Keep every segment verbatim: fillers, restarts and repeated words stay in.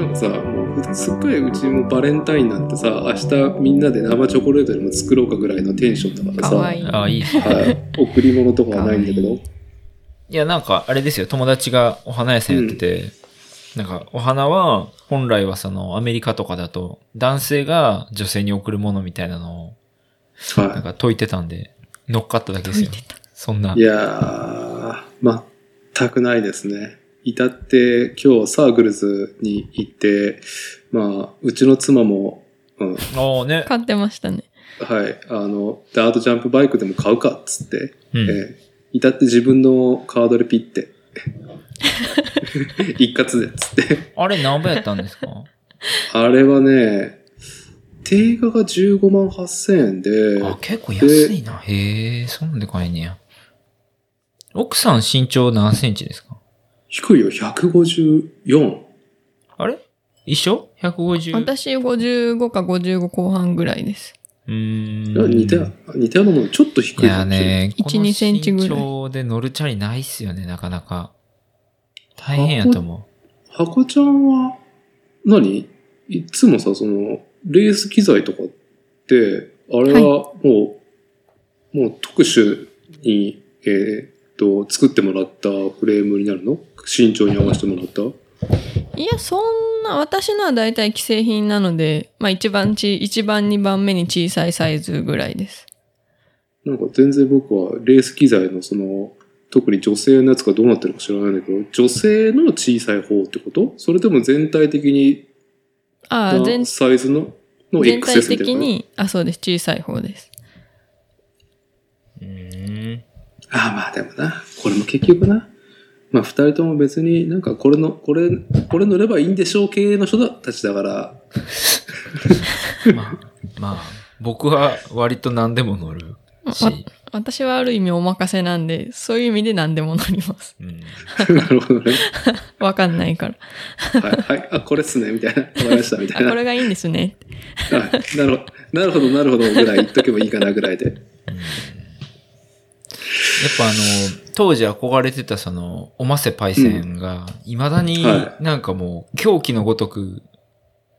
なんかさ、もうすっかりうちもバレンタインなんてさ、明日みんなで生チョコレートでも作ろうかぐらいのテンションだからさ、かわいい、あ、いい、はい、贈り物とかはないんだけど、いい、いやなんかあれですよ、友達がお花屋さんやってて、うん、なんかお花は本来はそのアメリカとかだと男性が女性に贈るものみたいなのをなんか解いてたんで、はい、乗っかっただけですよ。そんな、いやー全くないですね。至って今日サークルズに行って、まあうちの妻も、うん、ああね、買ってましたね。はい、あのダートジャンプバイクでも買うかっつって、うん、えー、至って自分のカードでピッて。一括でっつってあれ何倍やったんですか？あれはね、定価がじゅうごまんはっせんえんで、あ、結構安いな。へえ、そんで買えねや。奥さん身長何センチですか？低いよ、ひゃくごじゅうよん。あれ一緒 ?ひゃくごじゅう。私ごじゅうごかごじゅうごこうはんぐらいです。うーん、似たようなもの、ちょっと低い。いやね、いち、にセンチぐらい。この身長で乗るチャリないっすよね、なかなか。大変やと思う。ハコちゃんは何、いつもさ、そのレース機材とかってあれはもう、はい、もう特殊に、えー、っと作ってもらったフレームになるの？身長に合わせてもらった？いや、そんな、私のはだいたい既製品なので、まあ一番ち一番二番目に小さいサイズぐらいです。なんか全然僕はレース機材のその、特に女性のやつがどうなってるか知らないんだけど、女性の小さい方ってこと？それとも全体的に、ああ、全サイズのの エックスエス みたいな。全体的に、あ、そうです、小さい方です。うーん。ああ、まあでもな、これも結局な、まあ二人とも別になんかこれのこれこれ乗ればいいんでしょう系の人たちだから。まあ、まあ僕は割と何でも乗るし。私はある意味お任せなんで、そういう意味で何でもなります。うん、なるほどね。わかんないから。はい、はい、あ、これっすね、みたいな。わかりました、みたいな。これがいいんですね。はい、なるほど、なるほど、なるほど、ぐらい言っとけばいいかな、ぐらいで。うん、やっぱあの、当時憧れてたその、おませパイセンが、うん、未だになんかもう、狂気のごとく、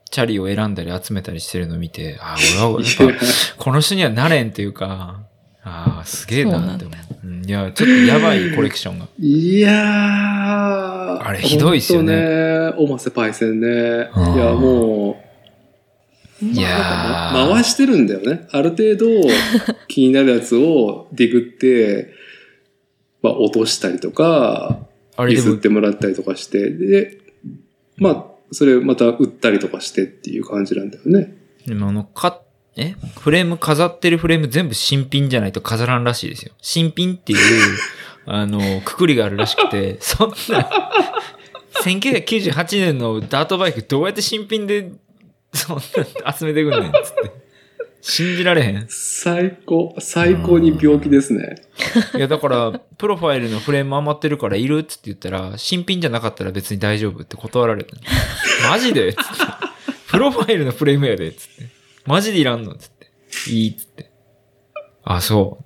チャリを選んだり集めたりしてるのを見て、あ、俺はやっぱ、この人にはなれんというか、ああ、すげえなって思う。うん、いや、ちょっとやばいコレクションが。いやー。あれ、ひどいっすよね。本当ね、おませパイセンね。いや、もう。いやー。回してるんだよね。ある程度、気になるやつをディグって、まあ、落としたりとか、譲ってもらったりとかして、で、まあ、それまた売ったりとかしてっていう感じなんだよね。でもあの、買って、えフレーム、飾ってるフレーム全部新品じゃないと飾らんらしいですよ。新品っていう、あの、くくりがあるらしくて、そんな、せんきゅうひゃくきゅうじゅうはちねんのダートバイクどうやって新品で、そんな集めてくんねんっつって。信じられへん。最高、最高に病気ですね。いや、だから、プロファイルのフレーム余ってるからいるっつって言ったら、新品じゃなかったら別に大丈夫って断られた。マジでっつって。プロファイルのフレームやでっつって。マジでいらんのつって。いいっつって。あ、そ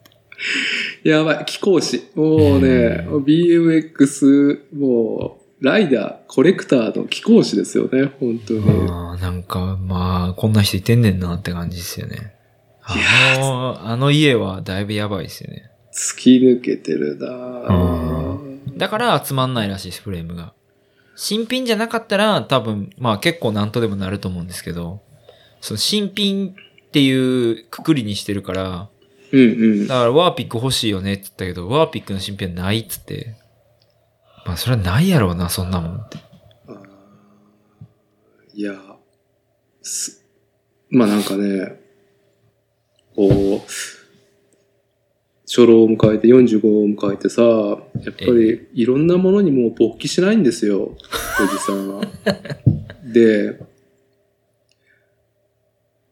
う。やばい、貴公子。もうね、ビーエムエックス、もう、ライダー、コレクターの貴公子ですよね、本当に。あ、なんか、まあ、こんな人いてんねんなって感じですよね。あの、あの家はだいぶやばいですよね。突き抜けてるな。だから集まんないらしいです、フレームが。新品じゃなかったら、多分、まあ結構なんとでもなると思うんですけど、その新品っていうくくりにしてるから、うんうん、だからワーピック欲しいよねって言ったけど、ワーピックの新品はないっつって、まあそれはないやろうな、そんなもんって。いや、す、まあなんかね、こう、初老を迎えてよんじゅうごを迎えてさ、やっぱりいろんなものにもう勃起しないんですよ、おじさんは。で、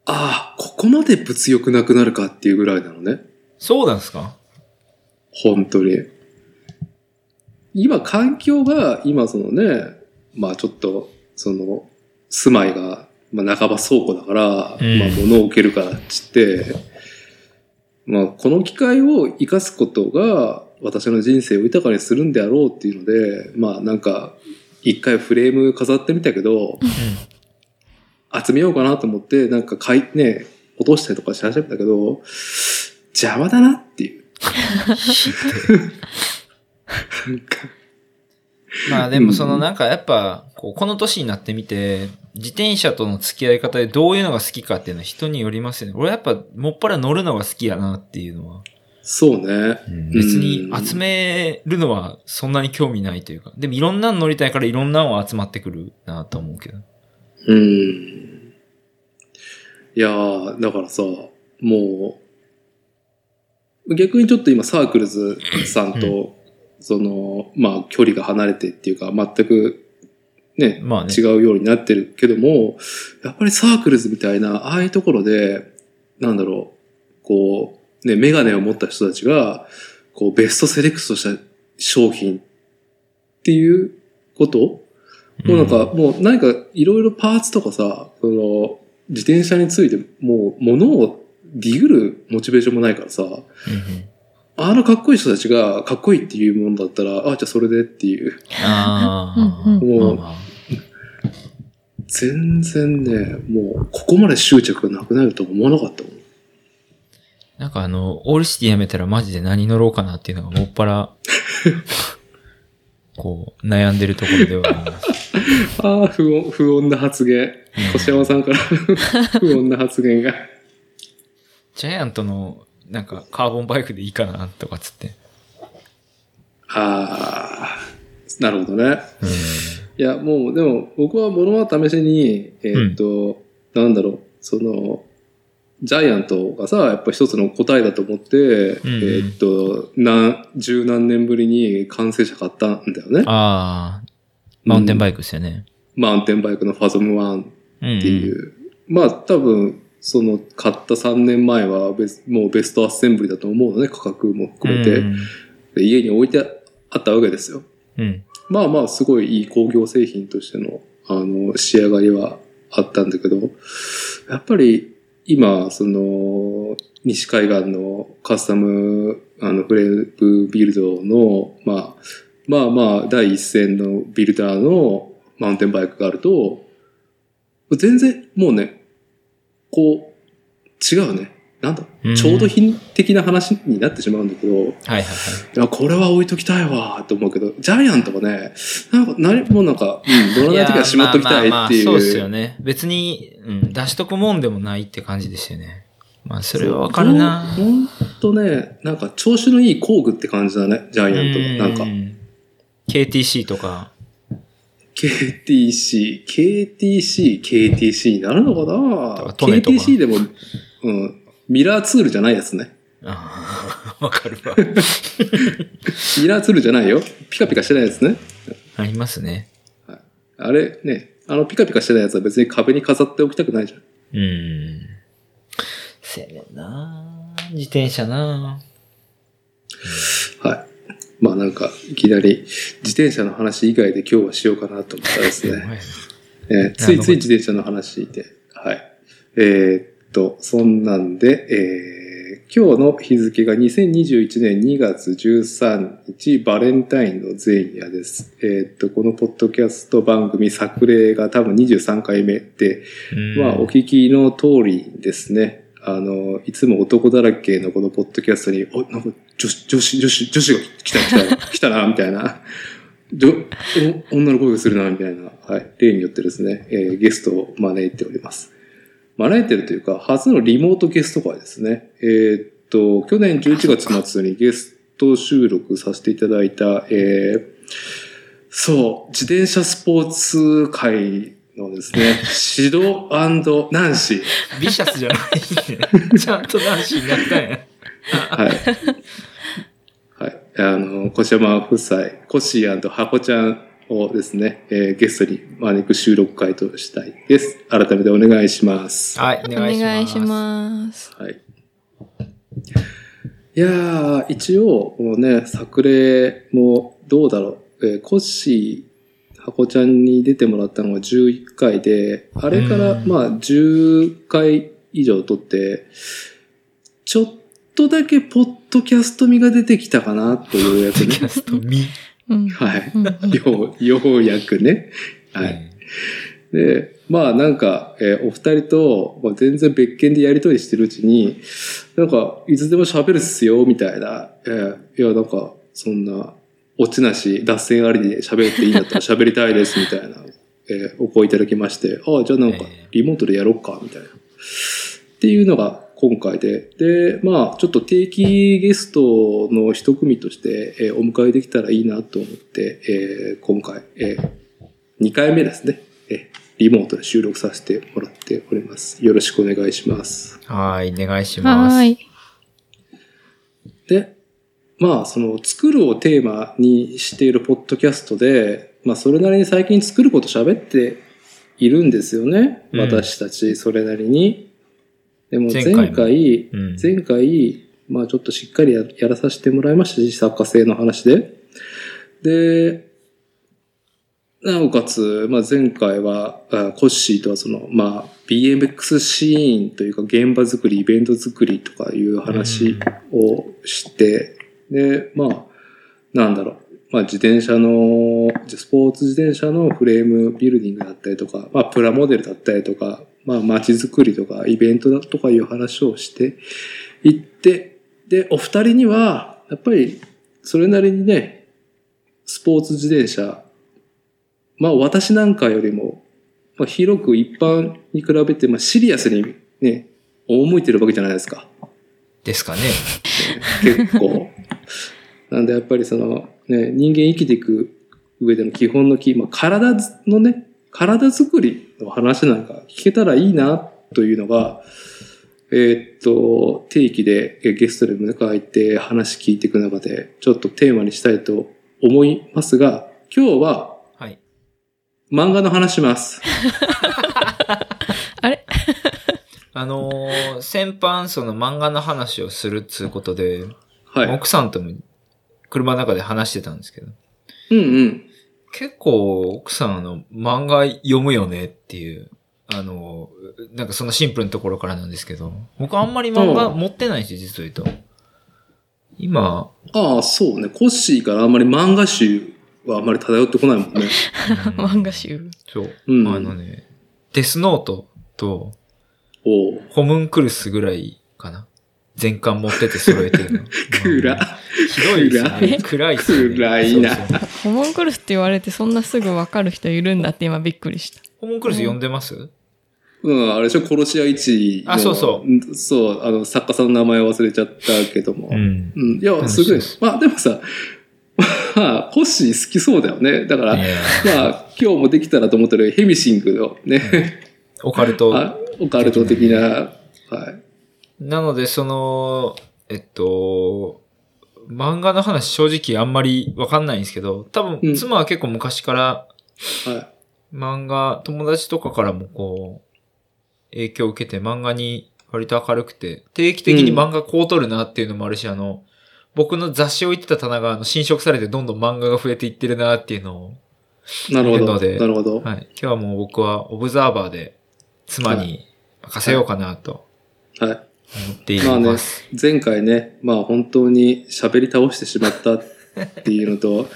ああ、ここまで物欲なくなるかっていうぐらいなのね。そうなんですか？本当に。今、環境が、今そのね、まあちょっと、その、住まいが、まあ半ば倉庫だから、うん、まあ物を置けるからって言って、まあこの機会を生かすことが、私の人生を豊かにするんであろうっていうので、まあなんか、一回フレーム飾ってみたけど、うん、集めようかなと思って、なんか買い、ね、落としたりとかし始めたけど、邪魔だなっていう。なんかまあでもそのなんかやっぱこうこの年になってみて自転車との付き合い方でどういうのが好きかっていうのは人によりますよね。俺やっぱもっぱら乗るのが好きやなっていうのは。そうね。別に集めるのはそんなに興味ないというか。でもいろんなの乗りたいからいろんなのは集まってくるなと思うけど。うん。いやーだからさ、もう逆にちょっと今サークルズさんと、うんその、まあ、距離が離れてっていうか、全くね、まあね、違うようになってるけども、やっぱりサークルズみたいな、ああいうところで、なんだろう、こう、ね、メガネを持った人たちが、こう、ベストセレクトした商品っていうこと、うん、もうなんか、もう何かいろいろパーツとかさ、その、自転車について、もう、物をディグるモチベーションもないからさ、うんあのかっこいい人たちがかっこいいっていうものだったら、ああ、じゃあそれでっていう。あもう、全然ね、もう、ここまで執着がなくなると思わなかったもん。なんかあの、オールシティやめたらマジで何乗ろうかなっていうのがもっぱら、こう、悩んでるところではあります。ああ、不穏、不穏な発言。越山さんから不穏な発言が。ジャイアントの、なんかカーボンバイクでいいかなとかつって。ああ、なるほどね。うん、いや、もう、でも僕は物は試しに、えー、っと、うん、なんだろう、その、ジャイアントがさ、やっぱ一つの答えだと思って、うんうん、えー、っと、何、十何年ぶりに完成車買ったんだよね。ああ、マウンテンバイクですよね、うん。マウンテンバイクのファズムワンっていう。うんうん、まあ多分、その買ったさんねんまえはベスもうベストアッセンブリだと思うのね、価格も含めて、うん、で家に置いてあったわけですよ、うん、まあまあすごいいい工業製品としてのあの仕上がりはあったんだけど、やっぱり今その西海岸のカスタムあのフレームビルドの、まあ、まあまあ第一線のビルダーのマウンテンバイクがあると全然もうねこう違うね、なんだ、うん、ちょうど品的な話になってしまうんだけど、はいはいはい、これは置いときたいわと思うけど、ジャイアントがね、なんか何もなんか、うん、乗らない時はしまっときたいっていう。いや、まあまあまあそうですよね。別に、うん、出しとくもんでもないって感じですよね。まあそれはわかるな。本当ね、なんか調子のいい工具って感じだね、ジャイアントがなんか。ケーティーシー とか。ケーティーシー、ケーティーシー、ケーティーシー になるのかな？ ケーティーシー でも、うん、ミラーツールじゃないやつね。ああ、わかるわ。ミラーツールじゃないよ。ピカピカしてないやつね。ありますね。あれね、あのピカピカしてないやつは別に壁に飾っておきたくないじゃん。うーん。せやねんな。自転車な。はい。まあなんか、いきなり自転車の話以外で今日はしようかなと思ったですね。えー、ついつい自転車の話で。はい。えー、っと、そんなんで、えー、今日の日付がにせんにじゅういちねんにがつじゅうさんにち、バレンタインの前夜です。えー、っと、このポッドキャスト番組、作例が多分にじゅうさんかいめで、まあお聞きの通りですね。あの、いつも男だらけのこのポッドキャストに、お、なんか女子、女子、女子、女子が来た、来た、来たな、みたいな。女の声がするな、みたいな。はい。例によってですね、えー、ゲストを招いております。招いてるというか、初のリモートゲスト会ですね。えー、っと、去年じゅういちがつまつにゲスト収録させていただいた、えー、そう、自転車スポーツ会、のですね、指導&ナンシー。ビシャスじゃないね。ちゃんとナンシーになったんや。はい。はい。あの、小島夫妻、コシー&ハコちゃんをですね、えー、ゲストに招く収録会としたいです。改めてお願いします。はい、お願いします。お願いします。はい。いやー、一応、もうね、作例もどうだろう。えー、コシー、ハコちゃんに出てもらったのがじゅういっかいで、あれからまあじゅっかい以上撮って、ちょっとだけポッドキャスト味が出てきたかなというやつね。ポッドキャスト味うん、はい、うん、よう、ようやくね、はい、うん、でまあなんか、えー、お二人と、まあ、全然別件でやり取りしてるうちになんかいつでも喋るっすよみたいな、えー、いやなんかそんなオチなし脱線ありで喋っていいんだったら喋りたいですみたいな、えー、お声いただきまして、ああじゃあなんかリモートでやろうかみたいなっていうのが今回で、でまあちょっと定期ゲストの一組として、えー、お迎えできたらいいなと思って、えー、今回、えー、にかいめですね、えー、リモートで収録させてもらっております。よろしくお願いします。はい、お願いします。はい、でまあその作るをテーマにしているポッドキャストで、まあ、それなりに最近作ること喋っているんですよね、うん、私たちそれなりに。でも前回、前回、うん、前回まあちょっとしっかり や, やらさせてもらいましたし、作家性の話で。で、なおかつ、まあ前回は、コッシーとはその、まあ ビーエムエックス シーンというか現場作り、イベント作りとかいう話をして、うん、で、まあ、なんだろう、まあ自転車の、スポーツ自転車のフレームビルディングだったりとか、まあプラモデルだったりとか、まあ、街づくりとかイベントだとかいう話をしていって、で、お二人には、やっぱり、それなりにね、スポーツ自転車、まあ、私なんかよりも、まあ、広く一般に比べて、まあ、シリアスにね、赴いてるわけじゃないですか。ですかね。結構。なんで、やっぱりその、ね、人間生きていく上での基本のキー、まあ、体のね、体作りの話なんか聞けたらいいなというのが、えー、っと、定期でゲストで迎えて話聞いていく中で、ちょっとテーマにしたいと思いますが、今日は、はい、漫画の話します。あれあのー、先般その漫画の話をするっつうことで、はい、奥さんとも車の中で話してたんですけど。うんうん。結構奥さんあの漫画読むよねっていうあのなんかそのシンプルなところからなんですけど、僕あんまり漫画持ってないし実を言うと今ああそうねコッシーからあんまり漫画集はあんまり漂ってこないもんね漫画集そう、うん、あのねデスノートとホムンクルスぐらいかな全巻持ってて揃えてるの。暗。ひどいですね。暗いですね。暗いな。そうそうホモンクルスって言われてそんなすぐわかる人いるんだって今びっくりした。ホモンクルス読んでます？うん、あれでしょ殺し屋一の。あ、そうそう。そう、あの、作家さんの名前忘れちゃったけども。うん。うん、いや、すごい。まあでもさ、まあ、コッシー好きそうだよね。だから、まあ今日もできたらと思ってるヘミシングのね。オカルト。あ、オカルト的な、はい。なので、その、えっと、漫画の話正直あんまりわかんないんですけど、多分、妻は結構昔から、漫画、うん、友達とかからもこう、影響を受けて漫画に割と明るくて、定期的に漫画こう取るなっていうのもあるし、うん、あの、僕の雑誌を置いてた棚があの侵食されてどんどん漫画が増えていってるなっていうのを、なるほど。なるほど。はい。今日はもう僕はオブザーバーで妻に任せようかなと。はい。はいまあね、前回ね、まあ本当に喋り倒してしまったっていうのと、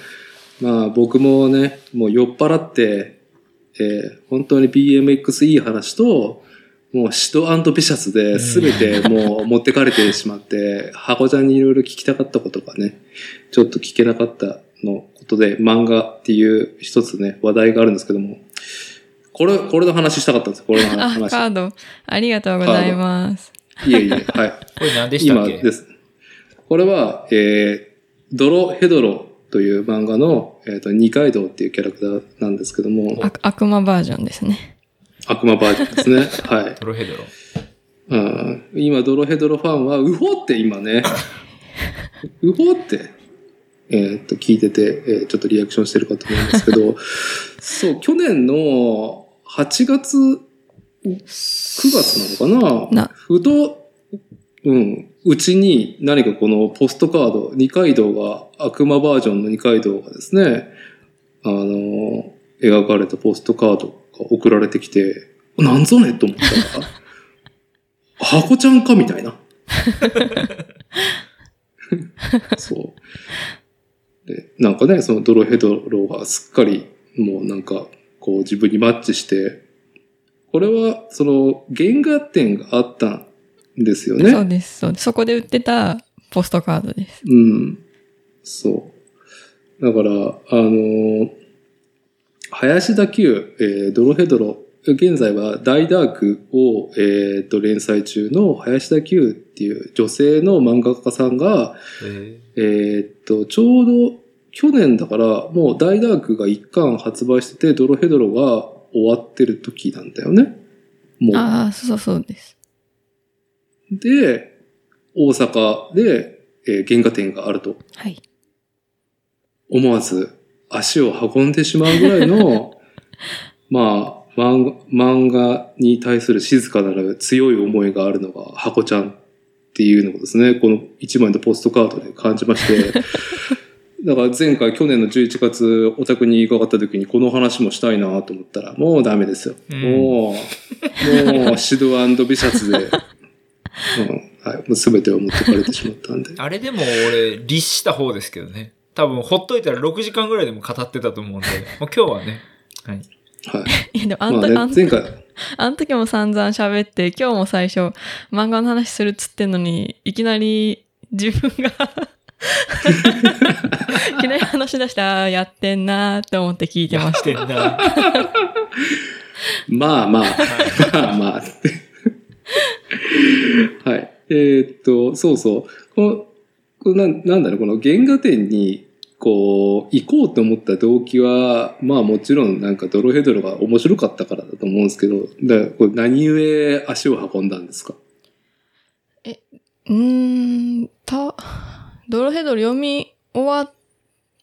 まあ僕もね、もう酔っ払って、えー、本当に ビーエムエックス いい話と、もうシト&ビシャスで全てもう持ってかれてしまって、箱ちゃんにいろいろ聞きたかったことがね、ちょっと聞けなかったのことで、漫画っていう一つね、話題があるんですけども、これ、これの話したかったんですよ、これの話。あ、カード。ありがとうございます。いえいえ、はい。これ何でしたっけ？今です。これは、えー、ドロヘドロという漫画の、えっと、二階堂っていうキャラクターなんですけども。悪魔バージョンですね。悪魔バージョンですね。はい。ドロヘドロ。うん。今、ドロヘドロファンは、うほって今ね。うほって、えっと、聞いてて、えー、ちょっとリアクションしてるかと思うんですけど、そう、去年のはちがつ、くがつなのか な, なふと、うん、うちに何かこのポストカード、二階堂が、悪魔バージョンの二階堂がですね、あの、描かれたポストカードが送られてきて、なんぞねと思ったら、箱ちゃんかみたいな。そう。で、なんかね、そのドロヘドロがすっかりもうなんかこう自分にマッチして、これはその原画展があったんですよね。そうです、そうです。そこで売ってたポストカードです。うん。そう。だから、あのー、林田久、えー、ドロヘドロ、現在は大ダークを、えー、と連載中の林田久っていう女性の漫画家さんが、えー、っとちょうど去年だからもう大ダークがいっかん発売しててドロヘドロが終わってる時なんだよね。もうああそうそうです。で大阪で、えー、原画展があると、はい、思わず足を運んでしまうぐらいのまあ。漫画に対する静かなら強い思いがあるのがハコちゃんっていうのをですね、この一枚のポストカードで感じまして、だから前回去年のじゅういちがつお宅に伺った時にこの話もしたいなと思ったらもうダメですよ。うん、もう、もうシド&ビシャツで、うんはい、もう全てを持ってかれてしまったんで。あれでも俺律した方ですけどね。多分ほっといたらろくじかんぐらいでも語ってたと思うんで、もう今日はね、はい。はい。いやでもあんと、まあね、前回あの時も散々喋って今日も最初漫画の話するっつってんのにいきなり自分がいきなり話し出したやってんなーと思って聞いてました。やってんなまあまあまあまあってはいえー、っとそうそうこのな、なんだろうこの原画展にこう、行こうと思った動機は、まあもちろんなんかドロヘドロが面白かったからだと思うんですけど、だこれ何故足を運んだんですか？え、うーん、た、ドロヘドロ読み終わっ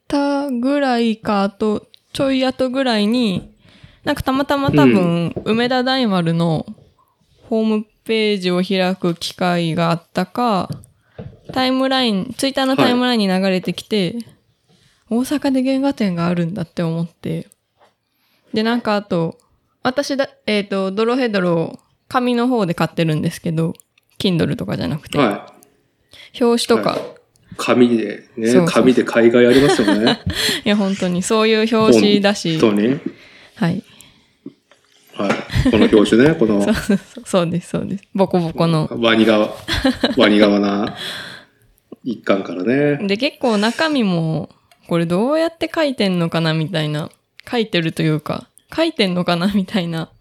たぐらいか、あと、ちょい後ぐらいに、なんかたまたま多分、うん、梅田大丸のホームページを開く機会があったか、タイムライン、ツイッターのタイムラインに流れてきて、はい大阪で原画展があるんだって思って。で、なんかあと、私だ、えっと、ドロヘドロを紙の方で買ってるんですけど、Kindle とかじゃなくて。はい。表紙とか。はい、紙で、ねそうそう、紙で海外ありますよね。いや、本当に、そういう表紙だし。本当に？はい。はい。この表紙ね、この。そうそうそう、そうです、そうです。ボコボコの。ワニ側、ワニ側な一巻からね。で、結構中身も、これどうやって書いてんのかなみたいな、書いてるというか、書いてんのかなみたいな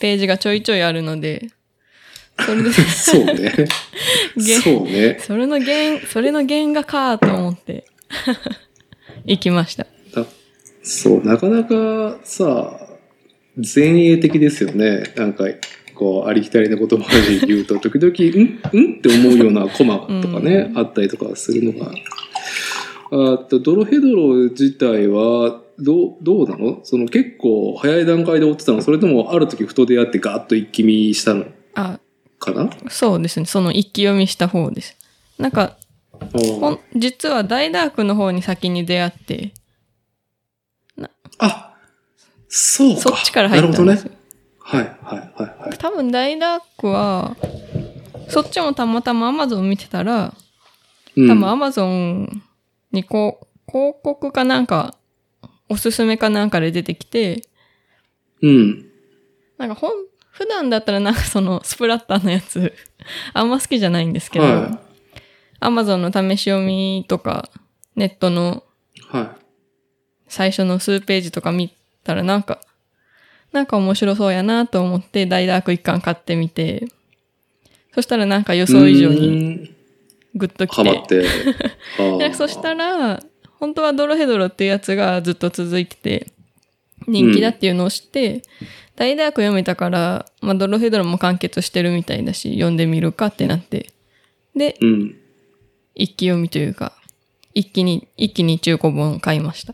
ページがちょいちょいあるので、それでそうね。そうね。それの原、それの原画かと思って行きました。そう、なかなかさ、前衛的ですよね。なんかこうありきたりな言葉で言うと時々んんって思うようなコマとかね、うん、あったりとかするのが。あとドロヘドロ自体はどうどうなの？その結構早い段階で追ってたの？それともある時ふと出会ってガーッと一気見したのかな？あ、そうですね。その一気読みした方です。なんか実は大ダークの方に先に出会って、あ、そうか。そっちから入ったんですよ。なるほどね。はいはいはいはい。多分大ダークはそっちもたまたま Amazon 見てたら、多分 Amazon、うんにこう、広告かなんか、おすすめかなんかで出てきて、うん。なんか本、普段だったらなんかそのスプラッターのやつ、あんま好きじゃないんですけど、はい、Amazon の試し読みとか、ネットの、最初の数ページとか見たらなんか、なんか面白そうやなと思って、大ダーク一巻買ってみて、そしたらなんか予想以上に、グッときて。ハマって。でそしたら、本当はドロヘドロっていうやつがずっと続いてて、人気だっていうのを知って、うん、大ダーク読めたから、まあドロヘドロも完結してるみたいだし、読んでみるかってなって。で、うん、一気読みというか、一気に、一気に中古本買いまし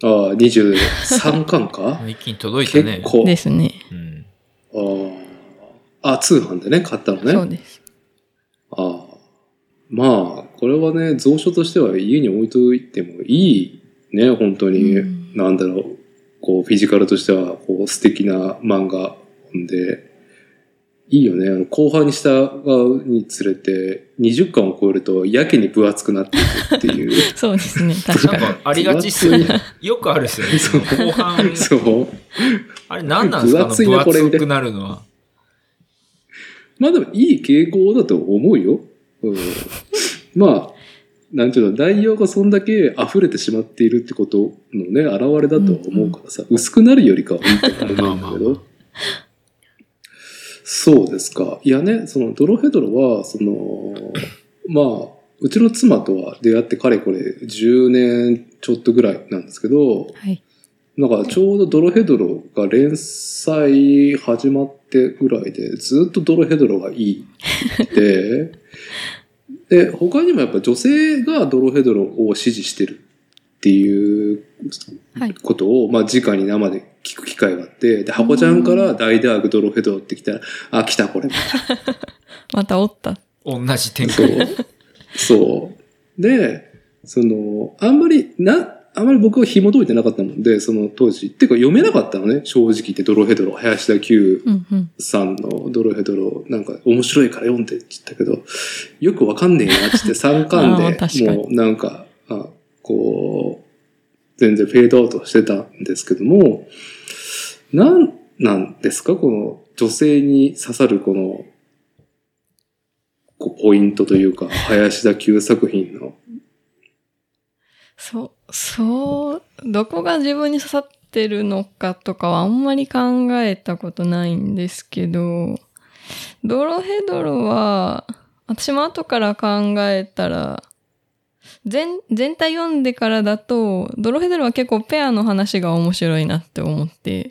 た。ああ、にじゅうさんかんか一気に届いてね。結構ですね。うん、ああ、通販でね、買ったのね。そうです。ああ。まあ、これはね、蔵書としては家に置いといてもいいね、本当に、うん、なんだろう、こう、フィジカルとしては、こう、素敵な漫画で、いいよね。あの後半に従うにつれてにじゅっかんを超えるとやけに分厚くなっていくっていうそうですね、確かになんかありがちっすねよくあるですよね後半そうあれ何なんですか、分厚いなこれみたいな、分厚くなるのは。まあでもいい傾向だと思うよ、うん、まあなんていうの、内容がそんだけ溢れてしまっているってことのね表れだと思うからさ、うんうん、薄くなるよりかはいいと思うんだけどそうですか。いやね、そのドロヘドロはそのまあうちの妻とは出会ってかれこれじゅうねんちょっとぐらいなんですけど、はい、なんかちょうどドロヘドロが連載始まってぐらいでずっとドロヘドロがいいってで他にもやっぱ女性がドロヘドロを支持してるっていうことを、はい、まあ直に生で聞く機会があって、で、ハコちゃんから大ダーグドロヘドロって来たら、あ、来たこれ。またおった。同じ展開。そう。で、その、あんまり、な、あんまり僕は紐解いてなかったもんで、その当時。ってか読めなかったのね、正直言ってドロヘドロ。林田久さんのドロヘドロ、なんか面白いから読んでって言ったけど、よくわかんねえなってさんかんで、もうなんか、あ、こう、全然フェードアウトしてたんですけども、なんなんですかこの女性に刺さるこのこうポイントというか林田久作品のそうそうどこが自分に刺さってるのかとかはあんまり考えたことないんですけど、ドロヘドロは私も後から考えたら。全, 全体読んでからだと、ドロヘドロは結構ペアの話が面白いなって思って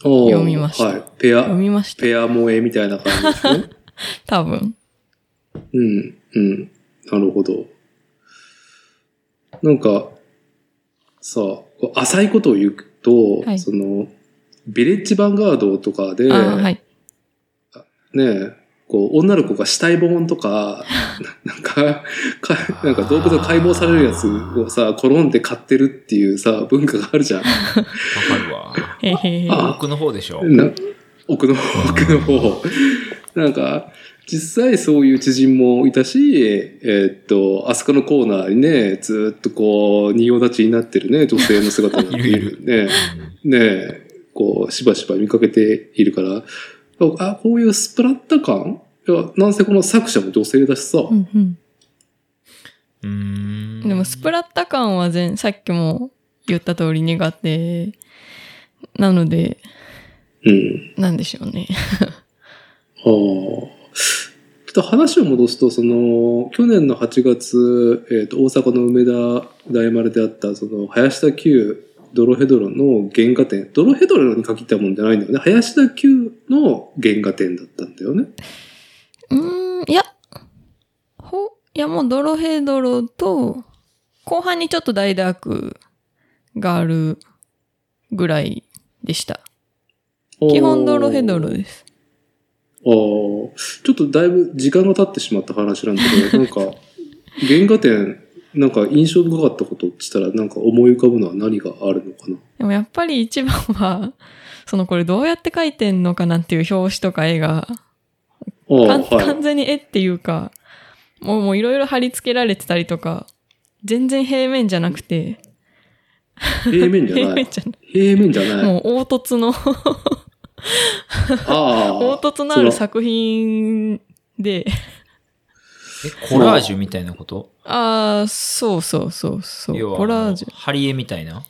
読みました。はい、ペア、読みました。ペア萌えみたいな感じですね。多分。うん、うん。なるほど。なんか、さ、浅いことを言うと、はい、その、ビレッジヴァンガードとかで、はい、ねえ、こう女の子が死体本とか、なんか、かなんか動物が解剖されるやつをさ、転んで買ってるっていうさ、文化があるじゃん。わかるわ。奥の方でしょ。奥の方、奥の方。なんか、実際そういう知人もいたし、えー、っと、あそこのコーナーにね、ずっとこう、仁王立ちになってるね、女性の姿が見えるね。ね、こう、しばしば見かけているから、あ、こういうスプラッタ感？いや、なんせこの作者も女性だしさ。うんうん。うーん。でもスプラッタ感は全、さっきも言った通り苦手なので、うん。なんでしょうね。ああ。ちょっと話を戻すと、その、去年のはちがつ、えっと、大阪の梅田大丸であった、その、林田久ドロヘドロの原画展。ドロヘドロに限ったもんじゃないんだよね。林田久の原画展だったんだよね。うーん、いや、ほ、いやもうドロヘドロと、後半にちょっと大ダークがあるぐらいでした。基本ドロヘドロです。ああ、ちょっとだいぶ時間が経ってしまった話なんだけど、なんか、原画展、なんか印象深かったことって言ったらなんか思い浮かぶのは何があるのかな。でもやっぱり一番はそのこれどうやって描いてんのかなっていう表紙とか絵が完全に絵っていうか、はい、もうもういろいろ貼り付けられてたりとか全然平面じゃなくて平面じゃない平面じゃないもう凹凸のあ凹凸のある作品でえコラージュみたいなこと？ああそうそうそうそうコラージュ貼り絵みたいな。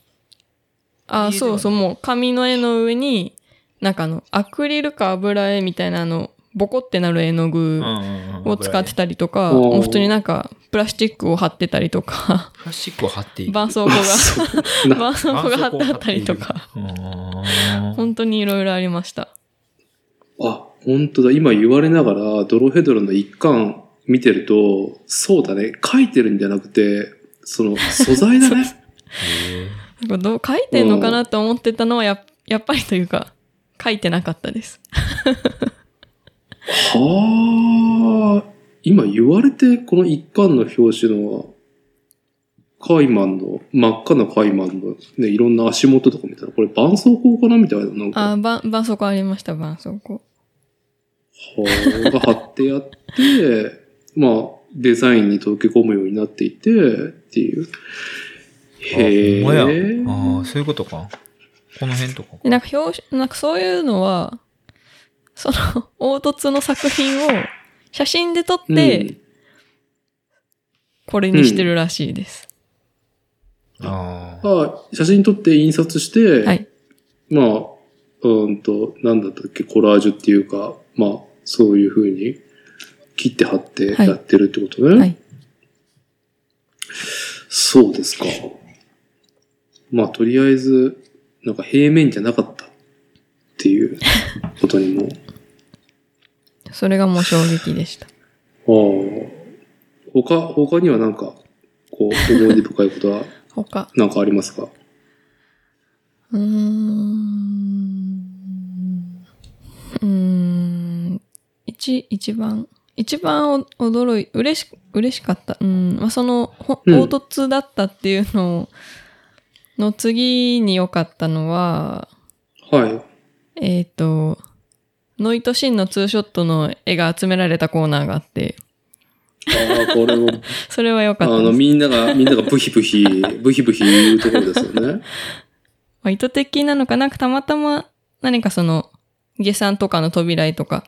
ああそうそうもう紙の絵の上になんかあのアクリルか油絵みたいなあのボコってなる絵の具を使ってたりとか、うんうんうん、もう普通になんかプラスチックを貼ってたりとかプラスチックを貼っている絆創膏が絆創膏が貼ってあったりとか本当にいろいろありました。あ本当だ今言われながらドロヘドロの一巻見てると、そうだね。書いてるんじゃなくて、その素材だね。どう書いてんのかなと思ってたのは や, やっぱりというか、書いてなかったです。はあ。今言われて、この一巻の表紙の、カイマンの、真っ赤なカイマンの、ね、いろんな足元とか見たら、これ絆創膏かなみたいな。なんかあ、ば、絆創膏ありました、絆創膏。が貼ってあって、まあ、デザインに溶け込むようになっていて、っていう。へぇー。ああ、そういうことか。この辺とか。なんか表紙、なんかそういうのは、その、凹凸の作品を写真で撮って、うん、これにしてるらしいです。うん、ああ。写真撮って印刷して、はい、まあ、うんと、なんだったっけ、コラージュっていうか、まあ、そういう風に切って貼ってやってるってことね。はいはい、そうですか。まあ、とりあえず、なんか平面じゃなかったっていうことにも。それがもう衝撃でした。ああ。他、他にはなんか、こう、思い出深いことは、他、なんかありますか？うーん。うーん。一、一番、一番驚い、嬉し、嬉しかった。うん。まあ、その、凹凸だったっていうのを、うん、の次に良かったのは、はい。えっと、ノイトシンのツーショットの絵が集められたコーナーがあって、ああ、これも。それは良かったです。あの、みんなが、みんながブヒブヒ、ブヒブヒ言うところですよね。まあ、意図的なのかなんかたまたま、何かその、下山とかの扉絵とか、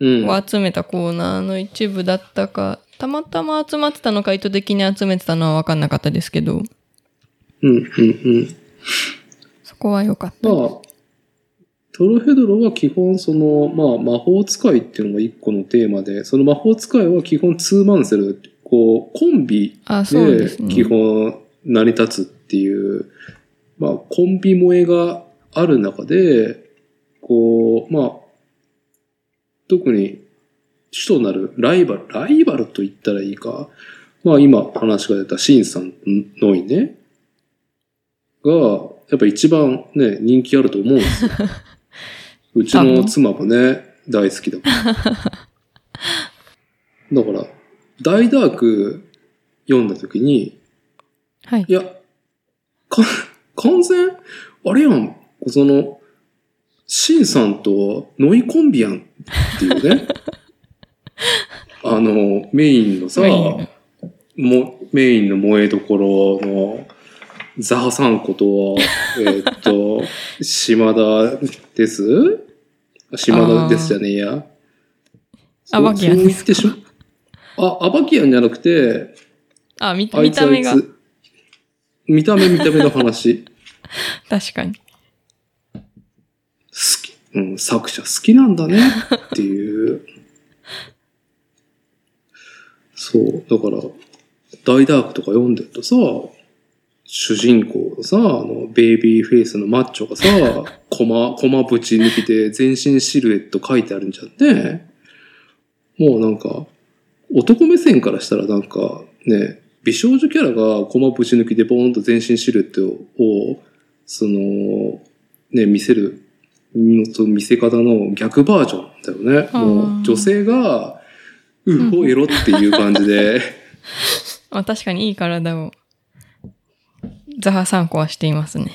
を集めたコーナーの一部だったか、うん、たまたま集まってたのか意図的に集めてたのは分かんなかったですけど。うん、うん、うん。そこは良かったです。まあ、トロヘドロは基本その、まあ、魔法使いっていうのが一個のテーマで、その魔法使いは基本ツーマンセル、こう、コンビで基本成り立つっていう、まあ、コンビ萌えがある中で、こう、まあ、特に主となるライバル、ライバルと言ったらいいか、まあ今話が出たシンさんのいね、が、やっぱ一番ね、人気あると思うんですよ。うちの妻もね、大好きだから。だから、大ダーク読んだときに、はい。いや、か、完全、あれやん、その、シンさんとノイコンビやんっていうね、あの、メインのさ、もメインの萌えどころの、ザハさんこと、えっと、島田です島田ですじゃねえや。アバキアンですか。そう言ってしま、あ、アバキアンじゃなくて、あ、見た、見た目が。見た目、見た目の話。確かに。好き、うん、作者好きなんだねっていう。そう、だから、大ダークとか読んでるとさ、主人公のさ、あの、ベイビーフェイスのマッチョがさ、コマ、コマぶち抜きで全身シルエット書いてあるんじゃって、もうなんか、男目線からしたらなんか、ね、美少女キャラがコマぶち抜きでボーンと全身シルエットを、その、ね、見せる、見せ方の逆バージョンだよね。もう女性が、うほえろっていう感じで。あ、確かにいい体を。ザハさんこはしていますね。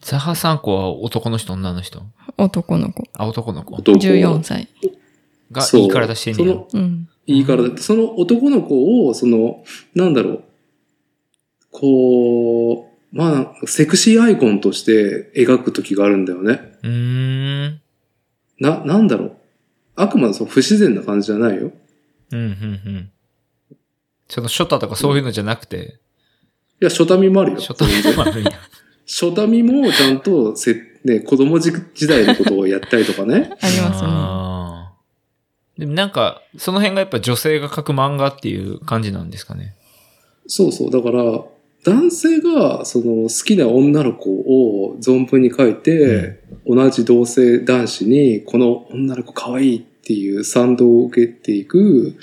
ザハさんこは男の人、女の人？男の子。あ、男の子。じゅうよんさい。が、いい体してんねや。うん。いい体。その男の子を、その、なんだろう。こう、まあ、セクシーアイコンとして描くときがあるんだよね。うーん。な、なんだろう。あくまでその不自然な感じじゃないよ。うん、うん、うん。そのショタとかそういうのじゃなくて、うんいや、初民もあるよ。初民もあるよ。初民もちゃんとせ、ね、子供時代のことをやったりとかね。ありますね。あでもなんか、その辺がやっぱ女性が描く漫画っていう感じなんですかね。そうそう。だから、男性がその好きな女の子を存分に描いて、うん、同じ同性男子に、この女の子可愛いっていう賛同を受けていく、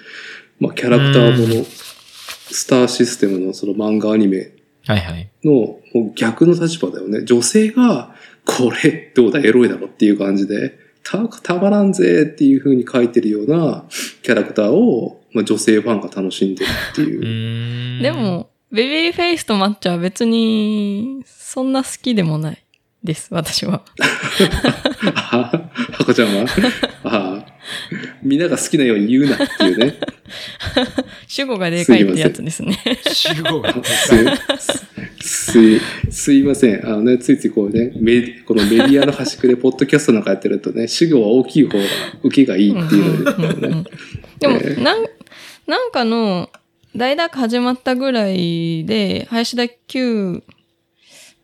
まあ、キャラクターもの。スターシステムのその漫画アニメのもう逆の立場だよね。女性がこれどうだエロいだろっていう感じで た, たまらんぜっていう風に書いてるようなキャラクターを、まあ、女性ファンが楽しんでるっていう。うーんでもベビーフェイスとマッチョは別にそんな好きでもないです、私は。あこちゃんはあみんなが好きなように言うなっていうね。主語がでかいってやつですね。主語がでかい。すい、すいません。あのね、ついついこうね、メこのメディアの端くで、ポッドキャストなんかやってるとね、主語は大きい方が受けがいいっていうの、ね。でも、なん、なんかの、大学始まったぐらいで、林田久、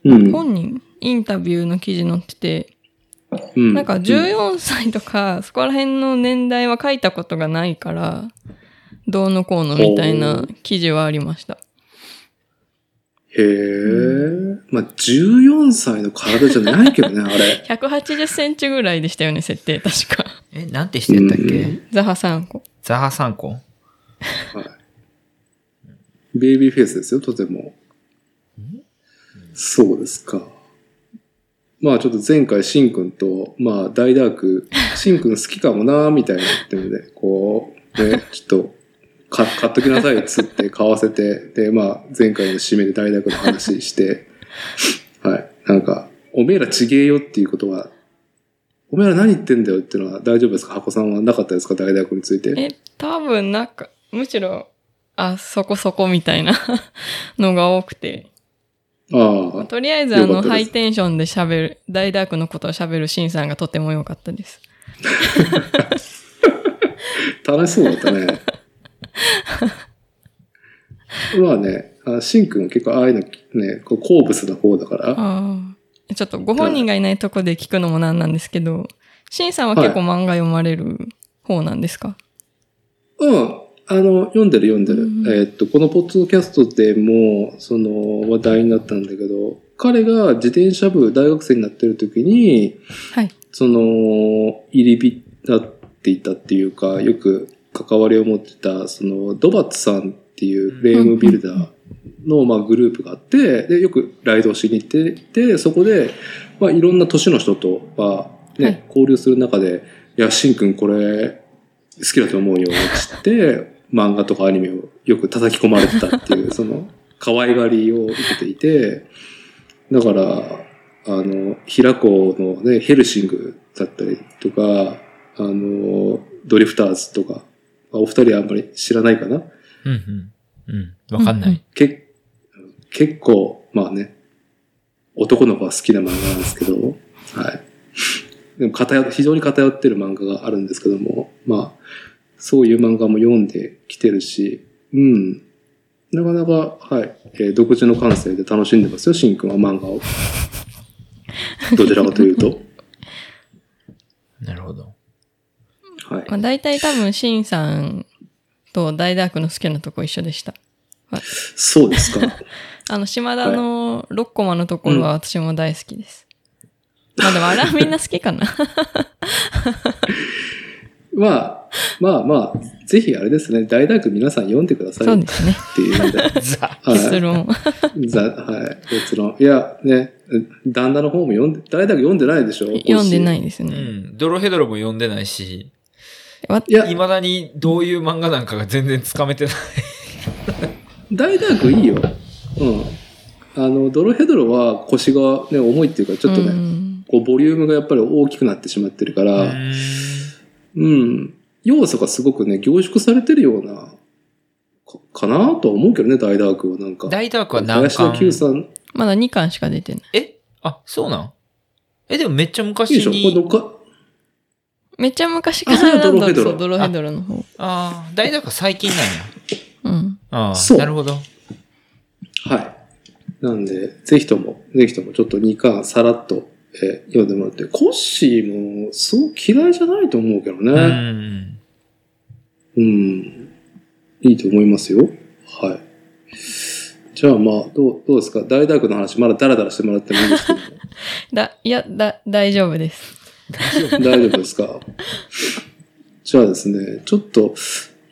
うん、本人インタビューの記事載ってて、うん、なんかじゅうよんさいとか、うん、そこら辺の年代は書いたことがないから、どうのこうのみたいな記事はありました。へえ、うん、まあ、じゅうよんさいの体じゃないけどね、あれ。ひゃくはちじゅっセンチぐらいでしたよね、設定、確か。え、なんてしてたっけ、うん、ザハサンコ。ザハサンコ、はい。ベイビーフェイスですよ、とても。そうですか。まあちょっと前回シンくんと、まあ大ダーク、シンくん好きかもなーみたいなってので、こう、ね、ちょっと、買っときなさいっつって買わせて、で、まあ前回の締めで大ダークの話して、はい、なんか、おめえらちげえよっていうことは、おめえら何言ってんだよっていうのは大丈夫ですか？箱さんはなかったですか？大ダークについて。え、多分なんか、むしろ、あ、そこそこみたいなのが多くて。ああ、とりあえずあのハイテンションで喋る、大ダークのことを喋るシンさんがとても良かったです。楽しそうだったね。まあね、シンくん結構ああいうのね、こう好物な方だから。あ、ちょっとご本人がいないとこで聞くのもなんなんですけど、シンさんは結構漫画読まれる方なんですか？はい、うん。あの、読んでる読んでる。うん、えー、っと、このポッドキャストでも、その、話題になったんだけど、彼が自転車部、大学生になってる時に、はい。その、入り浸っていたっていうか、よく関わりを持ってた、その、ドバッツさんっていうフレームビルダーの、まあ、グループがあって、で、よくライドをしに行ってて、そこで、まあ、いろんな年の人と、まあ、ね、はい、交流する中で、いや、シンくんこれ、好きだと思うよ、つって、漫画とかアニメをよく叩き込まれてたっていう、その、可愛がりを受けていて、だから、あの、平子のね、ヘルシングだったりとか、あの、ドリフターズとか、お二人はあんまり知らないかな？うんうん。うん。わかんない。け、結構、まあね、男の子は好きな漫画なんですけど、はい。でも偏、非常に偏ってる漫画があるんですけども、まあ、そういう漫画も読んできてるし、うん。なかなか、はい。えー、独自の感性で楽しんでますよ、シンくんは漫画を。どちらかというと。なるほど。はい。まあ、大体多分、シンさんと大ダークの好きなとこ一緒でした。そうですか。あの、島田のろっコマのところは私も大好きです。はい、うん、まあでも、あれはみんな好きかな。まあ、まあまあ、ぜひあれですね、大ダーク皆さん読んでください。そうですね。っていうので。ザ、結論。ザ、はい、結論。いや、ね、旦那の方も読んで、大ダーク読んでないでしょ？読んでないですね。うん。ドロヘドロも読んでないし、いや、未だにどういう漫画なんかが全然つかめてない。大ダークいいよ。うん。あの、ドロヘドロは腰がね、重いっていうか、ちょっとね、うん、こう、ボリュームがやっぱり大きくなってしまってるから、うん。要素がすごくね、凝縮されてるような、か、かなとは思うけどね、大ダークはなんか。大ダークは何巻？まだにかんしか出てない。え？あ、そうなん？え、でもめっちゃ昔に。いいでしょ？これどっか？めっちゃ昔からなんだ。ドロヘドロ。そう、ドロヘドロの方。ああ、大ダークは最近なんや。うん。ああ、そう。なるほど。はい。なんで、ぜひとも、ぜひともちょっとにかんさらっと、えー、読んでもらって。コッシーもそう嫌いじゃないと思うけどね。うん、うん。いいと思いますよ。はい。じゃあまあ、どう、どうですか？大ダークの話、まだダラダラしてもらってもいいですけど。だ、いや、だ、大丈夫です。大丈夫ですか？じゃあですね、ちょっと、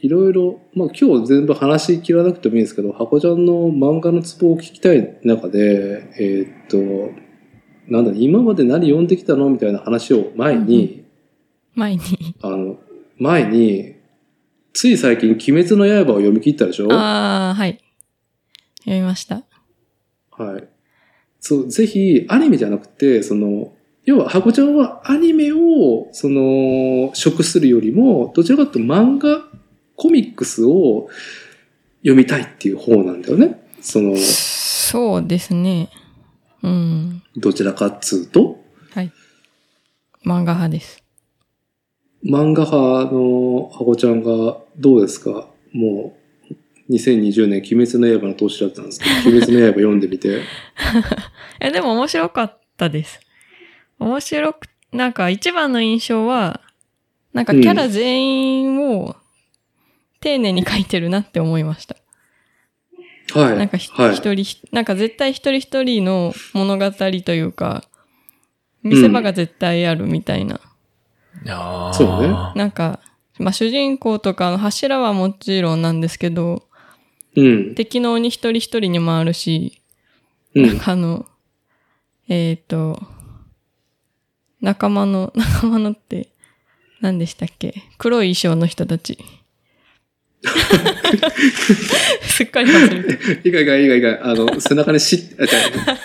いろいろ、まあ今日全部話し切らなくてもいいんですけど、箱ちゃんの漫画のツボを聞きたい中で、えー、っと、なんだ、今まで何読んできたのみたいな話を前に、うん、前に、あの、前に、つい最近、鬼滅の刃を読み切ったでしょ？ああ、はい。読みました。はい。そう、ぜひアニメじゃなくて、その、要は、ハコちゃんはアニメを、その、食するよりも、どちらかというと漫画、コミックスを読みたいっていう方なんだよね。その、そうですね。うん。どちらかっつうと、はい。漫画派です。漫画派のハコちゃんがどうですか？もう、にせんにじゅうねん、鬼滅の刃の年だったんですけど、鬼滅の刃読んでみて。え、でも面白かったです。面白く、なんか一番の印象は、なんかキャラ全員を丁寧に描いてるなって思いました。うん、はい。なんか一人、はい、なんか絶対一人一人の物語というか、見せ場が絶対あるみたいな。ああ。そうね。なんか、まあ主人公とかの柱はもちろんなんですけど、うん。敵の鬼一人一人にもあるし、うん、なんかあの、えっと、仲間の、仲間のって、何でしたっけ？黒い衣装の人たち。すっかり忘れて。いかいかいかいかい。あの、背中にし、あ、じゃ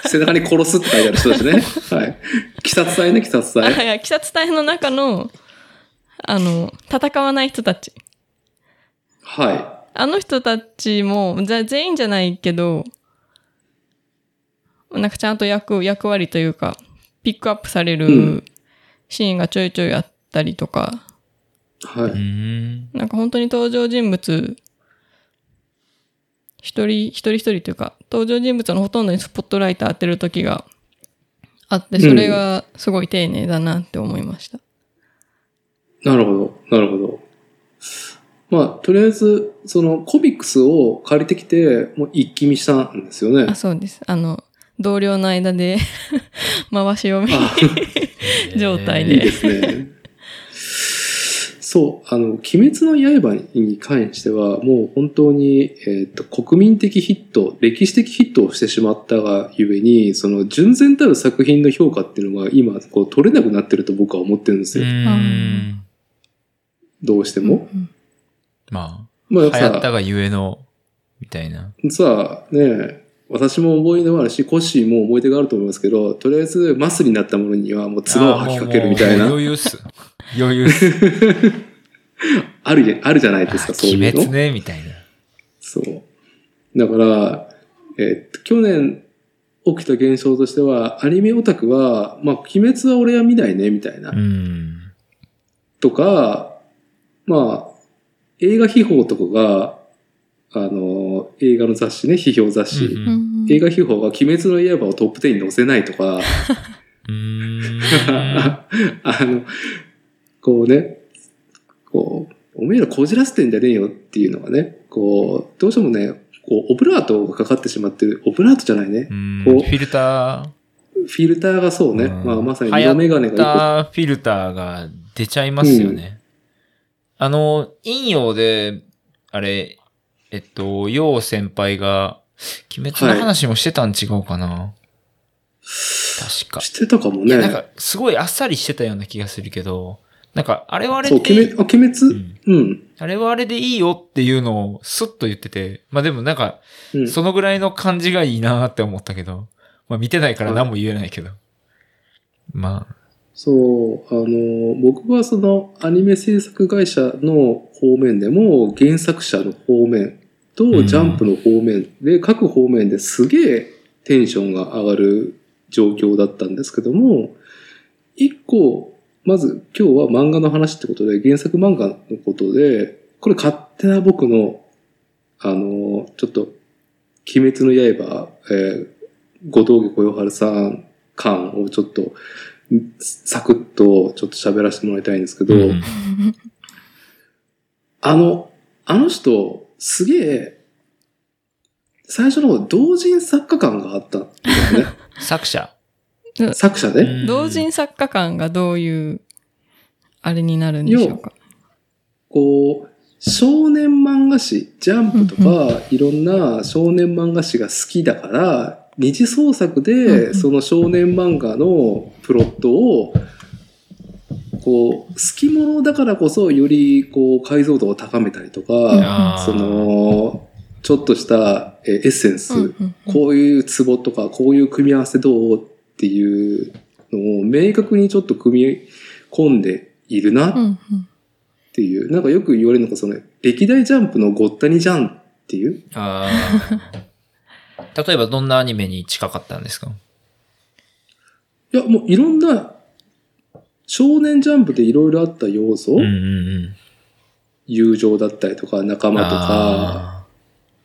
あ、背中に殺すって書いてある人たちね。はい。鬼殺隊ね、鬼殺隊。あ、いや、鬼殺隊の中の、あの、戦わない人たち。はい。あの人たちも、じゃ全員じゃないけど、なんかちゃんと役、役割というか、ピックアップされるシーンがちょいちょいあったりとか、うん、はい、なんか本当に登場人物一人一人一人というか登場人物のほとんどにスポットライト当てる時があって、それがすごい丁寧だなって思いました。うん、なるほどなるほど。まあとりあえずそのコミックスを借りてきてもう一気見したんですよね。あ、そうです。あの。同僚の間で回し読み状態で、えー、いいですね。そう、あの鬼滅の刃に関してはもう本当に、えー、と国民的ヒット、歴史的ヒットをしてしまったがゆえに、その純然たる作品の評価っていうのが今こう取れなくなってると僕は思ってるんですよ。うーん、どうしても、うん、まあ、まあ、流行ったがゆえのみたいな。さあね。私も思い出もあるし、コッシーも思い出があると思いますけど、とりあえずマスになったものにはもう唾を吐きかけるみたいな。余裕っす。余裕っす。あるじゃ、あるじゃないですか、そういうの。鬼滅ね、みたいな。そう。だから、えー、去年起きた現象としては、アニメオタクは、まあ、鬼滅は俺は見ないね、みたいな。うん。とか、まあ、映画秘宝とかが、あの映画の雑誌ね、批評雑誌、うんうん、映画批評が鬼滅の刃をトップじゅうに載せないとかうーんあのこうね、こうおめえらこじらせてんじゃねえよっていうのがね、こうどうしてもね、こうオブラートがかかってしまってる。オブラートじゃないね、うん、こうフィルターフィルターがそうね、まあ、まさに色眼鏡が流行ったフィルターが出ちゃいますよね、うん、あの陰陽であれ、えっと、ヨウ先輩が、鬼滅の話もしてたん違うかな、はい、確か。してたかもね。なんか、すごいあっさりしてたような気がするけど、なんか、あれはあれでいい。そう、鬼滅、うん、うん。あれはあれでいいよっていうのを、スッと言ってて、まあでもなんか、うん、そのぐらいの感じがいいなって思ったけど、まあ見てないから何も言えないけど。はい、まあ。そう、あの、僕はその、アニメ制作会社の方面でも、原作者の方面、とジャンプの方面で、各方面ですげえテンションが上がる状況だったんですけども、一個、まず今日は漫画の話ってことで、原作漫画のことで、これ勝手な僕の、あの、ちょっと、鬼滅の刃、えー、後藤家小夜春さん感をちょっと、サクッとちょっと喋らせてもらいたいんですけど、うん、あの、あの人、すげえ、最初の同人作家感があったんですね。作者作者ね。同人作家感がどういう、あれになるんでしょうか。こう、少年漫画誌、ジャンプとか、いろんな少年漫画誌が好きだから、二次創作で、その少年漫画のプロットを、こう好き者だからこそよりこう解像度を高めたりとか、そのちょっとしたエッセンス、うんうんうん、こういうツボとかこういう組み合わせどうっていうのを明確にちょっと組み込んでいるなっていう、うんうん、なんかよく言われるのがその歴代ジャンプのごったにじゃんっていう。あ例えばどんなアニメに近かったんですか？いやもういろんな少年ジャンプでいろいろあった要素、うんうんうん、友情だったりとか仲間とか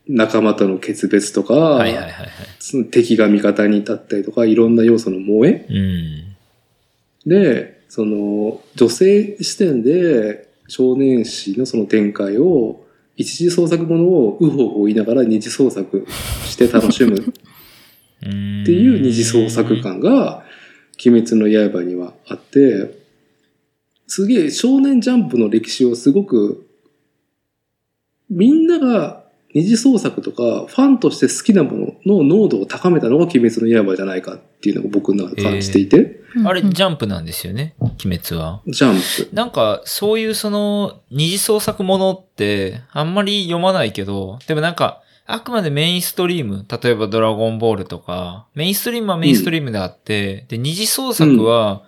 仲間との決別とか、はいはいはいはい、その敵が味方に立ったりとかいろんな要素の萌え、うん、でその女性視点で少年誌のその展開を一次創作ものをウホウホ言いながら二次創作して楽しむっていう二次創作感が鬼滅の刃にはあって、すげえ少年ジャンプの歴史をすごくみんなが二次創作とかファンとして好きなものの濃度を高めたのが鬼滅の刃じゃないかっていうのを僕の中で感じていて、えー、あれジャンプなんですよね鬼滅は。ジャンプなんかそういうその二次創作ものってあんまり読まないけど、でもなんかあくまでメインストリーム、例えばドラゴンボールとか、メインストリームはメインストリームであって、うん、で、二次創作は、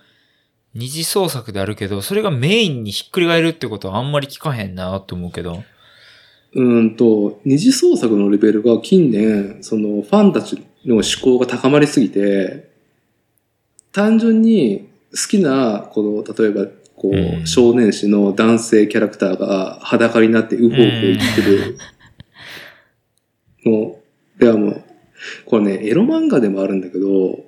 二次創作であるけど、それがメインにひっくり返るってことはあんまり聞かへんなと思うけど。うんと、二次創作のレベルが近年、そのファンたちの思考が高まりすぎて、単純に好きな、この、例えば、こう、うん、少年誌の男性キャラクターが裸になってウホウホ言ってる。うんもう、いやもう、これね、エロ漫画でもあるんだけど、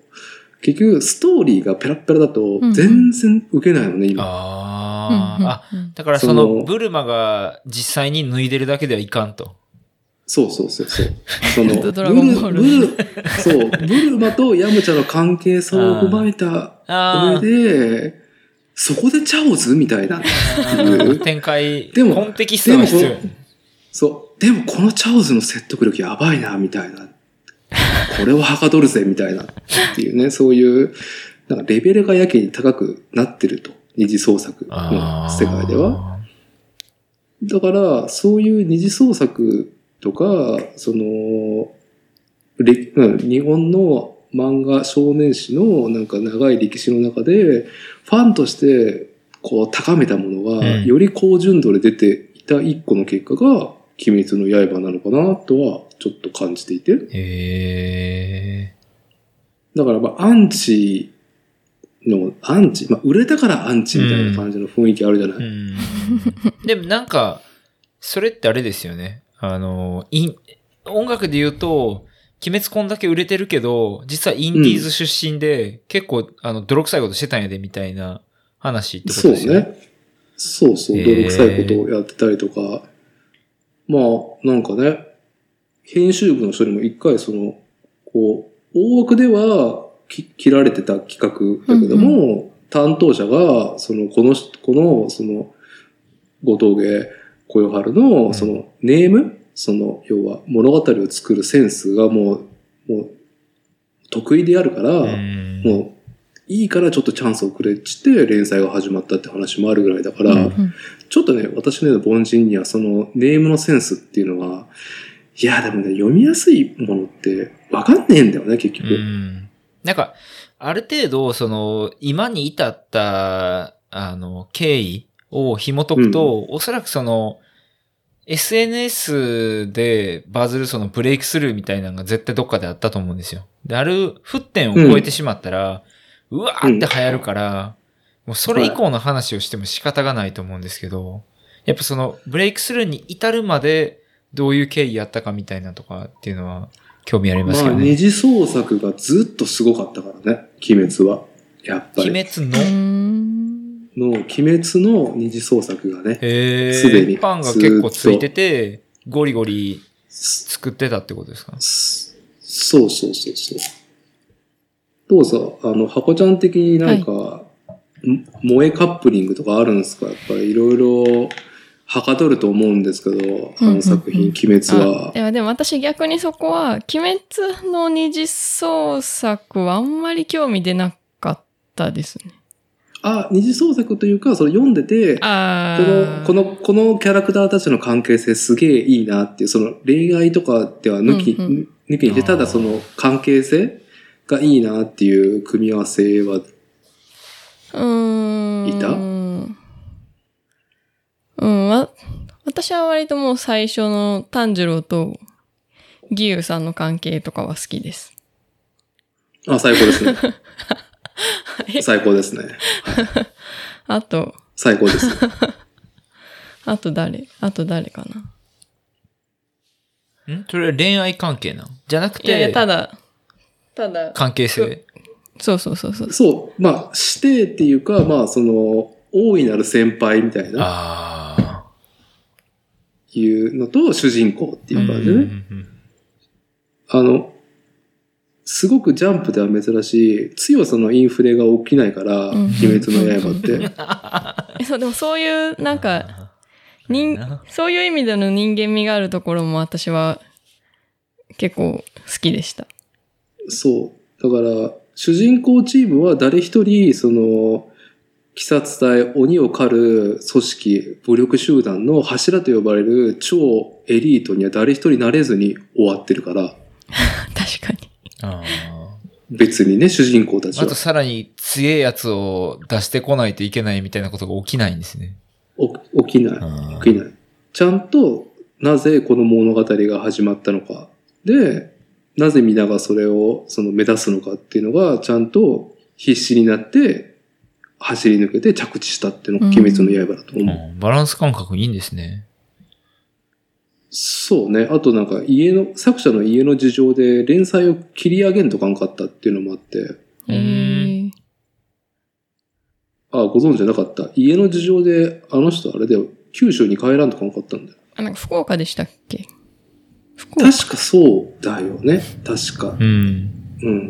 結局、ストーリーがペラペラだと、全然ウケないのね、うん、今。ああ、だからその、ブルマが実際に脱いでるだけではいかんと。そうそうそうそう。その、ブル、そう、ブルマとヤムチャの関係性を踏まえた上で、そこでチャオズみたいな。展開、でも、コンテキストが必要。そう。でもこのチャオズの説得力やばいな、みたいな。これをはかどるぜ、みたいな。っていうね、そういう、なんかレベルがやけに高くなってると。二次創作の世界では。だから、そういう二次創作とか、その、日本の漫画少年誌のなんか長い歴史の中で、ファンとしてこう高めたものが、より高純度で出ていた一個の結果が、鬼滅の刃なのかなとはちょっと感じていて、へー、だからまあアンチのアンチ、まあ、売れたからアンチみたいな感じの雰囲気あるじゃない、うんうん、でもなんかそれってあれですよね、あの音楽で言うと鬼滅こんだけ売れてるけど実はインディーズ出身で、うん、結構あの泥臭いことしてたんやでみたいな話ってことですよね。そうね、そうそう、泥臭いことをやってたりとか、まあ、なんかね、編集部の人にも一回その、こう、大枠では切られてた企画だけども、うんうん、担当者が、その、この、この、その、後藤家小夜春の、その、ネーム、うん、その、要は物語を作るセンスがもう、もう、得意であるから、うん、もう、いいからちょっとチャンスをくれって連載が始まったって話もあるぐらいだから、うんうん、ちょっとね、私のような凡人にはそのネームのセンスっていうのが、いや、でもね、読みやすいものってわかんねえんだよね、結局。うん、なんか、ある程度、その、今に至った、あの、経緯を紐解くと、うん、おそらくその、エスエヌエス でバズるそのブレイクスルーみたいなのが絶対どっかであったと思うんですよ。で、ある沸点を超えてしまったら、うんうわーって流行るから、うん、もうそれ以降の話をしても仕方がないと思うんですけど、はい、やっぱそのブレイクスルーに至るまでどういう経緯やったかみたいなとかっていうのは興味ありますけどね。まあ二次創作がずっとすごかったからね、鬼滅は。やっぱり。鬼滅のの、鬼滅の二次創作がね、すでに。ファンが結構ついてて、ゴリゴリ作ってたってことですか？そうそうそうそう。どうぞ、あの、箱ちゃん的になんか、はい、萌えカップリングとかあるんですか？やっぱりいろいろ、はかどると思うんですけど、あの作品、うんうんうん、鬼滅は。いや、でも私逆にそこは、鬼滅の二次創作はあんまり興味出なかったですね。あ、二次創作というか、それ読んでて、あこの、この、このキャラクターたちの関係性すげえいいなっていう、その恋愛とかでは抜き、うんうん、抜きにして、ただその関係性がいいなっていう組み合わせは、うん。いた？うん、わ、私は割ともう最初の炭治郎と義勇さんの関係とかは好きです。あ、最高ですね。はい、最高ですね。はい、あと。最高です、ね。あと誰あと誰かな。んそれは恋愛関係なんじゃなくて。いやいや、ただ、ただ。関係性。そうそうそうそう。そう。まあ、師弟っていうか、まあ、その、大いなる先輩みたいな。ああ。いうのと、主人公っていう感じね。うんうんうん、あの、すごくジャンプでは珍しい強さのインフレが起きないから、うん、鬼滅の刃って。そう、でもそういう、なんか、人、そういう意味での人間味があるところも私は結構好きでした。そう。だから、主人公チームは誰一人、その、鬼殺隊、鬼を狩る組織、武力集団の柱と呼ばれる超エリートには誰一人なれずに終わってるから。確かに。あ別にね、主人公たちはあとさらに強いやつを出してこないといけないみたいなことが起きないんですね。起きない起きない。ちゃんとなぜこの物語が始まったのかで、なぜ皆がそれをその目指すのかっていうのがちゃんと必死になって走り抜けて着地したっていうのが鬼滅の刃だと思う、うんうん、バランス感覚いいんですね。そうね。あとなんか家の、作者の家の事情で連載を切り上げんとかんかったっていうのもあって。へー。ああ、ご存知なかった。家の事情で、あの人あれだよ、九州に帰らんとかんかったんだよ。あ、なんか福岡でしたっけ？福岡。確かそうだよね。確か。うん。うん。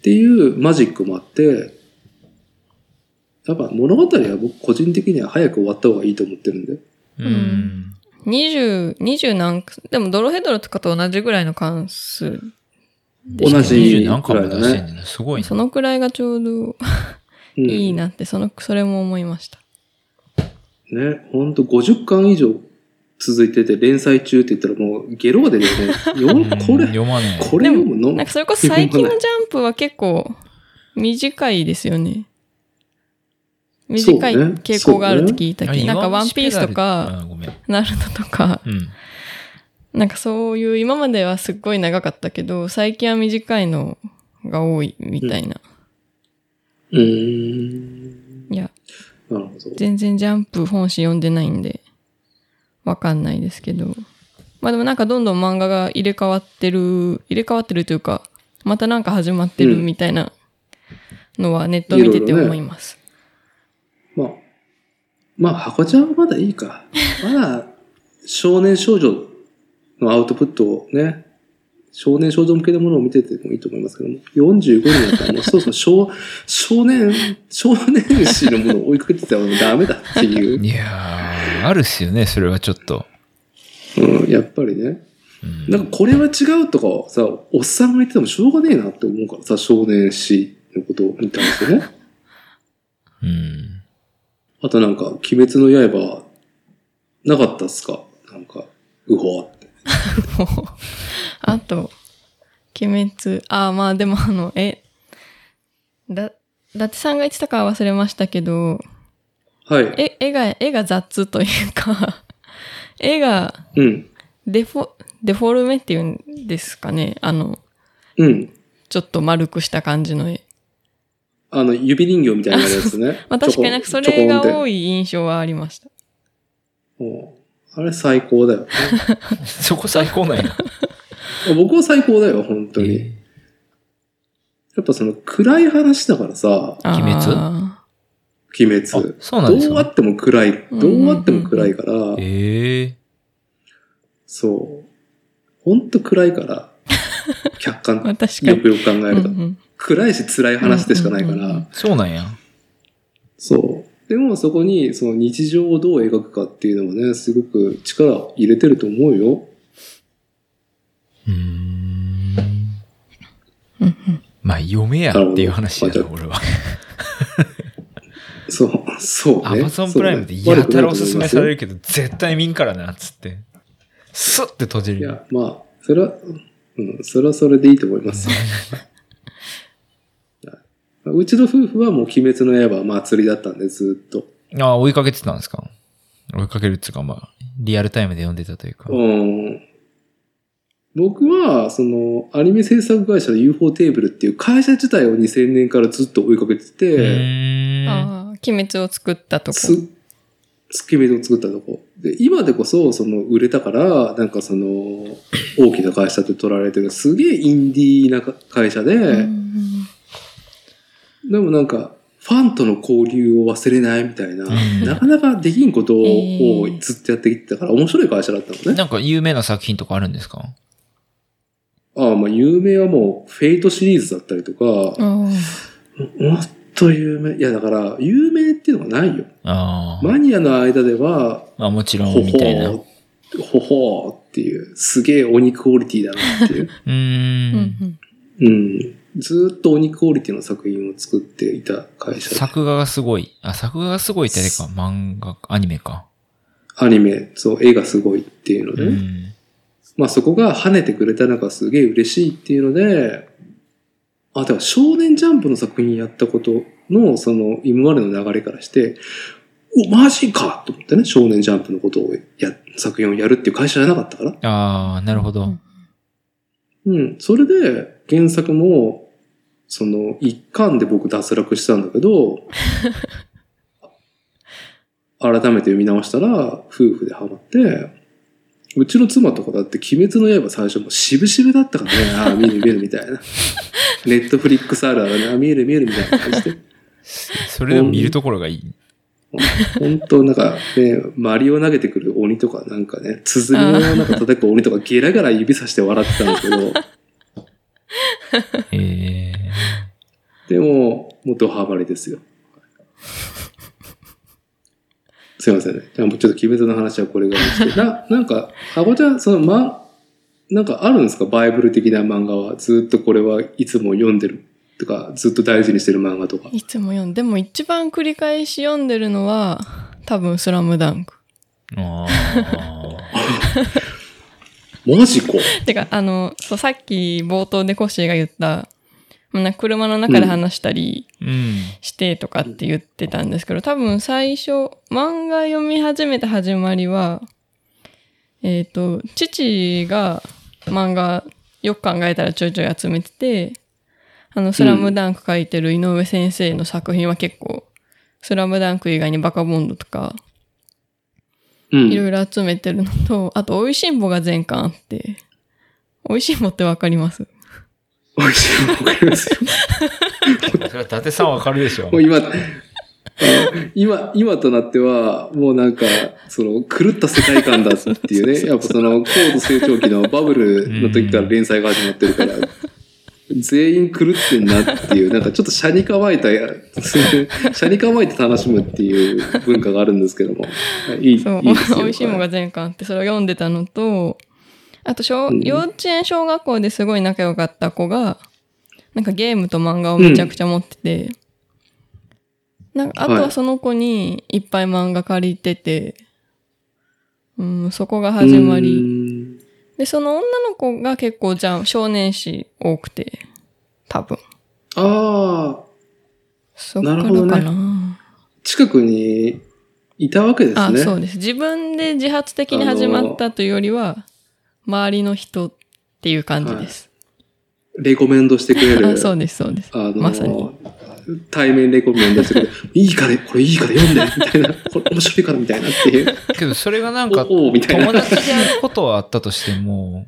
っていうマジックもあって、やっぱ物語は僕個人的には早く終わった方がいいと思ってるんで。うん。二十、二十何、でもドロヘドロとかと同じぐらいの関数で、ね。同じ。二十何回も出してんねんな。すごいね。そのくらいがちょうどいいなって、その、それも思いました。うん、ね、ほんとごじゅっかん以上続いてて、連載中って言ったらもうゲロが出るよね。よ、これ、読まない。これ読むの？なんかそれこそ最近のジャンプは結構短いですよね。短い傾向があるって聞いたけど、なんかワンピースとか、ナルトとか、なんかそういう、今まではすっごい長かったけど、最近は短いのが多いみたいな。うん。いや、全然ジャンプ本誌読んでないんで、わかんないですけど。まあでもなんかどんどん漫画が入れ替わってる、入れ替わってるというか、またなんか始まってるみたいなのはネット見てて思います。まあ、まあ、箱ちゃんはまだいいか。まだ、少年少女のアウトプットをね、少年少女向けのものを見ててもいいと思いますけども、よんじゅうごにんだったらもう、そうそう、少、少年、少年誌のものを追いかけてたらもうダメだっていう。いやー、あるっすよね、それはちょっと。うん、やっぱりね。うん、なんかこれは違うとかさ、おっさんが言っててもしょうがねえなって思うからさ、少年誌のことを見たんですよね。うん。あとなんか、鬼滅の刃、なかったっすか？なんか、うほーって。あと、鬼滅、ああ、まあでもあの、え、だ、伊達さんが言ってたか忘れましたけど、はい。え、絵が、絵が雑というか、絵が、うん。デフォ、デフォルメっていうんですかね、あの、うん。ちょっと丸くした感じの絵。あの、指人形みたいなやつね。まあ、確かになんかそれが多い印象はありました。あれ最高だよ、ね。そこ最高なんや。僕は最高だよ、本当に。えー、やっぱその暗い話だからさ。鬼滅？鬼滅。そうなんですか。どうあっても暗い。どうあっても暗いから。へえー。そう。ほんと暗いから。客観、まあ、確かによくよく考えると。うんうん、暗いし辛い話でしかないから、うんうんうん、そうなんや。そうでもそこにその日常をどう描くかっていうのもね、すごく力を入れてると思うよ。うーん。まあ読めやっていう話だよ俺は。そう、そう、ね。アマゾンプライムでやたらおすすめされるけど、絶対見んからな、つって。スッて閉じる。いや、まあ、それは、うん、それはそれでいいと思います。うちの夫婦はもう鬼滅の刃は祭りだったんで、ずっと。ああ、追いかけてたんですか？追いかけるっていうか、まあ、リアルタイムで読んでたというか。うん。僕は、その、アニメ制作会社の ユーフォー テーブルっていう会社自体をにせんねんからずっと追いかけてて。へああ、鬼滅を作ったとこ。鬼滅を作ったとこ。で、今でこそ、その、売れたから、なんかその、大きな会社と取られてる、すげえインディーな会社で、うんでもなんか、ファンとの交流を忘れないみたいな、なかなかできんことをずっとやってきてたから、面白い会社だったのね、えー。なんか有名な作品とかあるんですか？ああ、まあ有名はもう、フェイトシリーズだったりとか、もっと有名、いやだから、有名っていうのがないよ。あマニアの間では、まあもちろんみたいな。ほほ、ほほーっていう、すげえ鬼クオリティだなっていう。うーん。うんずっと鬼クオリティの作品を作っていた会社。作画がすごい。あ、作画がすごいってあれか、漫画、アニメか。アニメ、そう、絵がすごいっていうので、うん、まあそこが跳ねてくれたのがすげえ嬉しいっていうので、あ、だから少年ジャンプの作品やったことの、その、今までの流れからして、お、マジかと思ってね、少年ジャンプのことをや、作品をやるっていう会社じゃなかったから。ああ、なるほど。うん、それで原作も、その一巻で僕脱落したんだけど改めて読み直したら夫婦でハマって、うちの妻とかだって鬼滅の刃最初もしぶしぶだったからね、ああ見る見るみたいなネットフリックスあるあるね、ああ見る見るみたいな感じでそれでも見るところがいい本当なんかね、マリオ投げてくる鬼とかなんかね、鼓のなんか叩く鬼とかゲラゲラ指さして笑ってたんだけどえー、でも、もうドハマりですよ。すいませんね。じゃあもうちょっと鬼滅の話はこれぐらいにして。な、なんか、ハコちゃん、そのま、なんかあるんですか？バイブル的な漫画は。ずっとこれはいつも読んでるとか、ずっと大事にしてる漫画とか。いつも読んで、でも一番繰り返し読んでるのは、多分スラムダンク。ああ。マジか。てか、あの、そう、さっき冒頭でコッシーが言った、なんか車の中で話したりしてとかって言ってたんですけど、うん、多分最初、漫画読み始めた始まりは、えっと、父が漫画、よく考えたらちょいちょい集めてて、あの、スラムダンク書いてる井上先生の作品は結構、スラムダンク以外にバカボンドとか、いろいろ集めてるのと、あと、おいしんぼが全巻あって。おいしんぼってわかります？おいしんぼわかりますよ。それ伊達さんわかるでしょ。もう今、今、今となっては、もうなんか、その、狂った世界観だっていうね。やっぱその、高度成長期のバブルの時から連載が始まってるから、全員狂ってんなっていう、なんかちょっと車に構えた、車に構えて楽しむっていう文化があるんですけども。いい、そう、いいですよ。美味しいものが全巻ってそれを読んでたのと、あと小、うん、幼稚園小学校ですごい仲良かった子が、なんかゲームと漫画をめちゃくちゃ持ってて、うん、なんかあとはその子にいっぱい漫画借りてて、はい、うん、そこが始まり、で、その女の子が結構じゃあ少年誌多くて、多分。ああ。そっからかな。なるほどね。近くにいたわけですね。あ、そうです。自分で自発的に始まったというよりは、周りの人っていう感じです。はい、レコメンドしてくれる。あ、そうです、そうです。あのー、まさに。対面レコメンドしてくれる。いいから、これいいから読んでみたいな。これ面白いからみたいなっていう。けど、それがなんか、友達でやることはあったとしても、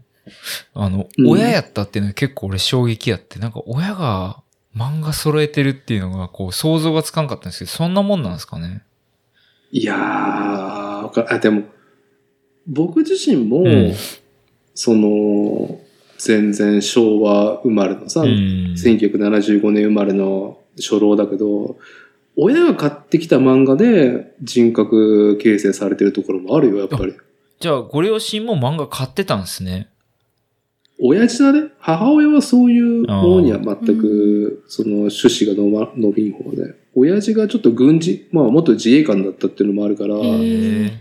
あの、うん、親やったっていうのは結構俺衝撃やって、なんか親が漫画揃えてるっていうのが、こう、想像がつかんかったんですけど、そんなもんなんですかね。いやー、あ、でも、僕自身も、うん、その、全然昭和生まれのさ、うん、せんきゅうひゃくななじゅうごねん生まれの初老だけど、親が買ってきた漫画で人格形成されてるところもあるよ、やっぱり。じゃあ、ご両親も漫画買ってたんですね。親父だね。母親はそういうものには全く、その趣旨が伸びん方ね。親父がちょっと軍事、まあ元自衛官だったっていうのもあるから、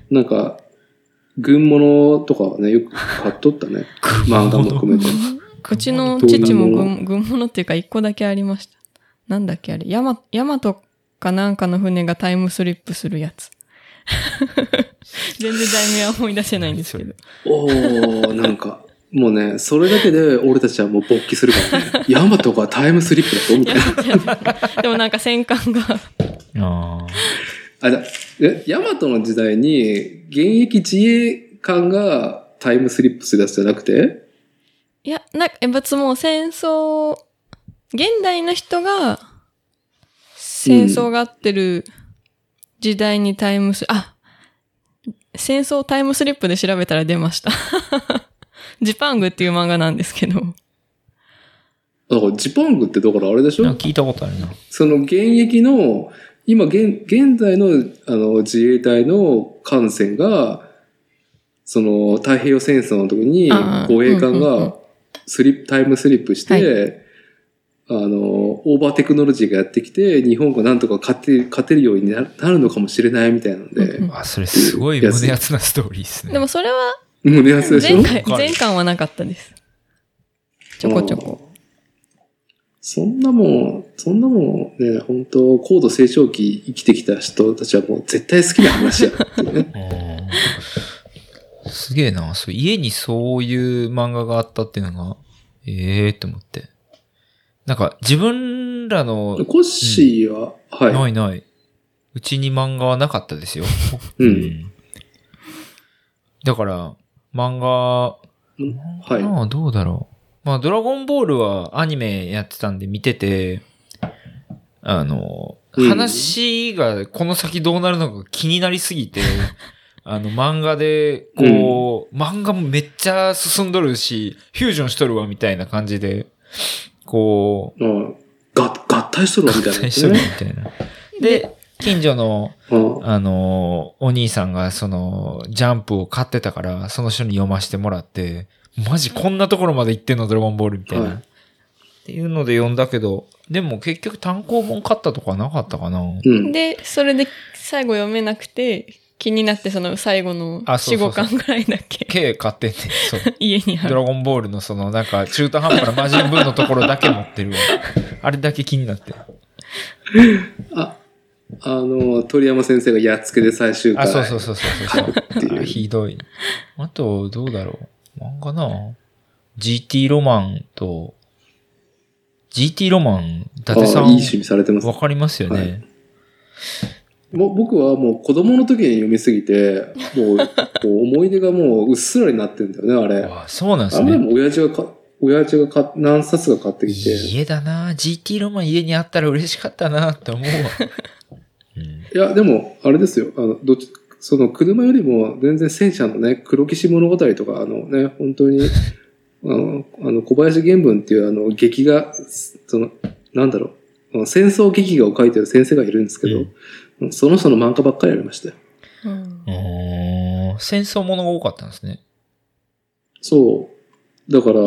なんか、軍物とかはね、よく買っとったね。漫画も含めて。うちの父も軍、軍物っていうか一個だけありました。なんだっけあれ。ヤマ、ヤマトかなんかの船がタイムスリップするやつ。全然題名は思い出せないんですけど。おー、なんか。もうね、それだけで俺たちはもう勃起するからね。ヤマトがタイムスリップだとみたいな。でもなんか戦艦があ。あだえヤマトの時代に現役自衛官がタイムスリップするやつじゃなくて？いや、なんか、別にもう戦争、現代の人が戦争があってる時代にタイムス、うん、あ、戦争タイムスリップで調べたら出ました。ジパングっていう漫画なんですけど。だからジパングってだからあれでしょ？聞いたことあるな。その現役の、今現、現在の、あの自衛隊の艦船が、その太平洋戦争の時に護衛艦がスリップ、うんうんうん、タイムスリップして、はい、あの、オーバーテクノロジーがやってきて、日本がなんとか勝て、勝てるようになるのかもしれないみたいなので。うんうん、あ、それすごい胸熱なストーリーですね。でもそれは、胸安でしょ？前回、前回はなかったです。ちょこちょこ。そんなもん、そんなもんね、本当高度成長期生きてきた人たちはもう絶対好きな話やってね。すげえな、そう、家にそういう漫画があったっていうのが、ええー、と思って。なんか自分らの。コッシーは、うん、はい。ないない。うちに漫画はなかったですよ。うん。うん、だから、漫画、はい。まあ、どうだろう。まあ、ドラゴンボールはアニメやってたんで見てて、あの、うん、話がこの先どうなるのか気になりすぎて、あの、漫画で、こう、うん、漫画もめっちゃ進んどるし、フュージョンしとるわ、みたいな感じで、こう、うん、合体しとるわ、みたいな。合体しとるわ、みたいな。で、近所の、うん、あの、お兄さんがその、ジャンプを買ってたから、その人に読ませてもらって、マジこんなところまで行ってんの、ドラゴンボールみたいな、はい。っていうので読んだけど、でも結局単行本買ったとかなかったかな。うん、で、それで最後読めなくて、気になってその最後のよん、ごかんぐらいだっけ。K 買ってんねん。そう。家にある。ドラゴンボールのその、なんか中途半端な魔人ブーのところだけ持ってるわ。あれだけ気になって。ああの鳥山先生がやっつけで最終回、あ、そうそうそうそうそうひどい。あとどうだろう、漫画な ジーティー ロマンと ジーティー ロマン、伊達さんいい趣味されてます、わかりますよね、はい、もう僕はもう子供の時に読みすぎてもう思い出がもううっすらになってるんだよねあれ。あ、そうなんですね。あれも親父がか親父がか何冊が買ってきて、家だな ジーティー ロマン家にあったら嬉しかったなって思うわ。いや、でも、あれですよ。あの、どっち、その、車よりも、全然戦車のね、黒騎士物語とか、あのね、本当に、あの、あの小林原文っていう、あの、劇画、その、なんだろう、戦争劇画を書いてる先生がいるんですけど、うん、その人の漫画ばっかりありましたよ。うん、戦争ものが多かったんですね。そう。だから、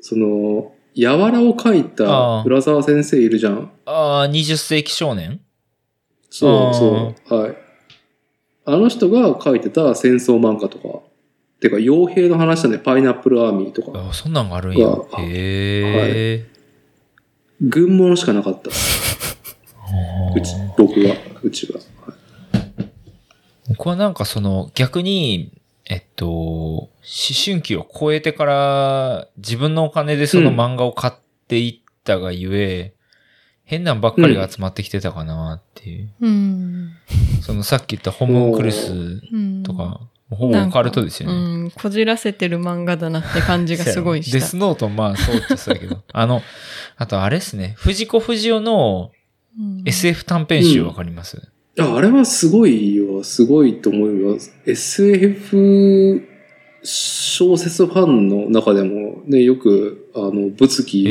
その、やわらを書いた浦沢先生いるじゃん。ああ、にじゅっ世紀少年？そうそう。はい。あの人が書いてた戦争漫画とか、てか傭兵の話だね、パイナップルアーミーとか。あ、そんなんがあるんや。へぇ、はい、軍物しかなかった。うち、僕は、うちは。僕はなんかその、逆に、えっと、思春期を超えてから、自分のお金でその漫画を買っていったがゆえ、うん、変なんばっかりが集まってきてたかなっていう。うん、そのさっき言ったホムンクルスとか、ほぼオカルトですよね。うん、こじらせてる漫画だなって感じがすごいした。デスノートまあそうって言ってたけど。あの、あとあれですね、藤子不二雄の エスエフ 短編集わかります？うんうん、あれはすごいよ、すごいと思います。エスエフ 小説ファンの中でもね、よく、あの、物議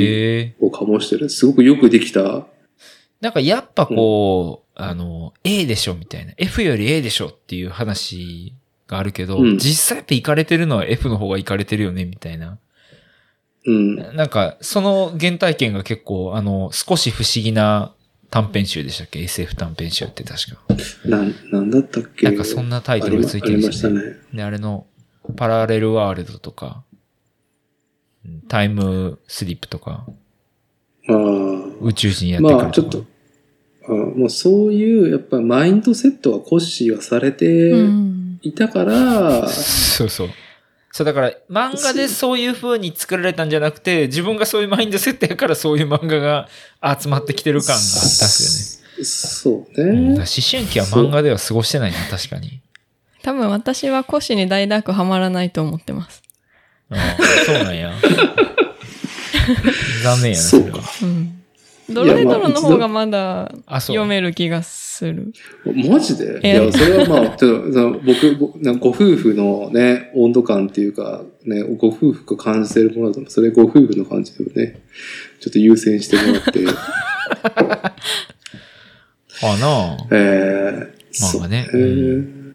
を醸してる。すごくよくできた。なんかやっぱこう、うん、あの、A でしょみたいな。F より A でしょっていう話があるけど、うん、実際やっぱイカれてるのは F の方がイカれてるよねみたいなうん、なんかその原体験が結構あの少し不思議な短編集でしたっけ？ エスエフ 短編集って確か。な、なんだったっけ？なんかそんなタイトルがついてるんですよね。ありましたね。で、あれのパラレルワールドとか、タイムスリップとか、あ宇宙人やってくるとか。まあちょっと、あもうそういうやっぱマインドセットは骨子はされていたから、うん、そうそう。そうだから漫画でそういう風に作られたんじゃなくて自分がそういうマインドセットやからそういう漫画が集まってきてる感があったんですよね。そうね、うん、思春期は漫画では過ごしてないな。確かに多分私は腰に大学はまらないと思ってます。ああそうなんや残念やなそれは。そうか、うん、ドロレドロの方がまだ読める気がする。マジで？いや、それはまあ、ちょっと、その僕、ご夫婦のね、温度感っていうか、ね、ご夫婦が感じてるものだと思う。それご夫婦の感じでもね、ちょっと優先してもらって。あなぁ。えー、まあね。えー、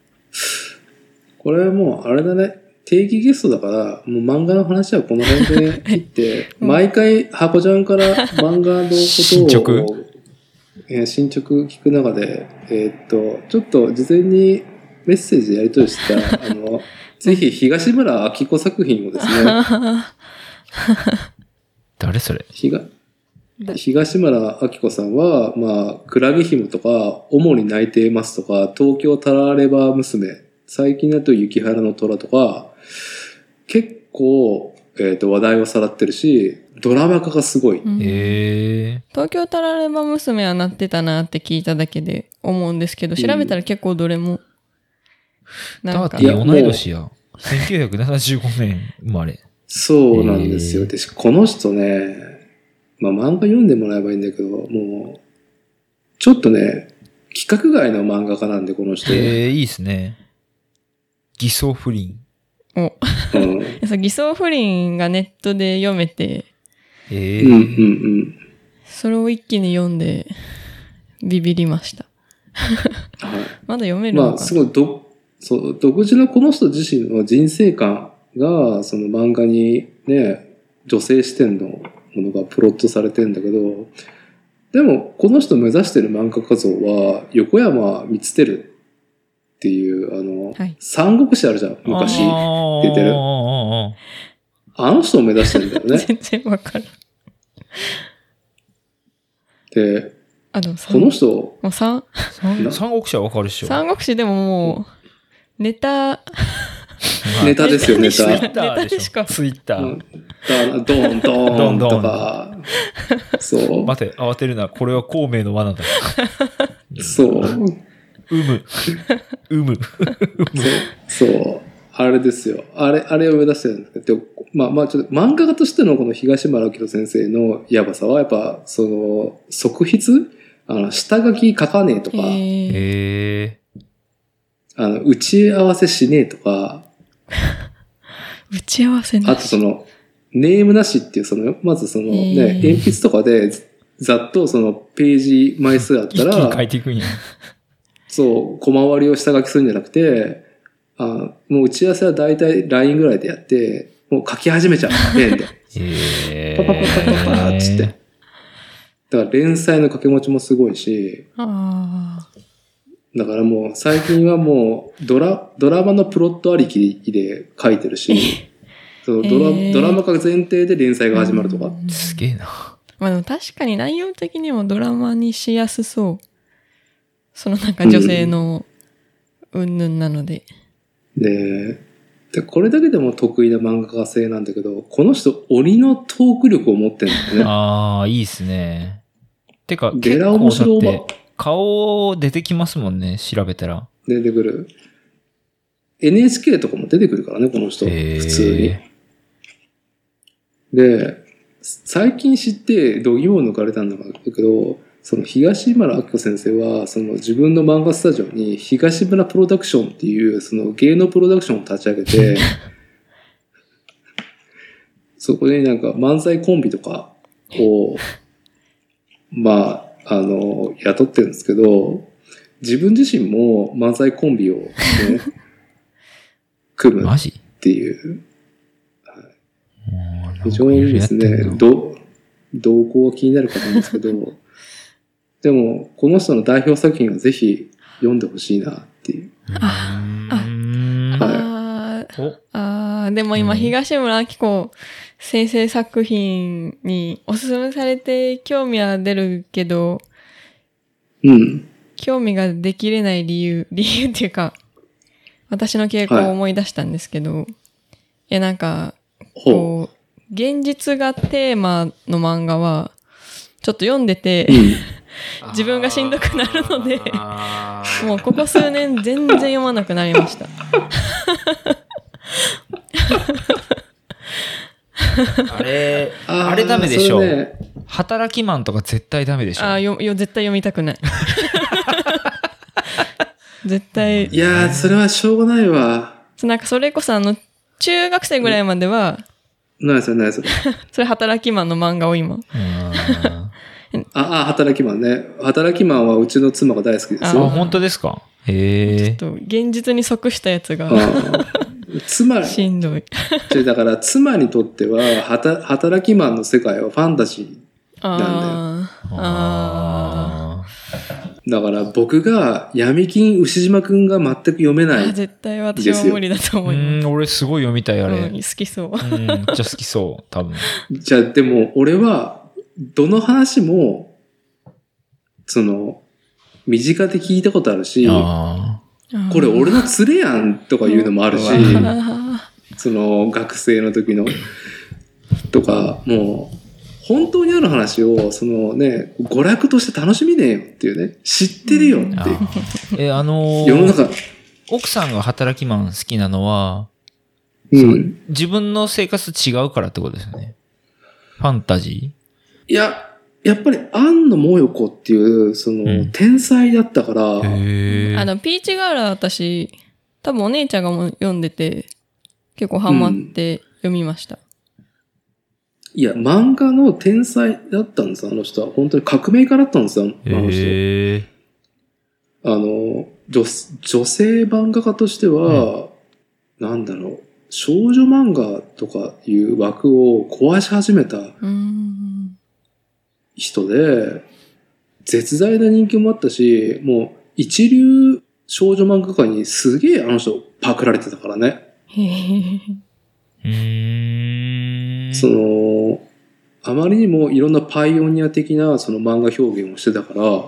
これはもう、あれだね。定期ゲストだから、もう漫画の話はこの辺で切って、うん、毎回、箱ちゃんから漫画のことを、進捗聞く中で、えー、っと、ちょっと事前にメッセージやり取りした、あの、ぜひ東村明子作品をですね。誰それ？東村明子さんは、まあ、クラゲ姫とか、主に泣いていますとか、東京タラレバ娘、最近だと雪原の虎とか、結構、えー、っと、話題をさらってるし、ドラマ化がすごい、うん、へー。東京タラレバ娘はなってたなって聞いただけで思うんですけど、調べたら結構どれも、うん、なんか。だって同い年や。せんきゅうひゃくななじゅうごねん生まれ。そうなんですよ。で、この人ね、まあ漫画読んでもらえばいいんだけど、もう、ちょっとね、規格外の漫画家なんで、この人。えー、いいですね。偽装不倫。おうん、偽装不倫がネットで読めて、えーうんうんうん、それを一気に読んでビビりましたまだ読めるのかな、まあ、すごいどそう独自のこの人自身の人生観がその漫画にね女性視点のものがプロットされてんだけど、でもこの人目指してる漫画家像は横山光輝っていう、あの、はい、三国志あるじゃん、昔。出てる。あの人を目指してるんだよね。全然わかる。で、あのこの人もう三、三国志はわかるでしょ。三国志でももう、ネタ、ネタですよ、ネタ。ネタでしか。ツイッター。ドーン、ドーン、ドーンとか。そう。待て、慌てるな。これは孔明の罠だ。そう。うむ。うむ。そう。そう。あれですよ。あれ、あれを目指してるんですけど、まあまあちょっと漫画家としてのこの東村明子先生のやばさはやっぱ、その、側筆あの、下書き書かねえとか、へあの、打ち合わせしねえとか、打ち合わせねえ。あとその、ネームなしっていう、その、まずそのね、鉛筆とかで、ざっとそのページ枚数あったら、一気に書いていくんや。そう、小回りを下書きするんじゃなくて、あもう打ち合わせはだいたい ライン ぐらいでやって、もう書き始めちゃう。ペンで。へパパパパパパパっつって。だから連載の掛け持ちもすごいし、あだからもう最近はもうドラ、ドラマのプロットありきで書いてるし、その ドラ、ドラマ化前提で連載が始まるとか。すげえな。まあでも確かに内容的にもドラマにしやすそう。そのなんか女性の云々なので、うん、で、でこれだけでも得意な漫画家性なんだけど、この人鬼のトーク力を持ってるんだよね。ああいいですね。てかゲラ面白い顔出てきますもんね。調べたら出てくる。エヌエイチケー とかも出てくるからねこの人、えー、普通に。で最近知って度肝を抜かれたんだけど。その東村明子先生はその自分の漫画スタジオに東村プロダクションっていうその芸能プロダクションを立ち上げてそこでなんか漫才コンビとかをまああの雇ってるんですけど、自分自身も漫才コンビをね組むっていう非常にですね、ど、動向が気になる方なんですけど、でも、この人の代表作品はぜひ読んでほしいなっていう。ああ、はい、ああ、でも今、東村明子先生作品におすすめされて興味は出るけど、うん。興味ができれない理由、理由っていうか、私の傾向を思い出したんですけど、はい、いやなんか、こう、現実がテーマの漫画は、ちょっと読んでて、うん、自分がしんどくなるので、もうここ数年全然読まなくなりました。あれ、あれダメでしょ、ね、働きマンとか絶対ダメでしょ。あよよ絶対読みたくない。絶対。いやー、それはしょうがないわ。なんかそれこそあの、中学生ぐらいまでは、何それ何それ。それ働きマンの漫画を今。ああ、働きマンね。働きマンはうちの妻が大好きですよ。あ、本当ですか。へえ。ちょっと現実に即したやつが。妻しんどい。だから妻にとっては、はた働きマンの世界はファンタジーなんだよ。ああ。だから僕が闇金牛島くんが全く読めない。絶対私は無理だと思います。うん、俺すごい読みたいあれ。うん、好きそう。うん、めっちゃ好きそう多分。じゃあでも俺はどの話もその身近で聞いたことあるし、あこれ俺の連れやんとかいうのもあるし、その学生の時のとかもう。本当にある話を、そのね、娯楽として楽しみねえよっていうね、知ってるよっていう。あえ、あのー、世の中。奥さんが働きマン好きなのは、うん、自分の生活違うからってことですよね。ファンタジー？いや、やっぱり庵野もよこっていう、その、うん、天才だったから。へあの、ピーチガーラー私、多分お姉ちゃんがも読んでて、結構ハマって読みました。うん、いや、漫画の天才だったんですよ、あの人は。本当に革命家だったんですよ、あの人。えー、あの女、女性漫画家としては、うん、なんだろう、少女漫画とかいう枠を壊し始めた人で、絶大な人気もあったし、もう一流少女漫画家にすげえあの人パクられてたからね。へーうーん、そのあまりにもいろんなパイオニア的なその漫画表現をしてたから、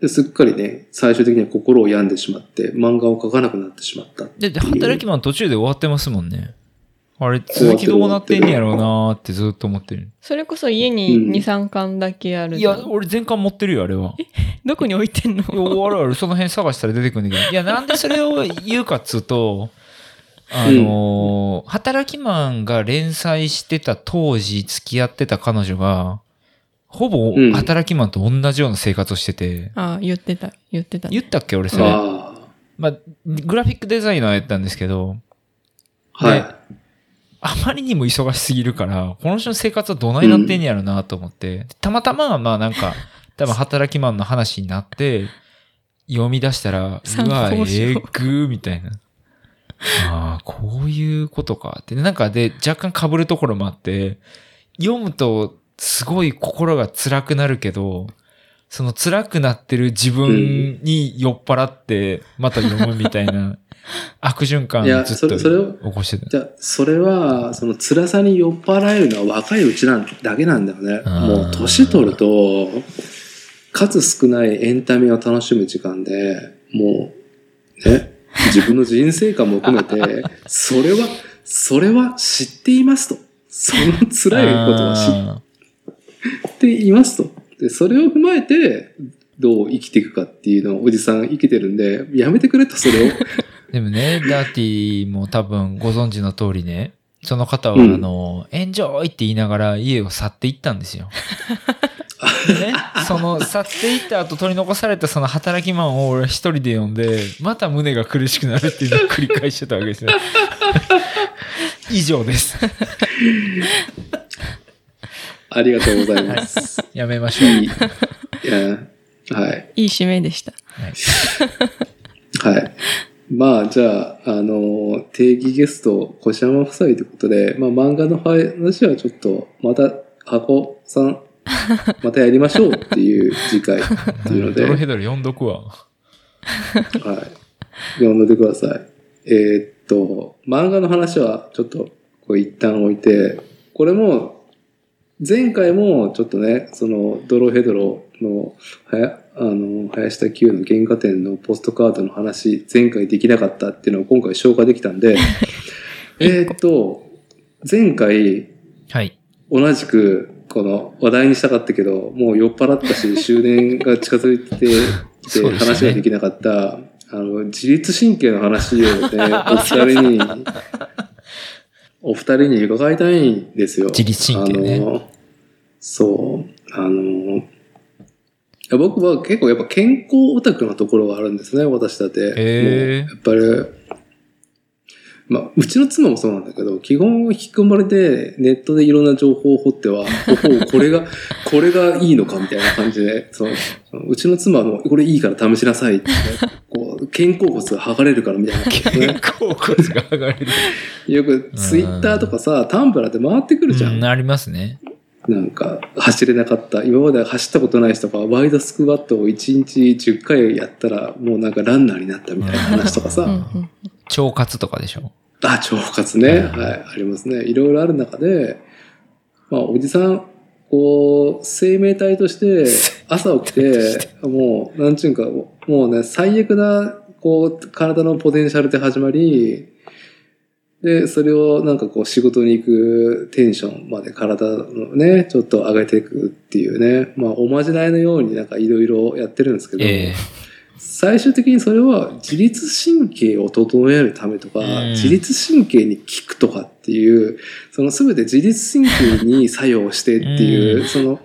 ですっかりね、最終的には心を病んでしまって漫画を描かなくなってしまったっていう。で働きマン途中で終わってますもんね。あれ続きどうなってんやろうなーってずっと思ってる。それこそ家に にさんかんだけある、うん、いや俺全巻持ってるよあれは。えどこに置いてんの。いやあるある、その辺探したら出てくるんだけど。いやなんでそれを言うかっつうとあのーうん、働きマンが連載してた当時付き合ってた彼女が、ほぼ働きマンと同じような生活をしてて。うん、ああ、言ってた、言ってた、ね。言ったっけ、俺それ。あまあ、グラフィックデザイナーやったんですけど、はい。あまりにも忙しすぎるから、この人の生活はどないなってんやろなと思って、うん、たまたま、まあなんか、多分働きマンの話になって、読み出したら、うわ、えー、ぐーみたいな。ああ、こういうことかって、なんかで若干被るところもあって、読むとすごい心が辛くなるけど、その辛くなってる自分に酔っ払ってまた読むみたいな悪循環をずっと起こしてた。じゃあそれはその辛さに酔っ払えるのは若いうちなんだけなんだよね。もう年取ると数少ないエンタメを楽しむ時間で、もうね。自分の人生観も含めて、それは、それは知っていますと。その辛いことは知っていますと。で、それを踏まえて、どう生きていくかっていうのをおじさん生きてるんで、やめてくれと、それを。でもね、ダーティーも多分ご存知の通りね、その方は、あの、うん、エンジョイって言いながら家を去っていったんですよ。ね、その去っていった後取り残されたその働きマンを俺一人で呼んで、また胸が苦しくなるっていうのを繰り返してたわけですね。以上です。ありがとうございます。はい、やめましょう。いや、はい。いい締めでした。はい。はい、まあ、じゃあ、あの、定義ゲスト、小島夫妻ということで、まあ、漫画の話はちょっと、また、箱さん、またやりましょうっていう次回っていうので。ドロヘドロ読んどくわ。はい。読んでください。えー、っと、漫画の話はちょっと、これ一旦置いて、これも、前回もちょっとね、その、ドロヘドロの、はや、あの、林田Qの原画展のポストカードの話、前回できなかったっていうのを今回消化できたんで、えっと、前回、はい。同じく、この話題にしたかったけど、もう酔っ払ったし、終電が近づいてて、話ができなかった、ね、あの、自律神経の話をね、お二人に、お二人に伺いたいんですよ。自律神経ね。あの、そう、あの、僕は結構やっぱ健康オタクのところがあるんですね、私だって。えー、やっぱり、まあ、うちの妻もそうなんだけど、基本引き込まれてネットでいろんな情報を掘っては、これが、これがいいのかみたいな感じで、そのうちの妻もこれいいから試しなさいって、ね、こう肩甲骨が剥がれるからみたいな、ね。肩甲骨が剥がれる。よくツイッターとかさ、タンブラーって回ってくるじゃん。うん、ありますね。なんか、走れなかった。今まで走ったことない人がワイドスクワットをいちにちじゅっかいやったら、もうなんかランナーになったみたいな話とかさ。うん、腸活とかでしょ。あ、腸活ね、うん。はい、ありますね。いろいろある中で、まあ、おじさん、こう、生命体として、朝起きて、もう、なんちゅうんか、もうね、最悪な、こう、体のポテンシャルで始まり、で、それをなんかこう仕事に行くテンションまで体のね、ちょっと上げていくっていうね、まあおまじないのようになんかいろいろやってるんですけど、えー、最終的にそれは自律神経を整えるためとか、うん、自律神経に効くとかっていう、その全て自律神経に作用してっていう、うん、その、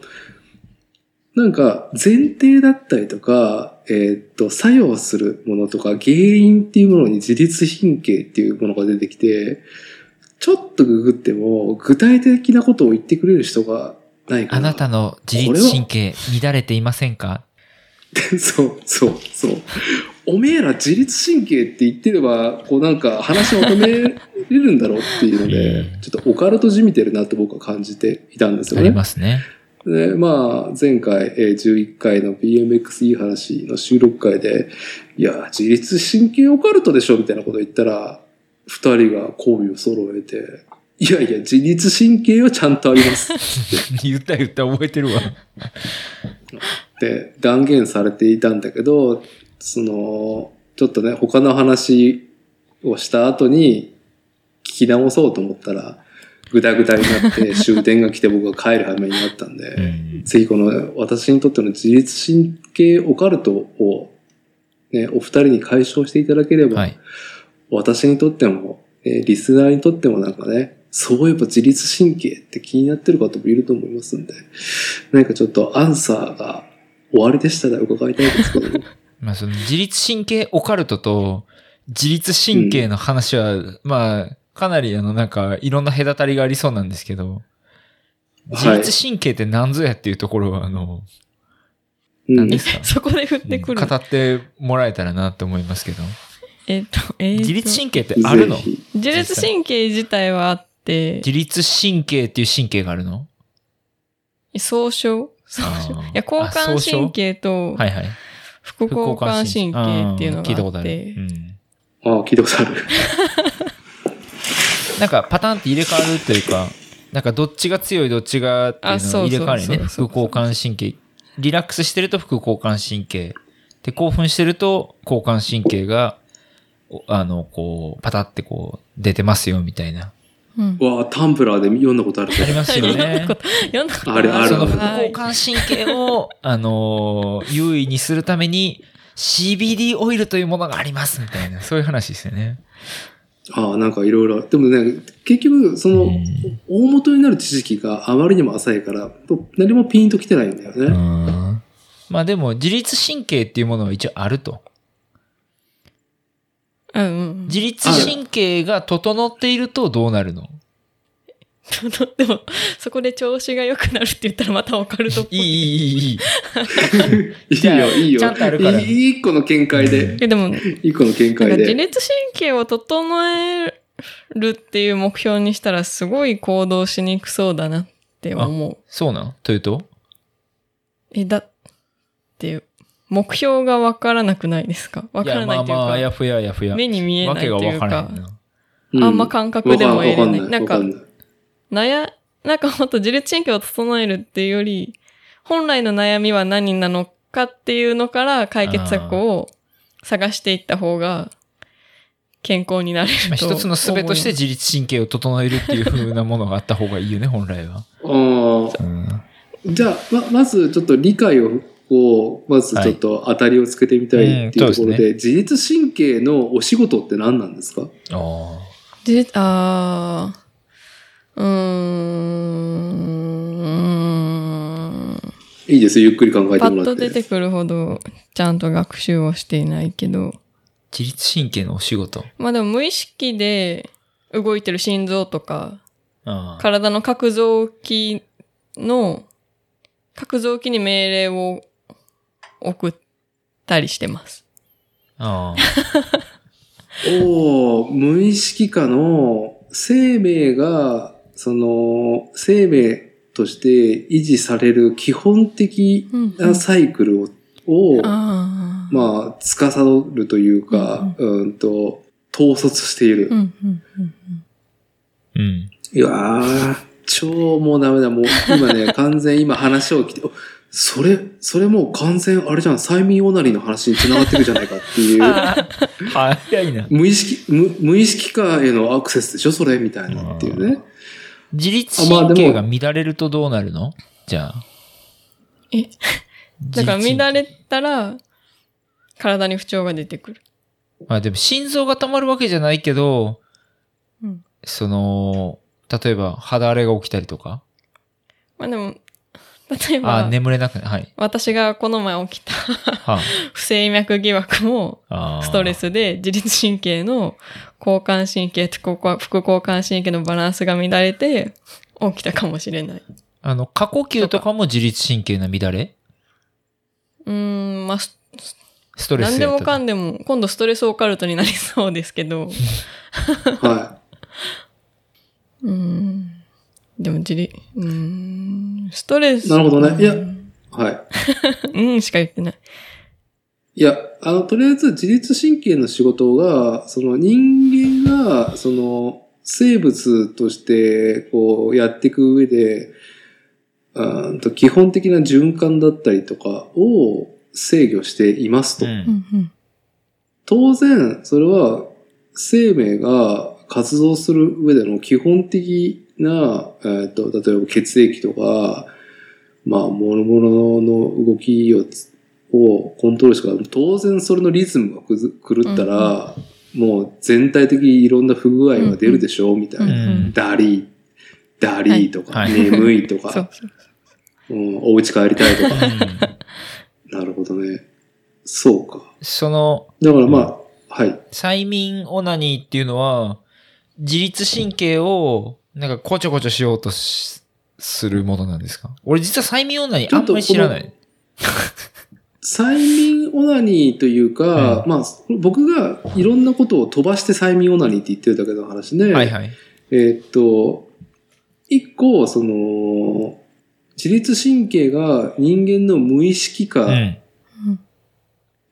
なんか前提だったりとか、えっと、作用するものとか原因っていうものに自律神経っていうものが出てきて、ちょっとググっても具体的なことを言ってくれる人がないかな。あなたの自律神経乱れていませんか？そう、そう、そう。おめえら自律神経って言ってれば、こうなんか話を止めれるんだろうっていうので、ちょっとオカルトじみてるなと僕は感じていたんですよね。ありますね。で、まあ、前回、えー、じゅういっかいの ビーエムエックス いい話の収録会で、いや、自律神経オカルトでしょみたいなこと言ったら、二人が交尾を揃えて、いやいや、自律神経はちゃんとありますって。言った言った覚えてるわ。で、断言されていたんだけど、その、ちょっとね、他の話をした後に聞き直そうと思ったら、ぐだぐだになって終電が来て僕が帰る羽目になったんで、うん、ぜひこの私にとっての自律神経オカルトを、ね、お二人に解消していただければ、はい、私にとっても、えー、リスナーにとってもなんかね、そういえば自律神経って気になってる方もいると思いますんで、なんかちょっとアンサーが終わりでしたら伺いたいですけどね。まあその自律神経オカルトと自律神経の話は、うん、まあ、かなりあのなんかいろんな隔たりがありそうなんですけど、自律神経って何ぞやっていうところはあの何ですか、うん、そこで振ってくる、語ってもらえたらなと思いますけど、えっと、えっと、自律神経ってあるの？自律神経自体はあって、自律神経っていう神経があるの？総称、総称、いや交感神経と副交感神経っていうのがあって、聞いたことある、うん、ああ聞いたことある。なんかパターンって入れ替わるというか、なんかどっちが強いどっちがっていうのを入れ替わるね。副交感神経。リラックスしてると副交感神経。で、興奮してると交感神経が、あの、こう、パタってこう、出てますよみたいな。うん、わあ、タンブラーで読んだことある。ありますよね。読んだことある。あるある。その副交感神経を、あの、優位にするために シービーディー オイルというものがありますみたいな、そういう話ですよね。ああ、なんかいろいろ。でもね、結局、その、大元になる知識があまりにも浅いから、何もピンときてないんだよね。うん、まあでも、自律神経っていうものは一応あると。うん、うん。自律神経が整っているとどうなるの？でもそこで調子が良くなるって言ったらまたオカルトっぽい。いいいいいいいいよいいよ、ちゃんとあるから、いい一個の見解で、いやでも一個の見解で自律神経を整えるっていう目標にしたらすごい行動しにくそうだなって思う。そうなのというと、えだって目標が分からなくないですか？分からないというか、いやまあまあやふややふや、目に見えないというか、わけが分からないな、あんま感覚でも得れない、うん、なんか悩、なんかほんと自律神経を整えるっていうより、本来の悩みは何なのかっていうのから解決策を探していった方が健康になれると。一つの術として自律神経を整えるっていう風なものがあった方がいいよね、本来は。あうん、じゃあ ま, まずちょっと理解をこうまずちょっと当たりをつけてみたいっていうところで、はいうんでね、自律神経のお仕事って何なんですか？あであーうーん、いいですよゆっくり考えてもらって。パッと出てくるほどちゃんと学習をしていないけど、自律神経のお仕事、まあでも無意識で動いてる心臓とか、あ体の各臓器の各臓器に命令を送ったりしてます。あおー、無意識下の生命がその生命として維持される基本的なサイクルを、うんうん、あまあ司るというか、うんうん、うんと統率している。うんうんうんうん、いやー超もうダメだ、もう今ね完全今話を聞いて。それ、それもう完全、あれじゃん、催眠オナニーの話に繋がってるじゃないかっていう。早いな。無意識、無、無意識化へのアクセスでしょ、それみたいなっていうね。自律神経が乱れるとどうなるの？じゃあ。え？だから乱れたら、体に不調が出てくる。まあでも心臓が溜まるわけじゃないけど、うん、その、例えば肌荒れが起きたりとか。まあでも、例えばあ眠れなく、はい、私がこの前起きた不整脈疑惑もストレスで自律神経の交感神経と副交感神経のバランスが乱れて起きたかもしれない。あの過呼吸とかも自律神経の乱れ、うーん、まあストレス何でもかんでも今度ストレスオカルトになりそうですけどはいうんでも自律、うーん、ストレス。なるほどね。いや、はい。うん、しか言ってない。いや、あの、とりあえず自律神経の仕事が、その人間が、その生物として、こう、やっていく上で、うんと、基本的な循環だったりとかを制御していますと。うん、当然、それは生命が活動する上での基本的な、えー、と例えば血液とか、まあ、物々の動きを、をコントロールしてから、当然それのリズムが狂ったら、うん、もう全体的にいろんな不具合が出るでしょ、うん、みたいな。うん、ダリー、ダリーとか、はい、眠いとか、はい、うん、お家帰りたいとか。なるほどね。そうか。その、だからまあ、うん、はい。催眠オナニーっていうのは、自律神経を、なんか、こちょこちょしようとしするものなんですか？俺実は催眠オナニーあんまり知らない。催眠オナニーというか、うん、まあ、僕がいろんなことを飛ばして催眠オナニーって言ってるだけの話で、はいはい、えー、っと、一個、その、自律神経が人間の無意識化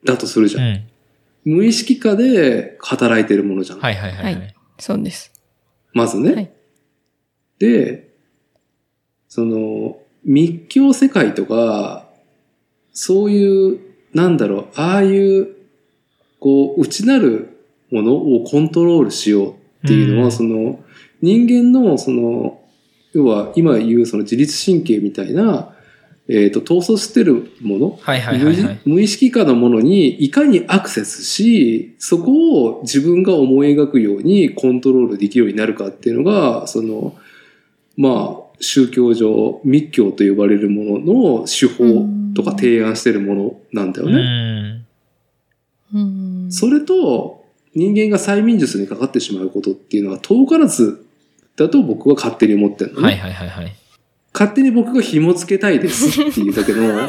だとするじゃん。うんうん、無意識化で働いてるものじゃん。はいはいはい、はいはい。そうです。まずね。はい、で、その、密教世界とか、そういう、なんだろう、ああいう、こう、内なるものをコントロールしようっていうのは、うん、その、人間の、その、要は、今言うその自律神経みたいな、えっと、統率してるもの、はいはいはいはい、無意識化のものにいかにアクセスし、そこを自分が思い描くようにコントロールできるようになるかっていうのが、その、まあ、宗教上、密教と呼ばれるものの手法とか提案してるものなんだよね。うんうん、それと、人間が催眠術にかかってしまうことっていうのは遠からずだと僕は勝手に思ってるのね。はいはいはいはい。勝手に僕が紐付けたいですっていうだけの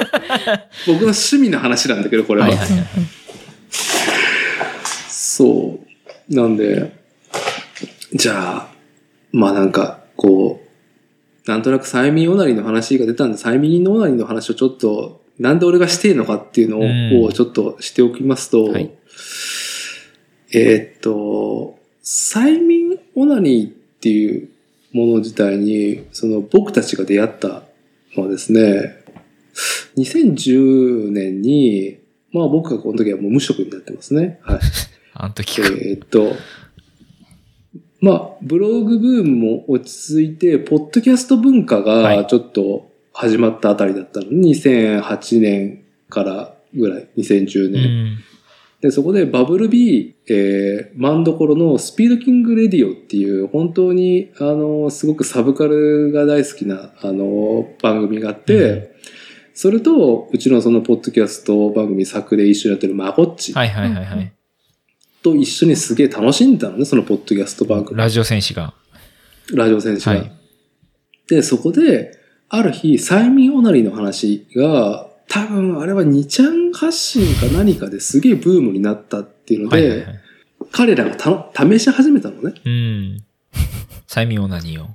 僕の趣味の話なんだけどこれは。はいはいはいはい、そうなんでじゃあまあなんかこうなんとなく催眠オナニーの話が出たんで催眠のオナニーの話をちょっとなんで俺がしていいのかっていうのをちょっとしておきますと、はい、えー、っと催眠オナニーっていうもの自体にその僕たちが出会ったのはですねにせんじゅうねんにまあ僕がこの時はもう無職になってますね。はい。あの時か。えー、っとまあブログブームも落ち着いてポッドキャスト文化がちょっと始まったあたりだったの、はい、にせんはちねんからぐらいにせんじゅうねん、うん、でそこでバブル B、えー、マンどころのスピードキングレディオっていう本当にあのすごくサブカルが大好きなあの番組があって、うん、それとうちのそのポッドキャスト番組作で一緒にやってるマゴッチ、はいはいはいはい、と一緒にすげえ楽しんだのねそのポッドキャスト番組ラジオ戦士がラジオ戦士が、はい、でそこである日催眠オナニーの話が多分あれはにちゃん発信か何かですげえブームになったっていうのではいはい、はい、彼らがた試し始めたのねうん催眠オナニーを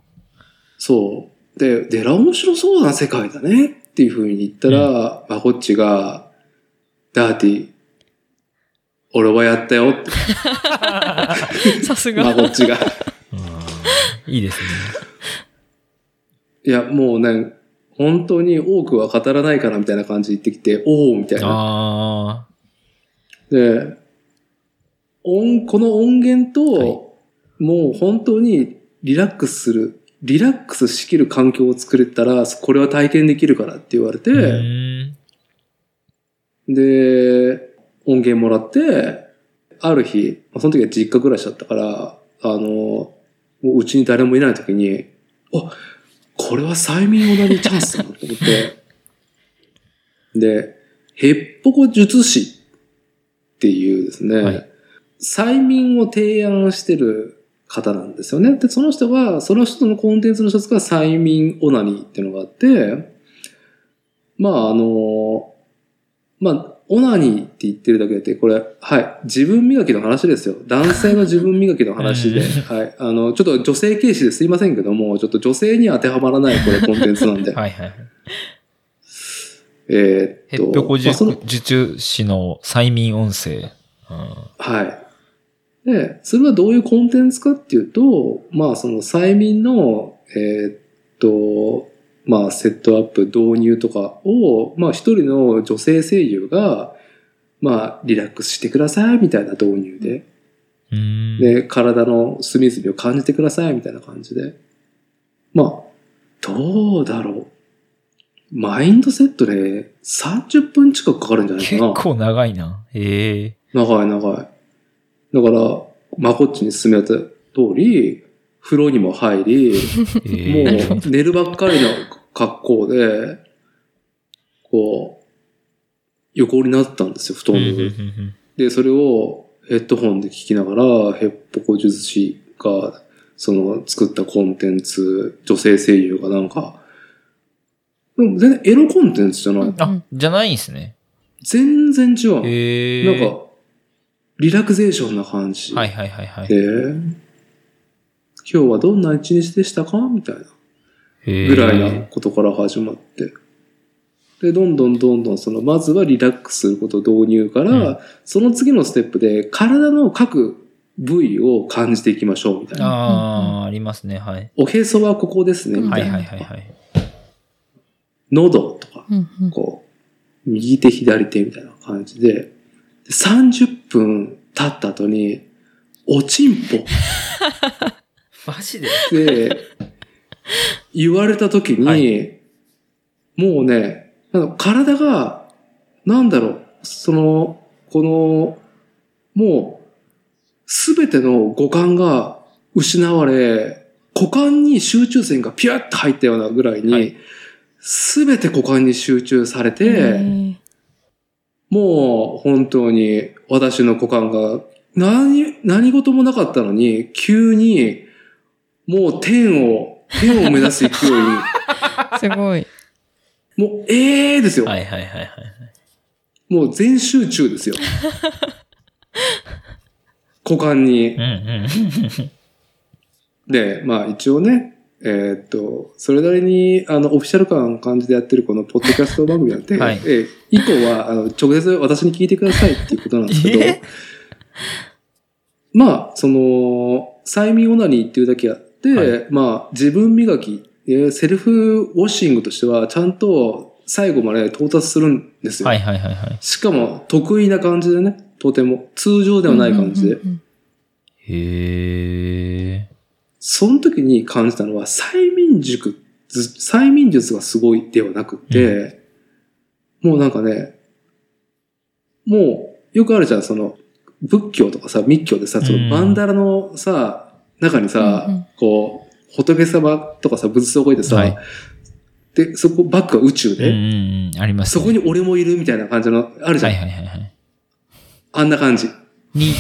そうででら面白そうな世界だねっていう風に言ったら、うん、マホッチがダーティー俺はやったよってさすがマゴッチがいいですねいやもうね本当に多くは語らないからみたいな感じで言ってきておおみたいなあで音この音源と、はい、もう本当にリラックスするリラックスしきる環境を作れたらこれは体験できるからって言われてで音源もらって、ある日、その時は実家暮らしだったから、あの、もううちに誰もいない時に、あ、これは催眠オナニーチャンスだなと思って、で、ヘッポコ術師っていうですね、はい、催眠を提案してる方なんですよね。で、その人が、その人のコンテンツの一つが催眠オナニーっていうのがあって、まああの、まあ、オナニーって言ってるだけで、これ、はい、自分磨きの話ですよ。男性の自分磨きの話で、はい、あの、ちょっと女性軽視ですいませんけども、ちょっと女性に当てはまらない、これ、コンテンツなんで。はいはい。えー、っと、ヘッポコ術師の催眠音声、うん。はい。で、それはどういうコンテンツかっていうと、まあ、その催眠の、えー、っと、まあ、セットアップ、導入とかを、まあ、一人の女性声優が、まあ、リラックスしてください、みたいな導入で。うんで、体の隅々を感じてください、みたいな感じで。まあ、どうだろう。マインドセットでさんじゅっぷん近くかかるんじゃないかな。結構長いな。へえ。長い長い。だから、まこっちに進めた通り、風呂にも入り、もう寝るばっかりの格好で、こう、横になったんですよ、布団に。で、それをヘッドホンで聞きながら、ヘッポコ術師が、その作ったコンテンツ、女性声優がなんか、でも全然エロコンテンツじゃない。あ、じゃないんですね。全然違う。えー、なんか、リラクゼーションな感じ。はいはいはいはい。今日はどんな一日でしたかみたいなぐらいなことから始まってでどんどんどんどんそのまずはリラックスすること導入から、うん、その次のステップで体の各部位を感じていきましょうみたいなあ、うん、ありますねはいおへそはここですねみたいな、うん、はいはいはいはい喉とか、うんうん、こう右手左手みたいな感じでさんじゅっぷん経った後におちんぽマジでで、言われた時に、はい、もうね、なんか体が、なんだろう、その、この、もう、すべての五感が失われ、股間に集中線がピュッと入ったようなぐらいに、すべて股間に集中されて、もう本当に私の股間が何、何事もなかったのに、急に、もう天を、天を目指す勢いに。すごい。もう、えーですよ。はいはいはいはい。もう全集中ですよ。股間に。うんうん、で、まあ一応ね、えー、っと、それなりに、あの、オフィシャル感を感じてやってるこのポッドキャスト番組なんて、はい、えー、以降は、あの、直接私に聞いてくださいっていうことなんですけど、えー、まあ、その、催眠オナニーっていうだけあって、はい、まあ、自分磨き、セルフウォッシングとしては、ちゃんと最後まで到達するんですよ。はいはいはいはい。しかも、得意な感じでね、とても、通常ではない感じで。うんうんうん、へー。その時に感じたのは、催眠塾、催眠術がすごいではなくて、うん、もうなんかね、もう、よくあるじゃん、その、仏教とかさ、密教でさ、そのバンダラのさ、うん、中にさ、うんうん、こう、仏様とかさ、仏像を置いてさ、はい、で、そこ、バックは宇宙で、うんうん、あります、ね。そこに俺もいるみたいな感じの、あるじゃん。はいはいはいはい。あんな感じ。に、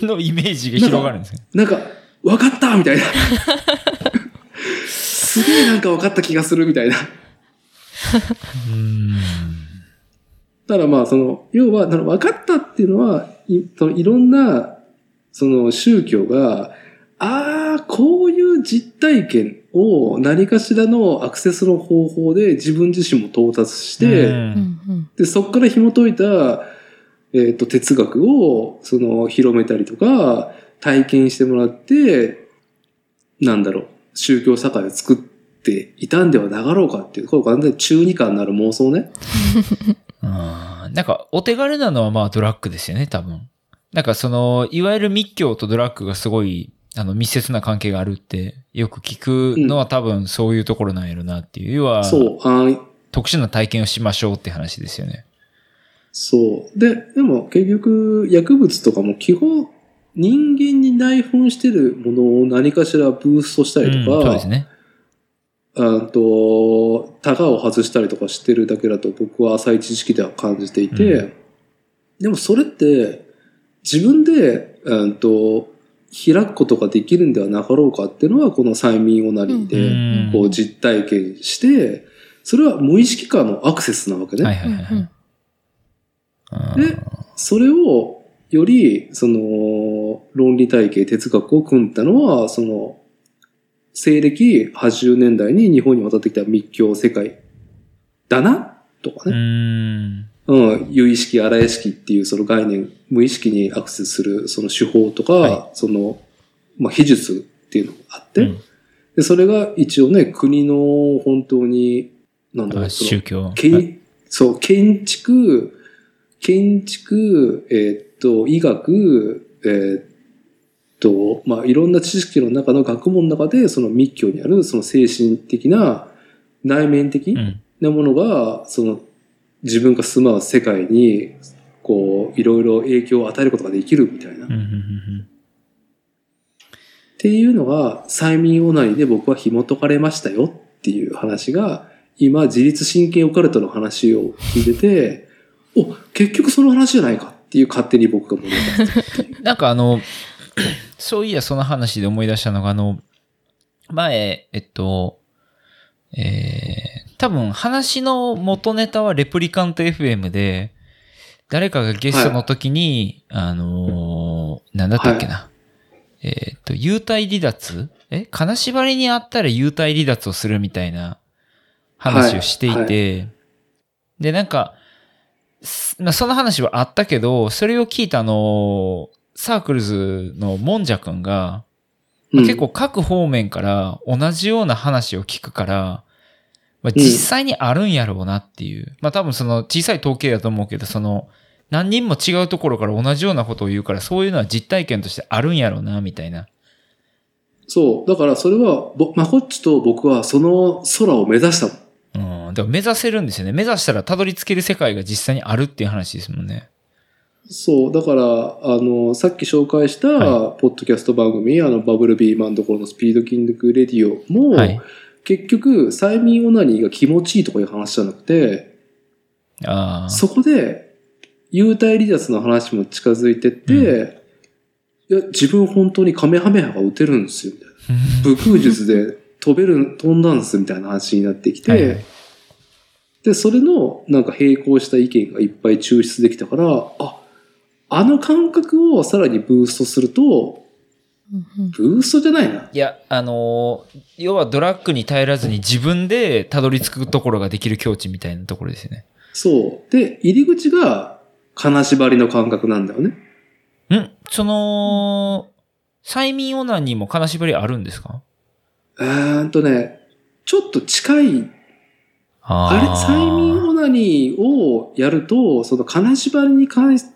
のイメージが広がるんですよ。なんか、わかったみたいな。すげえなんかわかった気がするみたいな。うんだからまあその、要は、分かったっていうのは、い, そのいろんな、その宗教が、ああ、こういう実体験を何かしらのアクセスの方法で自分自身も到達して、うん、でそこから紐解いた、えっと、哲学をその広めたりとか、体験してもらって、なんだろう、宗教社会を作っていたんではなかろうかっていう、これ完全に中二感のある妄想ね。あなんか、お手軽なのはまあドラッグですよね、多分。なんかその、いわゆる密教とドラッグがすごい、あの、密接な関係があるって、よく聞くのは多分そういうところなんやろなっていう。要は、特殊な体験をしましょうって話ですよね。そう。で、でも結局、薬物とかも基本、人間に内包してるものを何かしらブーストしたりとか、うん、そうですね。うんと、タガを外したりとかしてるだけだと僕は浅い知識では感じていて、うん、でもそれって自分で、うんと、開くことができるんではなかろうかっていうのはこの催眠オナニーでこう実体験して、それは無意識化のアクセスなわけね。はいはいはい。で、それをより、その、論理体系、哲学を組んだのは、その、西暦はちじゅうねんだいに日本に渡ってきた密教世界だなとかね。うん。うん。有意識、荒意識っていうその概念、無意識にアクセスするその手法とか、はい、その、まあ、秘術っていうのがあって、うん、で、それが一応ね、国の本当に、なんだろう、宗教。そう、建築、建築、えー、っと、医学、えーとまあ、いろんな知識の中の学問の中でその密教にあるその精神的な内面的なものが、うん、その自分が住まう世界にこういろいろ影響を与えることができるみたいな、うんうんうんうん、っていうのが催眠オナニーで僕は紐解かれましたよっていう話が今自律神経オカルトの話を聞いててお結局その話じゃないかっていう勝手に僕が思い出したっていうなんかあのそういや、その話で思い出したのが、あの、前、えっと、えー、多分話の元ネタはレプリカント エフエム で、誰かがゲストの時に、はい、あのー、なんだったっけな。はい、えー、っと、幽体離脱え金縛りにあったら幽体離脱をするみたいな話をしていて、はいはい、で、なんか、まあ、その話はあったけど、それを聞いたあのー、サークルズのもんじゃくんが、まあ、結構各方面から同じような話を聞くから、まあ、実際にあるんやろうなっていう。まあ多分その小さい統計だと思うけど、その何人も違うところから同じようなことを言うから、そういうのは実体験としてあるんやろうな、みたいな。そう。だからそれは、まこっちと僕はその空を目指したもん。うん。だから目指せるんですよね。目指したらたどり着ける世界が実際にあるっていう話ですもんね。そう。だから、あの、さっき紹介した、ポッドキャスト番組、はい、あの、バブルビーマンところのスピード筋力レディオも、はい、結局、催眠オナニーが気持ちいいとかいう話じゃなくて、あそこで、幽体離脱の話も近づいてって、うん、いや、自分本当にカメハメハが打てるんですよ、みたいな。武空術で飛べる、飛んだんですみたいな話になってきて、はいはい、で、それのなんか並行した意見がいっぱい抽出できたから、あ、あの感覚をさらにブーストすると、ブーストじゃないな。いや、あの、要はドラッグに頼らずに自分でたどり着くところができる境地みたいなところですよね。そう。で、入り口が金縛りの感覚なんだよね。ん？その、催眠オナニーにも金縛りあるんですか？えーんとね、ちょっと近い。あ, あれ、催眠オナニーをやると、その金縛りに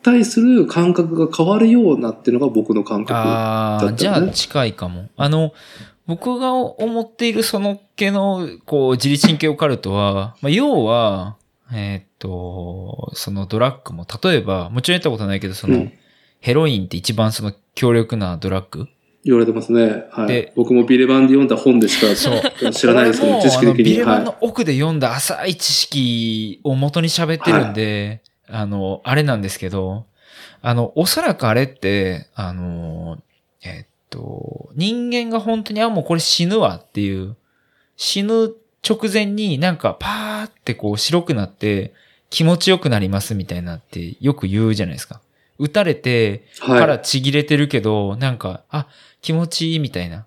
対する感覚が変わるようなっていうのが僕の感覚だった、ね。ああ、じゃあ近いかも。あの、僕が思っているその系の、こう、自律神経オカルトは、まあ、要は、えー、っと、そのドラッグも、例えば、もちろんやったことないけど、その、うん、ヘロインって一番その強力なドラッグ言われてますね。はい。で、僕もビレバンで読んだ本でしか知らないですけど、知識的に。あのビレバンの奥で読んだ浅い知識を元に喋ってるんで、はい、あの、あれなんですけど、あの、おそらくあれって、あの、えっと、人間が本当に、あ、もうこれ死ぬわっていう、死ぬ直前になんかパーってこう白くなって気持ちよくなりますみたいなってよく言うじゃないですか。打たれてからちぎれてるけど、はい、なんか、あ、気持ちいいみたいな。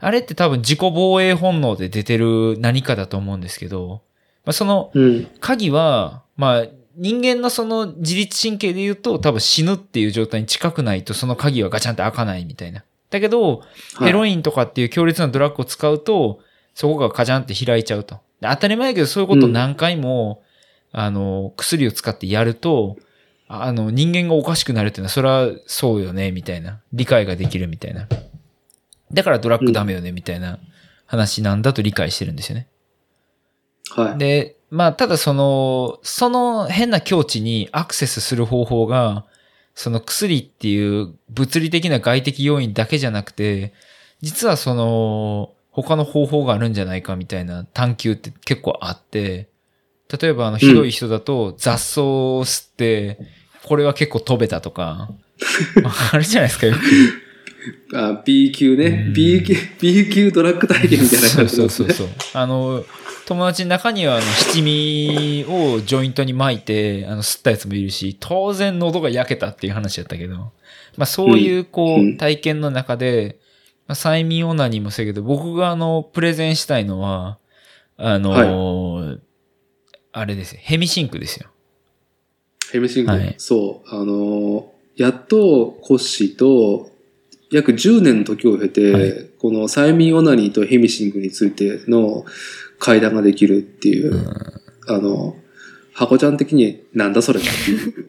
あれって多分自己防衛本能で出てる何かだと思うんですけど、まあ、その鍵は、うん、まあ人間のその自律神経で言うと多分死ぬっていう状態に近くないとその鍵はガチャンって開かないみたいな。だけど、ヘロインとかっていう強烈なドラッグを使うと、そこがガチャンって開いちゃうと。当たり前だけどそういうことを何回も、うん、あの、薬を使ってやると、あの、人間がおかしくなるっていうのは、それはそうよね、みたいな。理解ができるみたいな。だからドラッグダメよね、みたいな話なんだと理解してるんですよね。はい。で、まあ、ただその、その変な境地にアクセスする方法が、その薬っていう物理的な外的要因だけじゃなくて、実はその、他の方法があるんじゃないか、みたいな探求って結構あって、例えば、あの、ひどい人だと雑草を吸って、これは結構飛べたとか、あれじゃないですか、よく。あ、B 級ね。B 級、B 級ドラッグ体験みたいな感じですね。そうそうそう。あの、友達の中には、あの、七味をジョイントに巻いて、あの、吸ったやつもいるし、当然喉が焼けたっていう話だったけど、まあそういう、こう、体験の中で、まあ、催眠オナニーもそうやけど、僕があの、プレゼンしたいのは、あの、はい、あれですよ。ヘミシンクですよ。ヘミシンク、はい、そう。あの、やっとコッシーと約じゅうねんの時を経て、はい、この催眠オナニーとヘミシンクについての会談ができるっていう、うん、あの、箱ちゃん的になんだそれっていう。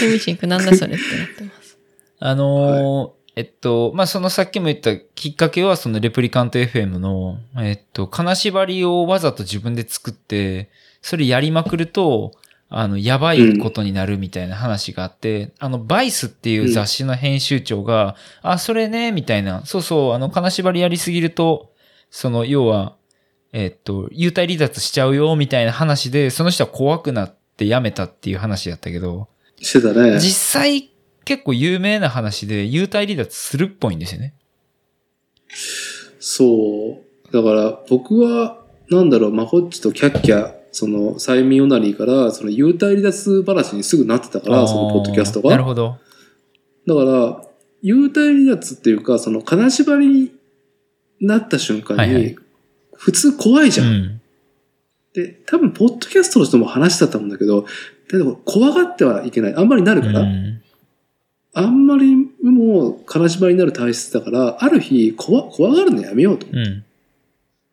ヘミシンクなんだそれってなってます。あの、はい、えっと、まあ、そのさっきも言ったきっかけはそのレプリカント エフエム の、えっと、金縛りをわざと自分で作って、それやりまくると、あの、やばいことになるみたいな話があって、うん、あの、バイスっていう雑誌の編集長が、うん、あ、それね、みたいな、そうそう、あの、金縛りやりすぎると、その、要は、えっと、幽体離脱しちゃうよ、みたいな話で、その人は怖くなってやめたっていう話だったけど、してたね。実際、結構有名な話で、幽体離脱するっぽいんですよね。そう。だから、僕は、なんだろう、まこっちとキャッキャ、その催眠オナニーからその幽体離脱話にすぐなってたから、そのポッドキャストが。なるほど。だから幽体離脱っていうか、その金縛りになった瞬間に、はいはい、普通怖いじゃん、うん、で多分ポッドキャストの人も話したと思うんだけど、でも怖がってはいけない、あんまりなるから、うん、あんまりもう金縛りになる体質だから、ある日 怖, 怖がるのやめようと思って、うん、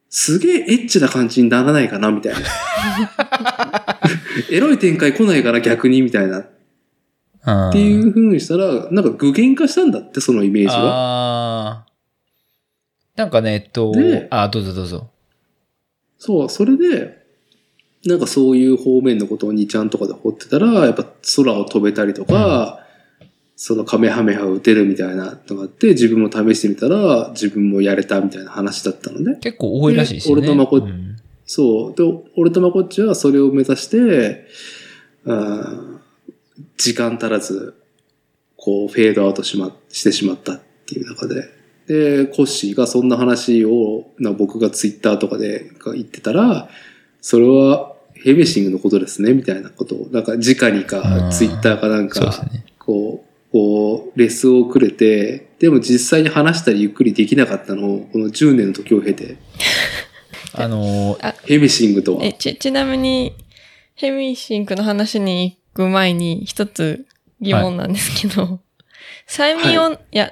すげえエッチな感じにならないかなみたいな。エロい展開来ないから逆にみたいな。あっていう風にしたら、なんか具現化したんだって、そのイメージは。あ、なんかね、えっと、あ、どうぞどうぞ。そう、それで、なんかそういう方面のことをにちゃんとかで掘ってたら、やっぱ空を飛べたりとか、うん、そのカメハメハを打てるみたいなのがあって、自分も試してみたら、自分もやれたみたいな話だったのね。結構多いらしいですね。俺とまこ、うんそう。で、俺とまこっちはそれを目指して、うん、時間足らず、こう、フェードアウトしま、してしまったっていう中で。でコッシーがそんな話をな僕がツイッターとかで言ってたら、それはヘイベーシングのことですねみたいなことをなんか直にかツイッターかなんかこ う, こうレスをくれて、でも実際に話したりゆっくりできなかったのをこのじゅうねんの時を経てあのヘイベーシングとはえ ち, ちなみにヘイベーシングの話に行く前に一つ疑問なんですけど、はい、催眠を、はい、いや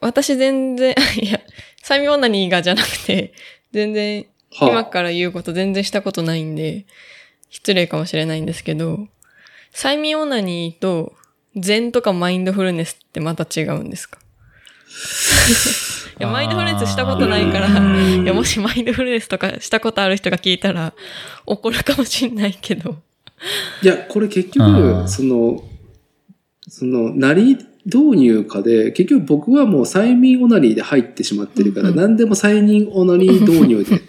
私全然、いや、催眠オナニーがじゃなくて、全然、今から言うこと全然したことないんで、失礼かもしれないんですけど、催眠オナニーと、禅とかマインドフルネスってまた違うんですか？いや、マインドフルネスしたことないから、いや、もしマインドフルネスとかしたことある人が聞いたら、怒るかもしれないけど。いや、これ結局、その、その、なり、導入かで、結局僕はもう催眠オナニーで入ってしまってるから、うんうん、何でも催眠オナニー導入で、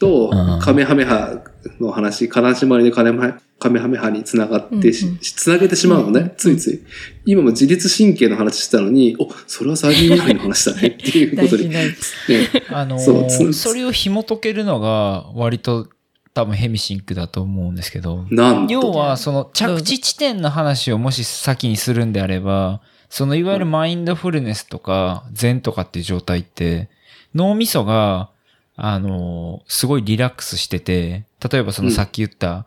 と、カメハメハの話、金縛りでカメハメハに繋がってし、うんうん、繋げてしまうのね、うんうん、ついつい。今も自律神経の話したのに、お、それは催眠オナニーの話だねっていうことで。ね、あのー、そうそれを紐解けるのが割と、多分ヘミシンクだと思うんですけど、要はその着地地点の話をもし先にするんであれば、そのいわゆるマインドフルネスとか禅とかっていう状態って脳みそがあのすごいリラックスしてて、例えばそのさっき言った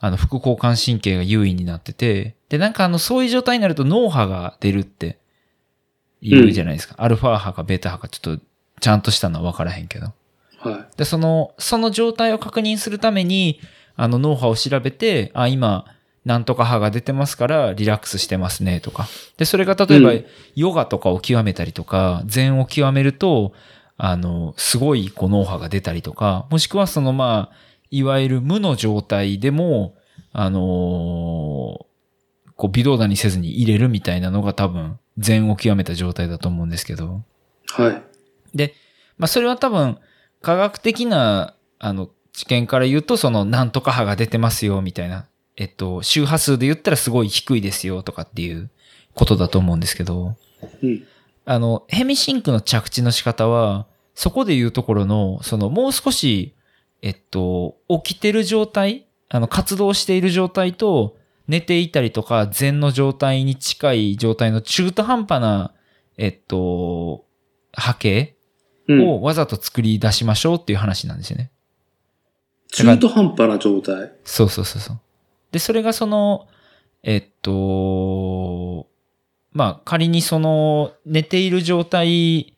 あの副交感神経が優位になってて、でなんかあのそういう状態になると脳波が出るって言うじゃないですか。アルファ波かベータ波かちょっとちゃんとしたのは分からへんけど。で、その、その状態を確認するために、あの、脳波を調べて、あ、今、なんとか波が出てますから、リラックスしてますね、とか。で、それが例えば、うん、ヨガとかを極めたりとか、禅を極めると、あの、すごい、こう、脳波が出たりとか、もしくは、その、まあ、いわゆる無の状態でも、あのー、こう、微動だにせずに入れるみたいなのが多分、禅を極めた状態だと思うんですけど。はい。で、まあ、それは多分、科学的なあの知見から言うと、そのなんとか波が出てますよみたいな、えっと周波数で言ったらすごい低いですよとかっていうことだと思うんですけど、うん、あのヘミシンクの着地の仕方はそこで言うところのそのもう少しえっと起きてる状態、あの活動している状態と寝ていたりとか禅の状態に近い状態の中途半端なえっと波形をわざと作り出しましょうっていう話なんですよね。中途半端な状態。そうそうそうそう。で、それがその、えっと、まあ、仮にその、寝ている状態、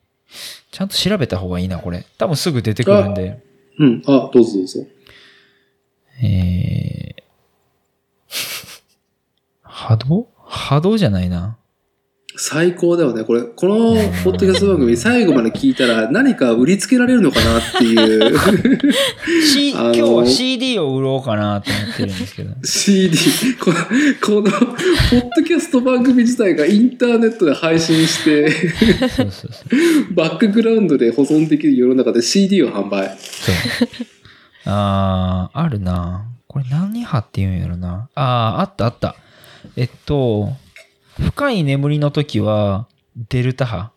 ちゃんと調べた方がいいな、これ。多分すぐ出てくるんで。うん、あ、どうぞどうぞ。えー、波動？波動じゃないな。最高だよね。これ、このポッドキャスト番組最後まで聞いたら何か売りつけられるのかなっていう。今日は シーディー を売ろうかなと思ってるんですけど。シーディー こ, この、ポッドキャスト番組自体がインターネットで配信してそうそうそう、バックグラウンドで保存できる世の中で シーディー を販売。そう。あー、あるな。これ何波って言うんやろな。あー、あったあった。えっと、深い眠りの時はデルタ波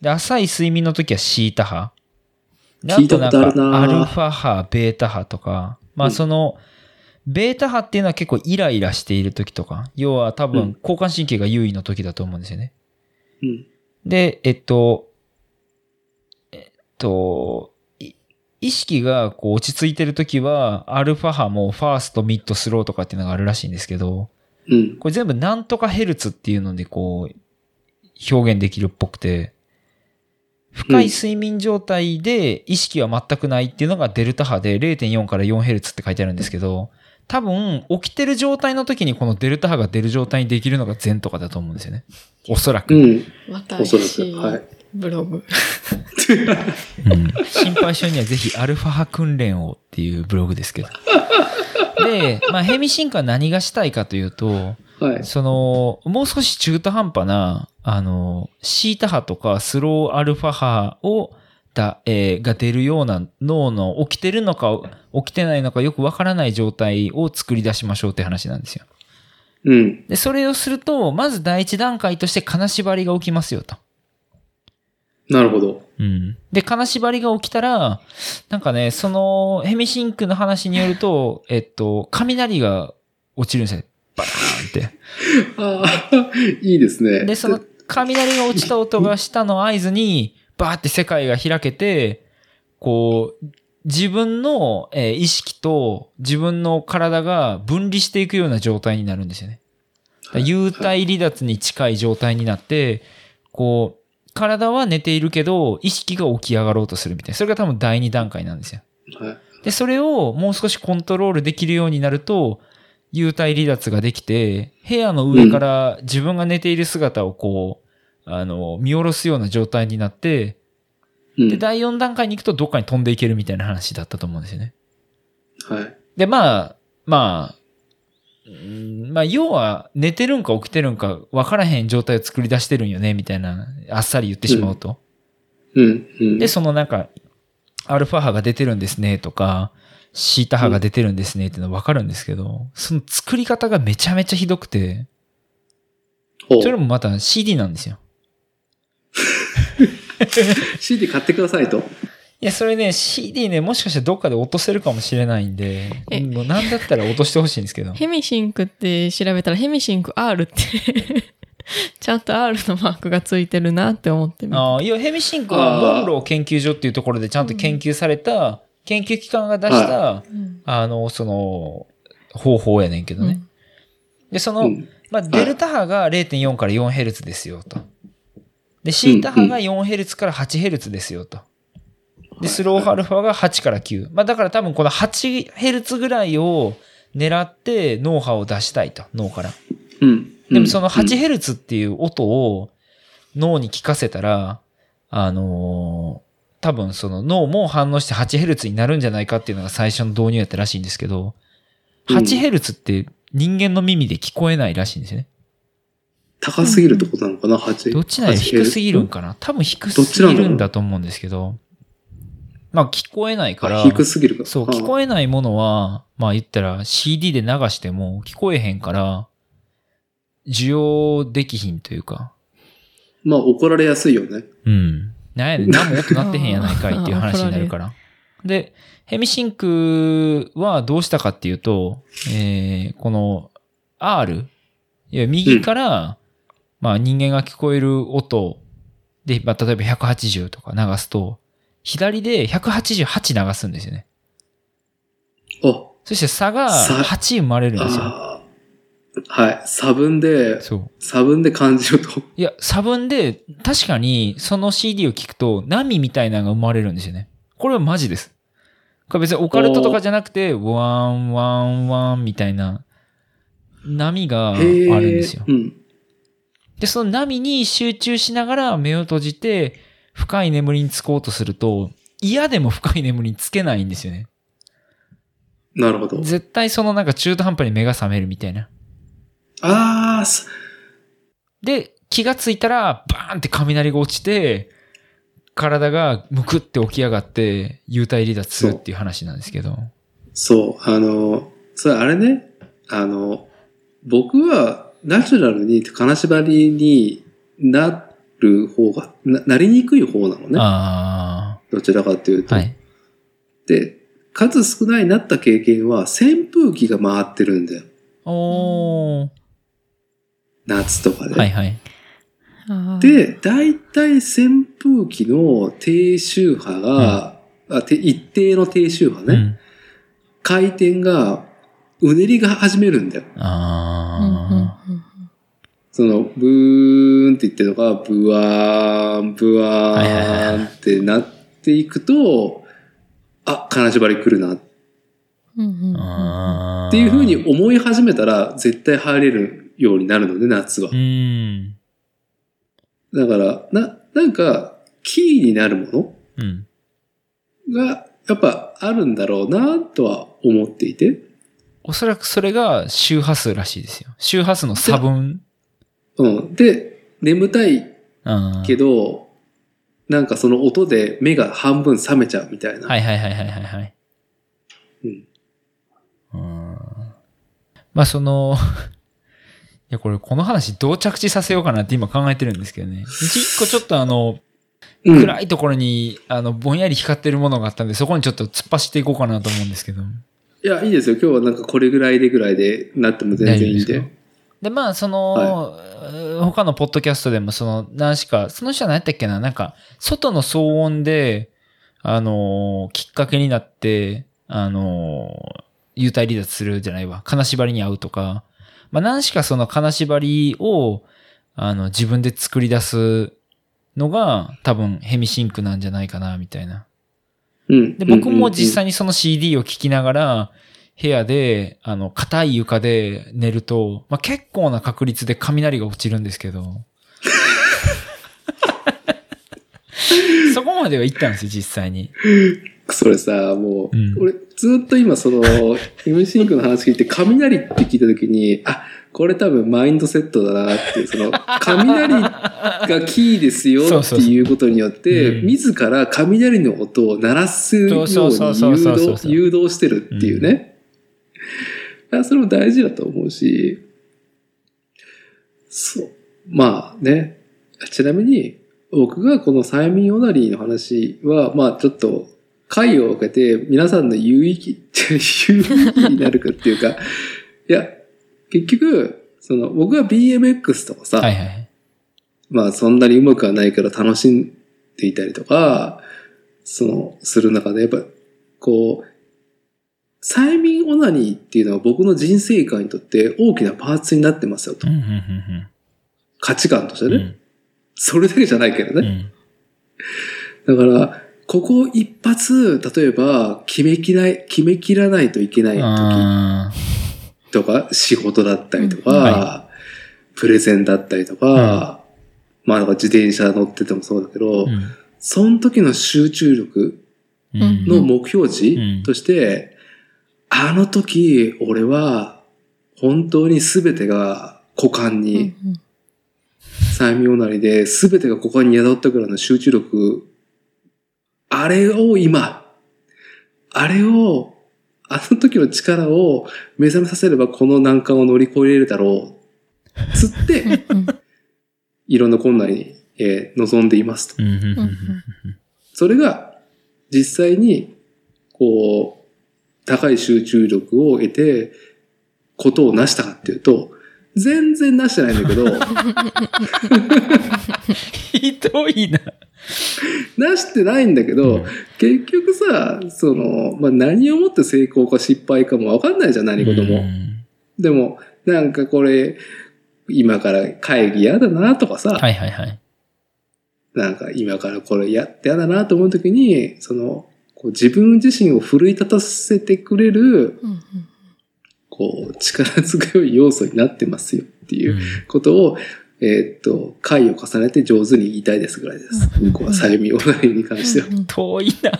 で、浅い睡眠の時はシータ波で、あとなんかアルファ波、ベータ波とか、まあそのベータ波っていうのは結構イライラしている時とか、要は多分交感神経が優位の時だと思うんですよね。うん、で、えっとえっと意識がこう落ち着いてる時はアルファ波もファースト、ミッド、スローとかっていうのがあるらしいんですけど。うん、これ全部なんとかヘルツっていうのでこう表現できるっぽくて、深い睡眠状態で意識は全くないっていうのがデルタ波で れいてんよん からよんヘルツって書いてあるんですけど、多分起きてる状態の時にこのデルタ波が出る状態にできるのが禅とかだと思うんですよね。おそらく。うん、私、はい、ブログ、うん。心配性にはぜひアルファ波訓練をっていうブログですけど。で、まあ、ヘミシンクは何がしたいかというと、はい、その、もう少し中途半端な、あの、シータ波とかスローアルファ波をだ、えー、が出るような脳の起きてるのか起きてないのかよくわからない状態を作り出しましょうって話なんですよ。うん。で、それをすると、まず第一段階として金縛りが起きますよと。なるほど。うん、で金縛りが起きたらなんかね、そのヘミシンクの話によるとえっと雷が落ちるんですよ、バターンって。ああ、いいですね。でその雷が落ちた音がしたの合図にバーって世界が開けて、こう自分の、えー、意識と自分の体が分離していくような状態になるんですよね。幽体離脱に近い状態になって、こう、体は寝ているけど、意識が起き上がろうとするみたいな。それが多分第二段階なんですよ。で、それをもう少しコントロールできるようになると、幽体離脱ができて、部屋の上から自分が寝ている姿をこう、あの、見下ろすような状態になって、で、だいよん段階に行くとどっかに飛んでいけるみたいな話だったと思うんですよね。はい。で、まあ、まあ、まあ、要は寝てるんか起きてるんか分からへん状態を作り出してるんよねみたいな、あっさり言ってしまうと、うんうんうん、でそのなんかアルファ波が出てるんですねとかシータ波が出てるんですねっていうのは分かるんですけど、その作り方がめちゃめちゃひどくて、それもまた シーディー なんですよ。シーディー 買ってくださいと。いや、それね、シーディー ね、もしかしたらどっかで落とせるかもしれないんで、もう何だったら落としてほしいんですけど。ヘミシンクって調べたら、ヘミシンク R って、ちゃんと R のマークがついてるなって思ってみた。あ、いや、ヘミシンクはモンロー研究所っていうところでちゃんと研究された、研究機関が出した、うん、あの、その、方法やねんけどね。うん、で、その、うん、まあ、デルタ波が れいてんよん から よんヘルツ ですよと。で、シータ波が よんヘルツ から はちヘルツ ですよと。で、スローアルファがはちからきゅう。まあだから多分この はちヘルツ ぐらいを狙って脳波を出したいと、脳から。うん。でもその はちヘルツ っていう音を脳に聞かせたら、あのー、多分その脳も反応して はちヘルツ になるんじゃないかっていうのが最初の導入やったらしいんですけど、はちヘルツ って人間の耳で聞こえないらしいんですよね。高すぎるってことなのかな、はち。どっちなんですか、低すぎるんかな、多分低すぎるんだと思うんですけど、まあ聞こえないから。低すぎるから。そう、聞こえないものは、まあ言ったら シーディー で流しても聞こえへんから、需要できひんというか。まあ怒られやすいよね。うん。なんやねん、なんも良くなってへんやないかいっていう話になるから。で、ヘミシンクはどうしたかっていうと、えー、この R、いや右から、うん、まあ人間が聞こえる音で、まあ例えばひゃくはちじゅうとか流すと、左でひゃくはちじゅうはち流すんですよね。お。そして差がはち生まれるんですよ。はい。差分で、そう。差分で感じると。いや、差分で、確かにその シーディー を聞くと波みたいなのが生まれるんですよね。これはマジです。これ別にオカルトとかじゃなくて、ワンワンワンみたいな波があるんですよ。うん、で、その波に集中しながら目を閉じて、深い眠りにつこうとすると、嫌でも深い眠りにつけないんですよね。なるほど。絶対そのなんか中途半端に目が覚めるみたいな。あー。で、気がついたら、バーンって雷が落ちて、体がむくって起き上がって、幽体離脱するっていう話なんですけど。そう、そうあの、それあれね、あの、僕はナチュラルに、金縛りになって、る方が な, なりにくい方なのね。あどちらかというと、はい、で数少ないなった経験は扇風機が回ってるんだよ。お夏とかで、はいはい、あでだいたい扇風機の低周波が、うん、あて一定の低周波ね、うん、回転がうねりが始めるんだよ。あその、ブーンって言ってるのが、ブワーン、ブワーンってなっていくと、あ、金縛り来るな。っていう風に思い始めたら、絶対入れるようになるので、夏は。うんだから、な、なんか、キーになるものが、やっぱあるんだろうな、とは思っていて。おそらくそれが周波数らしいですよ。周波数の差分。うん、で眠たいけどなんかその音で目が半分覚めちゃうみたいな。はいはいはいはいはいはい。うん。うんまあそのいやこれこの話どう着地させようかなって今考えてるんですけどね。一個ちょっとあの暗いところに、うん、あのぼんやり光ってるものがあったんで、そこにちょっと突っ走っていこうかなと思うんですけど。いや、いいですよ。今日はなんかこれぐらいでぐらいでなっても全然いいんで。で、まあ、その、はい、他のポッドキャストでも、その、何しか、その人は何やったっけな、なんか、外の騒音で、あの、きっかけになって、あの、幽体離脱するじゃないわ。金縛りに遭うとか、まあ、何しかその金縛りを、あの、自分で作り出すのが、多分、ヘミシンクなんじゃないかな、みたいな。うん。で、僕も実際にその シーディー を聴きながら、部屋で、あの、硬い床で寝ると、まあ、結構な確率で雷が落ちるんですけど。そこまでは行ったんですよ、実際に。それさ、もう、うん、俺、ずっと今、その、ヘミシンクの話聞いて、雷って聞いたときに、あ、これ多分マインドセットだなっていう、その、雷がキーですよっていうことによって、自ら雷の音を鳴らすように誘導してるっていうね。それも大事だと思うし、そう。まあね。ちなみに、僕がこの催眠オナニーの話は、まあちょっと、回を分けて、皆さんの有意義、有意義になるかっていうか、いや、結局、その、僕は ビーエムエックス とかさ、はいはい、まあそんなにうまくはないから楽しんでいたりとか、その、する中で、やっぱ、こう、催眠オナニーっていうのは僕の人生観にとって大きなパーツになってますよと。うんうんうんうん、価値観としてね、うん。それだけじゃないけどね。うん、だから、ここ一発、例えば、決めきない、決めきらないといけない時とか、仕事だったりとか、うんはい、プレゼンだったりとか、うん、まあ、自転車乗っててもそうだけど、うん、その時の集中力の目標値として、うんうんうんあの時、俺は、本当に全てが股間に、催眠オナニーで全てが股間に宿ったくらいの集中力、あれを今、あれを、あの時の力を目覚めさせればこの難関を乗り越えれるだろう、つって、いろんな困難に臨んでいますと。それが、実際に、こう、高い集中力を得て、ことを成したかっていうと、全然成してないんだけど。ひどいな。成してないんだけど、うん、結局さ、その、まあ、何をもって成功か失敗かもわかんないじゃん、何事も。うん、でも、なんかこれ、今から会議やだなとかさ、はいはいはい。なんか今からこれやってやだなと思うときに、その、自分自身を奮い立たせてくれる、うんうん、こう、力強い要素になってますよっていうことを、うん、えー、っと、回を重ねて上手に言いたいですぐらいです。うんうん、僕は催眠オナニーに関しては。遠いな。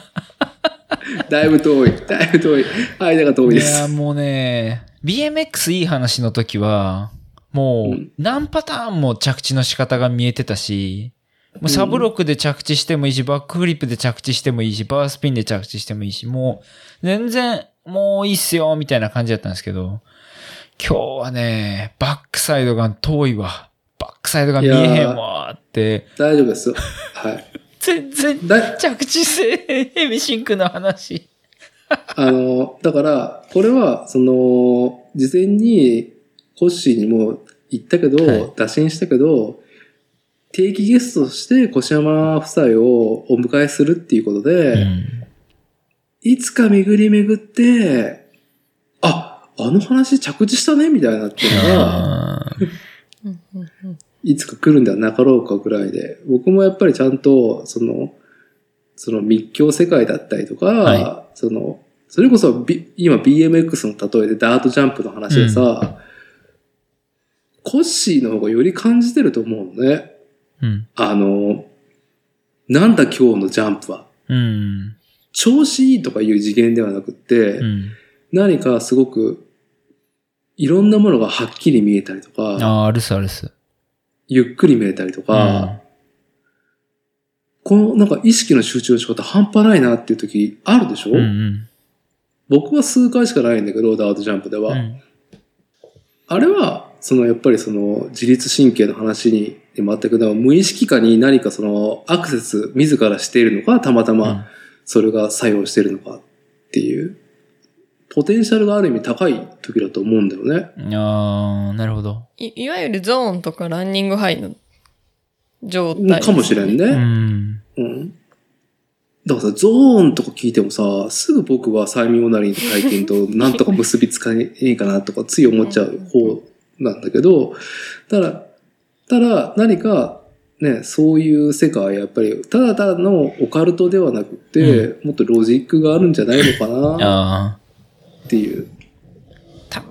だいぶ遠い。だいぶ遠い。間が遠いです。いや、もうね、ビーエムエックス いい話の時は、もう何パターンも着地の仕方が見えてたし、もうサブロックで着地してもいいし、バックフリップで着地してもいいし、バースピンで着地してもいいし、もう全然もういいっすよみたいな感じだったんですけど、今日はね、バックサイドが遠いわ、バックサイドが見えへんわって。大丈夫です。はい。全然着地性ヘミシンクの話。あのだからこれはその事前にコッシーにも言ったけど、はい、打診したけど。定期ゲストとして小島夫妻をお迎えするっていうことで、うん、いつか巡り巡って、あ、あの話着地したねみたいなっていうのが、いつか来るんではなかろうかぐらいで、僕もやっぱりちゃんと、その、その密教世界だったりとか、はい、その、それこそ、B、今 ビーエムエックス の例えでダートジャンプの話でさ、うん、コッシーの方がより感じてると思うのね。うん、あの、なんだ今日のジャンプは、うん、調子いいとかいう次元ではなくって、うん、何かすごくいろんなものがはっきり見えたりとか、あ、あるすあるす。ゆっくり見えたりとか、うん、このなんか意識の集中の仕方半端ないなっていう時あるでしょ、うんうん、僕は数回しかないんだけど、ダートジャンプでは。うん、あれはそのやっぱりその自律神経の話に全くだから無意識化に何かそのアクセス自らしているのか、たまたまそれが作用しているのかっていうポテンシャルがある意味高い時だと思うんだよね。ああ、なるほど。い、いわゆるゾーンとかランニングハイの状態、ね、かもしれんね。うん。うん。だからさ、ゾーンとか聞いてもさ、すぐ僕は催眠オナニーの体験となんとか結びつかねえかなとかつい思っちゃう方なんだけど、ただ、ただ何かね、そういう世界はやっぱりただただのオカルトではなくて、うん、もっとロジックがあるんじゃないのかな。あっていう。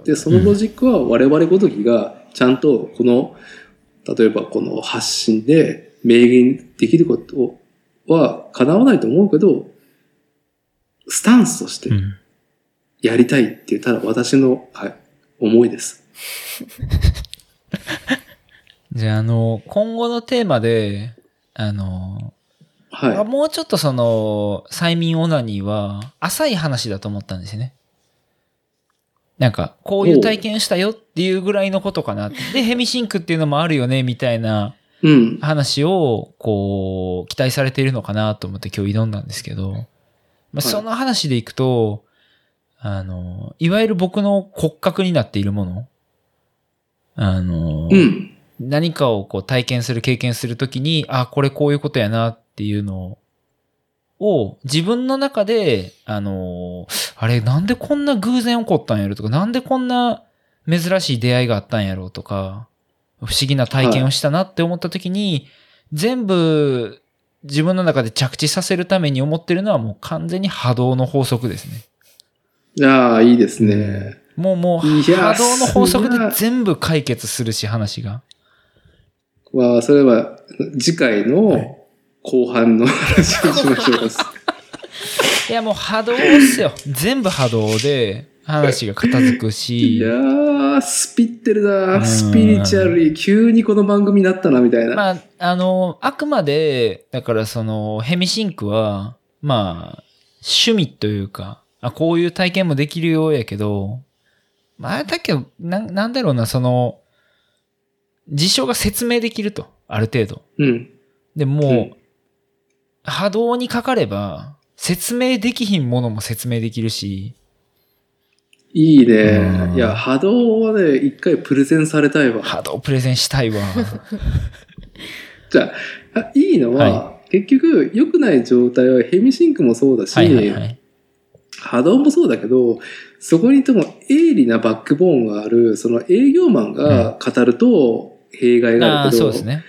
で、そのロジックは我々ごときがちゃんとこの、例えばこの発信で明言できることは叶わないと思うけど、スタンスとしてやりたいっていう、ただ私の、はい、思いです。じゃあ、あの、今後のテーマで、あの、はい、あもうちょっとその、催眠オナニーは浅い話だと思ったんですよね。なんかこういう体験したよっていうぐらいのことかなってでヘミシンクっていうのもあるよねみたいな話をこう期待されているのかなと思って今日挑んだんですけど、まあ、その話でいくと、はい、あのいわゆる僕の骨格になっているものあの、うん、何かをこう体験する経験するときにあこれこういうことやなっていうのをを自分の中で、あのー、あれなんでこんな偶然起こったんやろとか、なんでこんな珍しい出会いがあったんやろとか、不思議な体験をしたなって思った時に、はい、全部自分の中で着地させるために思ってるのはもう完全に波動の法則ですね。いやー、いいですね。もうもう波動の法則で全部解決するし、話が。わあ、それは次回の、はい後半の話をしましょう。いやもう波動ですよ。全部波動で話が片付くし。いやー、スピってるなー。スピリチュアルに急にこの番組になったなみたいな。まあ、あの、あくまで、だからその、ヘミシンクは、まあ、趣味というか、あ、こういう体験もできるようやけど、まあ、だけど、な、なんだろうな、その、事象が説明できると。ある程度。うん。でもう、うん波動にかかれば説明できひんものも説明できるしいいね、うん、いや波動はね一回プレゼンされたいわ波動プレゼンしたいわじゃあいいのは、はい、結局良くない状態はヘミシンクもそうだし、はいはいはい、波動もそうだけどそこにとも鋭利なバックボーンがあるその営業マンが語ると弊害があるけど、うん、あそうですね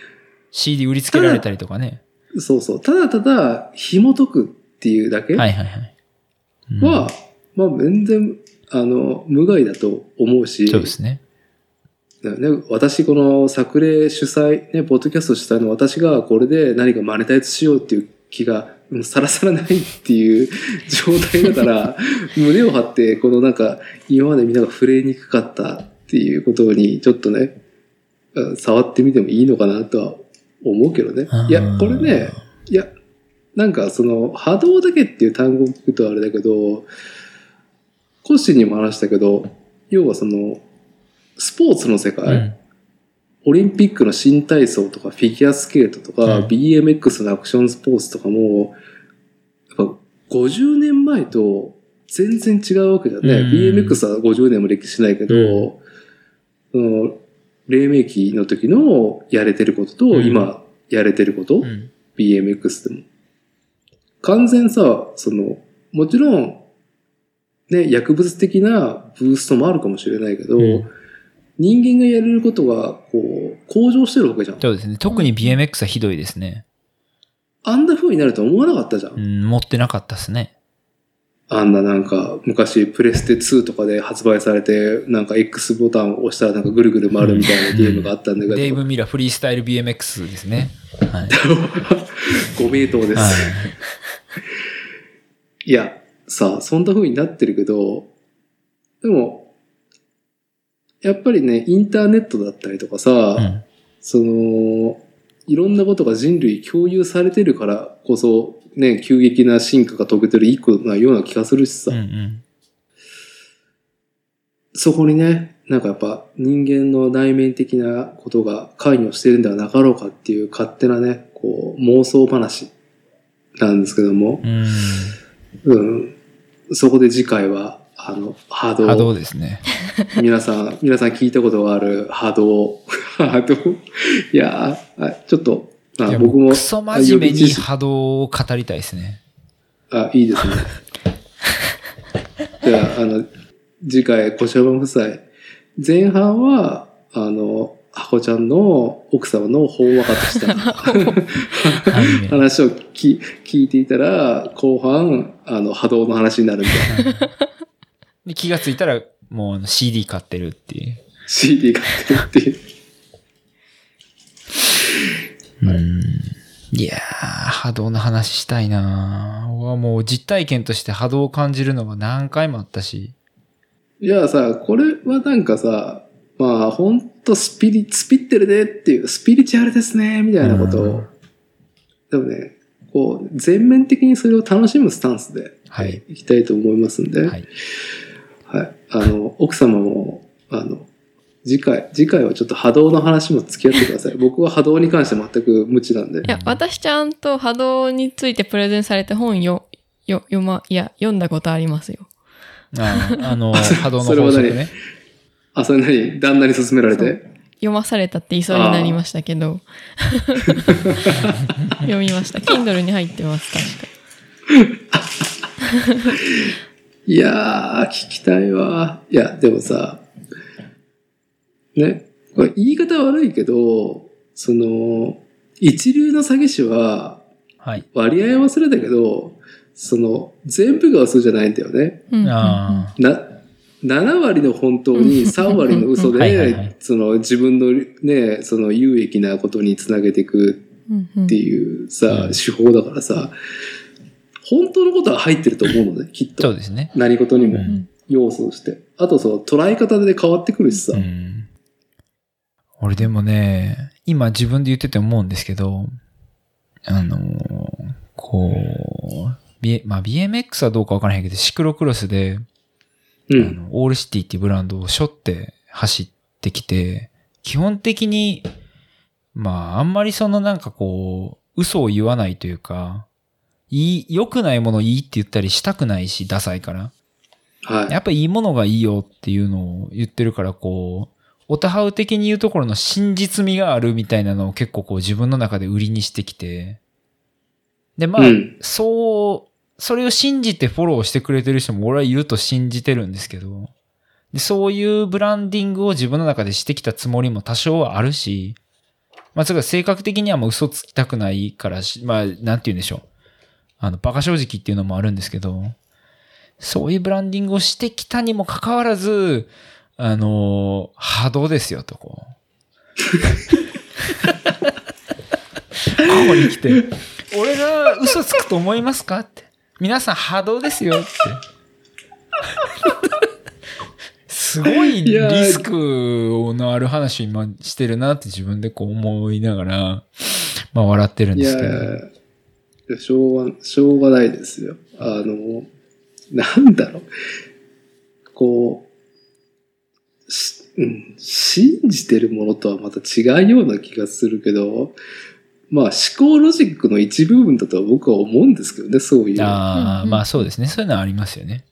シーディー 売りつけられたりとかねそうそう。ただただ、紐解くっていうだけは、はいはいはいうん、まあ、全然、あの、無害だと思うし。そうですね。だからね私、この、作例主催、ね、ポッドキャスト主催の私が、これで何かマネタイズしようっていう気が、さらさらないっていう状態だから、胸を張って、このなんか、今までみんなが触れにくかったっていうことに、ちょっとね、触ってみてもいいのかなとは思うけどね。いや、これね、いや、なんかその、波動だけっていう単語を聞くとあれだけど、コッシーにも話したけど、要はその、スポーツの世界、うん、オリンピックの新体操とかフィギュアスケートとか、うん、ビーエムエックス のアクションスポーツとかも、やっぱごじゅうねんまえと全然違うわけだね。うん、ビーエムエックス はごじゅうねんも歴史ないけど、うんうん黎明期の時のやれてることと今やれてること、うん、ビーエムエックス でも完全さそのもちろんね薬物的なブーストもあるかもしれないけど、うん、人間がやれることがこう向上してるわけじゃん。そうですね。特に ビーエムエックス はひどいですね。あんな風になると思わなかったじゃん。うん、持ってなかったっすね。あんななんか昔プレステツーとかで発売されてなんか X ボタンを押したらなんかぐるぐる回るみたいなゲームがあったんだけどデイブ・ミラーフリースタイル ビーエムエックス ですね、はい、ごめいとうです、はい、いやさあそんな風になってるけどでもやっぱりねインターネットだったりとかさ、うん、そのいろんなことが人類共有されてるからこそね、急激な進化が遂げてる一個なような気がするしさ、うんうん、そこにね、なんかやっぱ人間の内面的なことが関与しているんではなかろうかっていう勝手なね、こう妄想話なんですけども、うん、うん、そこで次回はあの波動、波動ですね。皆さん皆さん聞いたことがある波動、波動いやーちょっとあ僕もクソ真面目に波動を語りたいですね。あ、いいですね。じゃあ、あの、次回、小島夫妻。前半は、あの、ハコちゃんの奥様のほんわかとした話をき聞いていたら、後半、あの、波動の話になるみたいな。で気がついたら、もう シーディー 買ってるっていう。シーディー 買ってるっていう。うんいやー、波動の話したいなぁ。僕はもう実体験として波動を感じるのが何回もあったし。いやさ、これはなんかさ、まあほんとスピリ、スピってるねっていう、スピリチュアルですね、みたいなことを。でもね、こう、全面的にそれを楽しむスタンスで、はい。いきたいと思いますんで。はい。はい。あの、奥様も、あの、次回、次回はちょっと波動の話も付き合ってください。僕は波動に関して全く無知なんで。いや、私ちゃんと波動についてプレゼンされた本よ、よ、読ま、いや、読んだことありますよ。ああ、あの、波動の法則ね。あ、それ何？旦那に勧められて？読まされたって言いそうになりましたけど。読みました。Kindle に入ってます、確か。いやー、聞きたいわ。いや、でもさ、ね。これ言い方悪いけど、その、一流の詐欺師は、割合は忘れたけど、はい、その、全部が嘘じゃないんだよね。うん、あなななわりの本当にさんわりの嘘で、はいはいはい、その自分のね、その有益なことにつなげていくっていうさ、手法だからさ、本当のことは入ってると思うのね、きっと。そうですね。何事にも要素として。あとその捉え方で変わってくるしさ。うん俺でもね、今自分で言ってて思うんですけど、あの、こう、B、まあ ビーエムエックス はどうかわからへんけど、シクロクロスで、うん、あのオールシティっていうブランドを背負って走ってきて、基本的に、まああんまりそのなんかこう、嘘を言わないというか、いい、良くないものいいって言ったりしたくないし、ダサいから。はい。やっぱいいものがいいよっていうのを言ってるから、こう、オタハウ的に言うところの真実味があるみたいなのを結構こう自分の中で売りにしてきて。で、まあ、うん、そう、それを信じてフォローしてくれてる人も俺はいると信じてるんですけど。で、そういうブランディングを自分の中でしてきたつもりも多少はあるし、まあ、それから性格的にはもう嘘つきたくないから、まあ、なんて言うんでしょう。あの、馬鹿正直っていうのもあるんですけど、そういうブランディングをしてきたにもかかわらず、あのー、波動ですよとこここに来て俺が嘘つくと思いますかって皆さん波動ですよってすごいリスクのある話を今してるなって自分でこう思いながらまあ笑ってるんですけどいやいやいやしょうがしょうがないですよあのなんだろうこううん、信じてるものとはまた違うような気がするけど、まあ思考ロジックの一部分だとは僕は思うんですけどね、そういう。ああ、まあそうですね。そういうのはありますよね。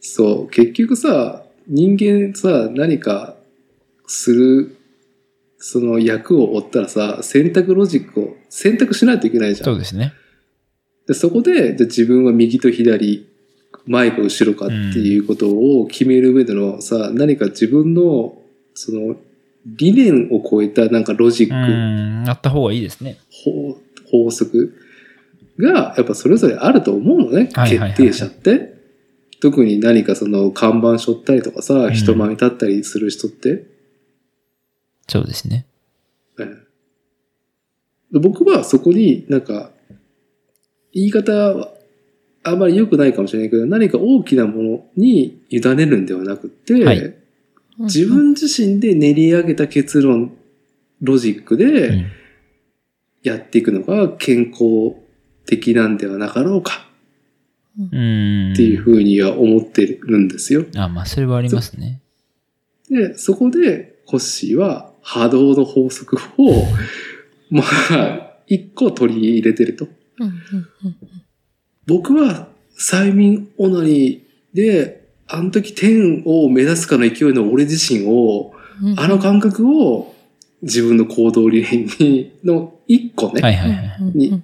そう、結局さ、人間さ、何かする、その役を負ったらさ、選択ロジックを選択しないといけないじゃん。そうですね。でそこで、じゃ自分は右と左、前か後ろかっていうことを決める上でのさ、うん、何か自分のその理念を超えたなんかロジック、うん、あった方がいいですね。法、法則がやっぱそれぞれあると思うのね。はいはいはい、決定者って特に何かその看板しょったりとかさ、うん、人前に立ったりする人って、そうですね。うん、僕はそこになんか言い方は。あんまり良くないかもしれないけど、何か大きなものに委ねるんではなくて、はい、自分自身で練り上げた結論、ロジックでやっていくのが健康的なんではなかろうか。うんっていうふうには思ってるんですよ。あ、まあそれはありますね。で、そこでホッシーは波動の法則をまあ一個取り入れてると。僕は催眠オナニーであの時天を目指すかの勢いの俺自身を、あの感覚を自分の行動理念にの一個ね、はいはいはい、に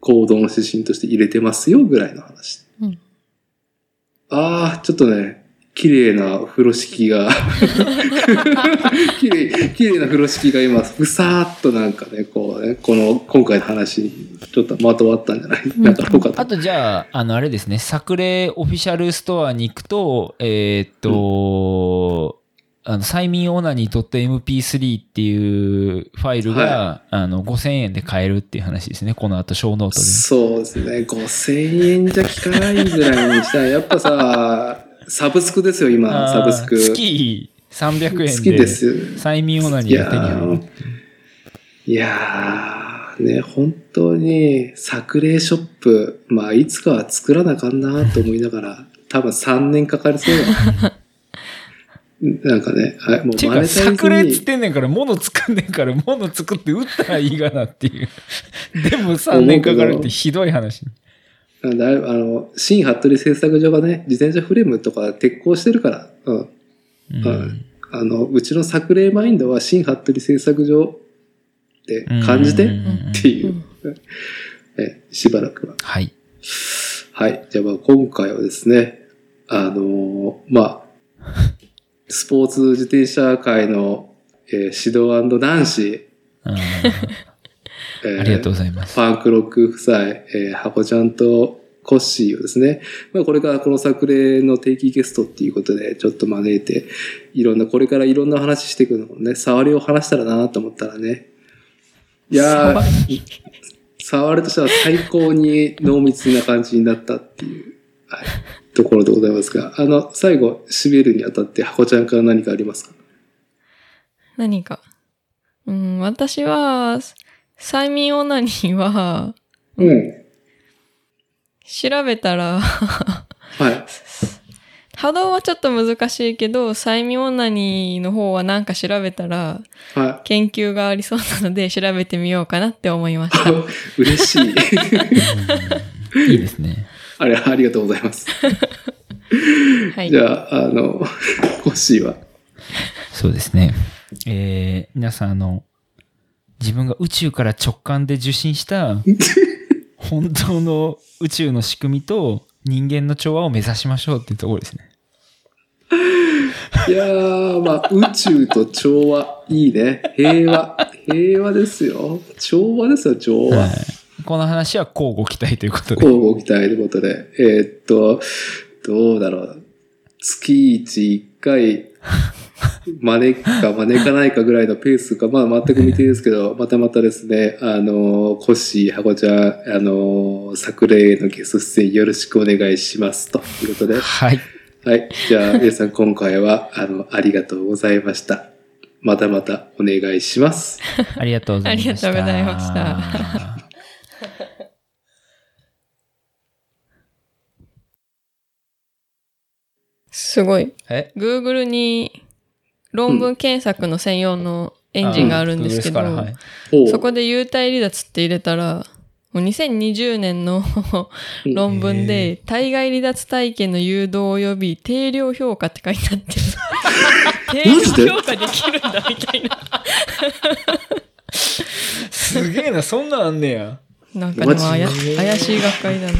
行動の指針として入れてますよぐらいの話。うん、ああ、ちょっとね、綺麗な風呂敷が綺麗、綺麗な風呂敷が今、ふさーっとなんかね、こうね、この今回の話にちょっとまとわったんじゃない、うん、なんかろうかと。あとじゃあ、あのあれですね、作例オフィシャルストアに行くと、えー、っと、うんあの、催眠オナニー .エムピースリー っていうファイルが、はい、あの、ごせんえんで買えるっていう話ですね。この後、小ノートで。そうですね。ごせんえんじゃ効かないぐらいにしたら、やっぱさ、サブスクですよ、今、サブスク。月さんびゃくえんで、催眠オナニーが手に入る。いやー、ね、本当に、作例ショップ、まあ、いつかは作らなあかんなと思いながら、多分さんねんかかりそうだな。なんかね、はい、もうマネタイズに。作例っつってんねんから、物作んねんから、物作って売ったらいいがなっていう。でもさんねんかかるってひどい話。なんで、あの、新服部製作所がね、自転車フレームとか鉄鋼してるから、うん。うんうん、あの、うちの作例マインドは新服部製作所って感じてっていう。え、しばらくは。はい。はい。じゃあ、まあ今回はですね、あの、まあ、スポーツ自転車界の、えー、指導&男子あ、えー。ありがとうございます。パンクロック夫妻、えー、ハコちゃんとコッシーをですね、まあ、これからこの作例の定期ゲストっていうことでちょっと招いて、いろんな、これからいろんな話していくのもね、触りを話したらなと思ったらね。いやー、触るとしたら最高に濃密な感じになったっていう。はい。ところでございますが、あの、最後、締めるにあたって、ハコちゃんから何かありますか？何か。うん、私は、催眠オナニーは、うん。調べたら、はい。波動はちょっと難しいけど、催眠オナニーの方はなんか調べたら、はい、研究がありそうなので、調べてみようかなって思いました。嬉しい。いいですね。あれ、ありがとうございます。はい、じゃあ、あの、コッシーは。そうですね。えー、皆さん、あの、自分が宇宙から直感で受信した、本当の宇宙の仕組みと人間の調和を目指しましょうっていうところですね。いやー、まあ、宇宙と調和、いいね。平和。平和ですよ。調和ですよ、調和。はい、この話は交互期待ということで。交互期待ということで。えー、っと、どうだろう。月一一回、招くか招かないかぐらいのペースか、まあ全く未定ですけど、またまたですね、あの、コッシー、ハコちゃん、あの、作例のゲスト出演よろしくお願いします。ということで。はい。はい。じゃあ、皆さん今回は、あの、ありがとうございました。またまたお願いします。ありがとうございました。ありがとうございました。すごい。え Google に論文検索の専用のエンジンがあるんですけど、うんはい、そこで幽体離脱って入れたら、もうにせんにじゅうねんの論文で、体外離脱体験の誘導及び定量評価って書いてあって、定量評価できるんだみたいな。すげえな、そんなんあんねや。なんかでも怪しい学会だな。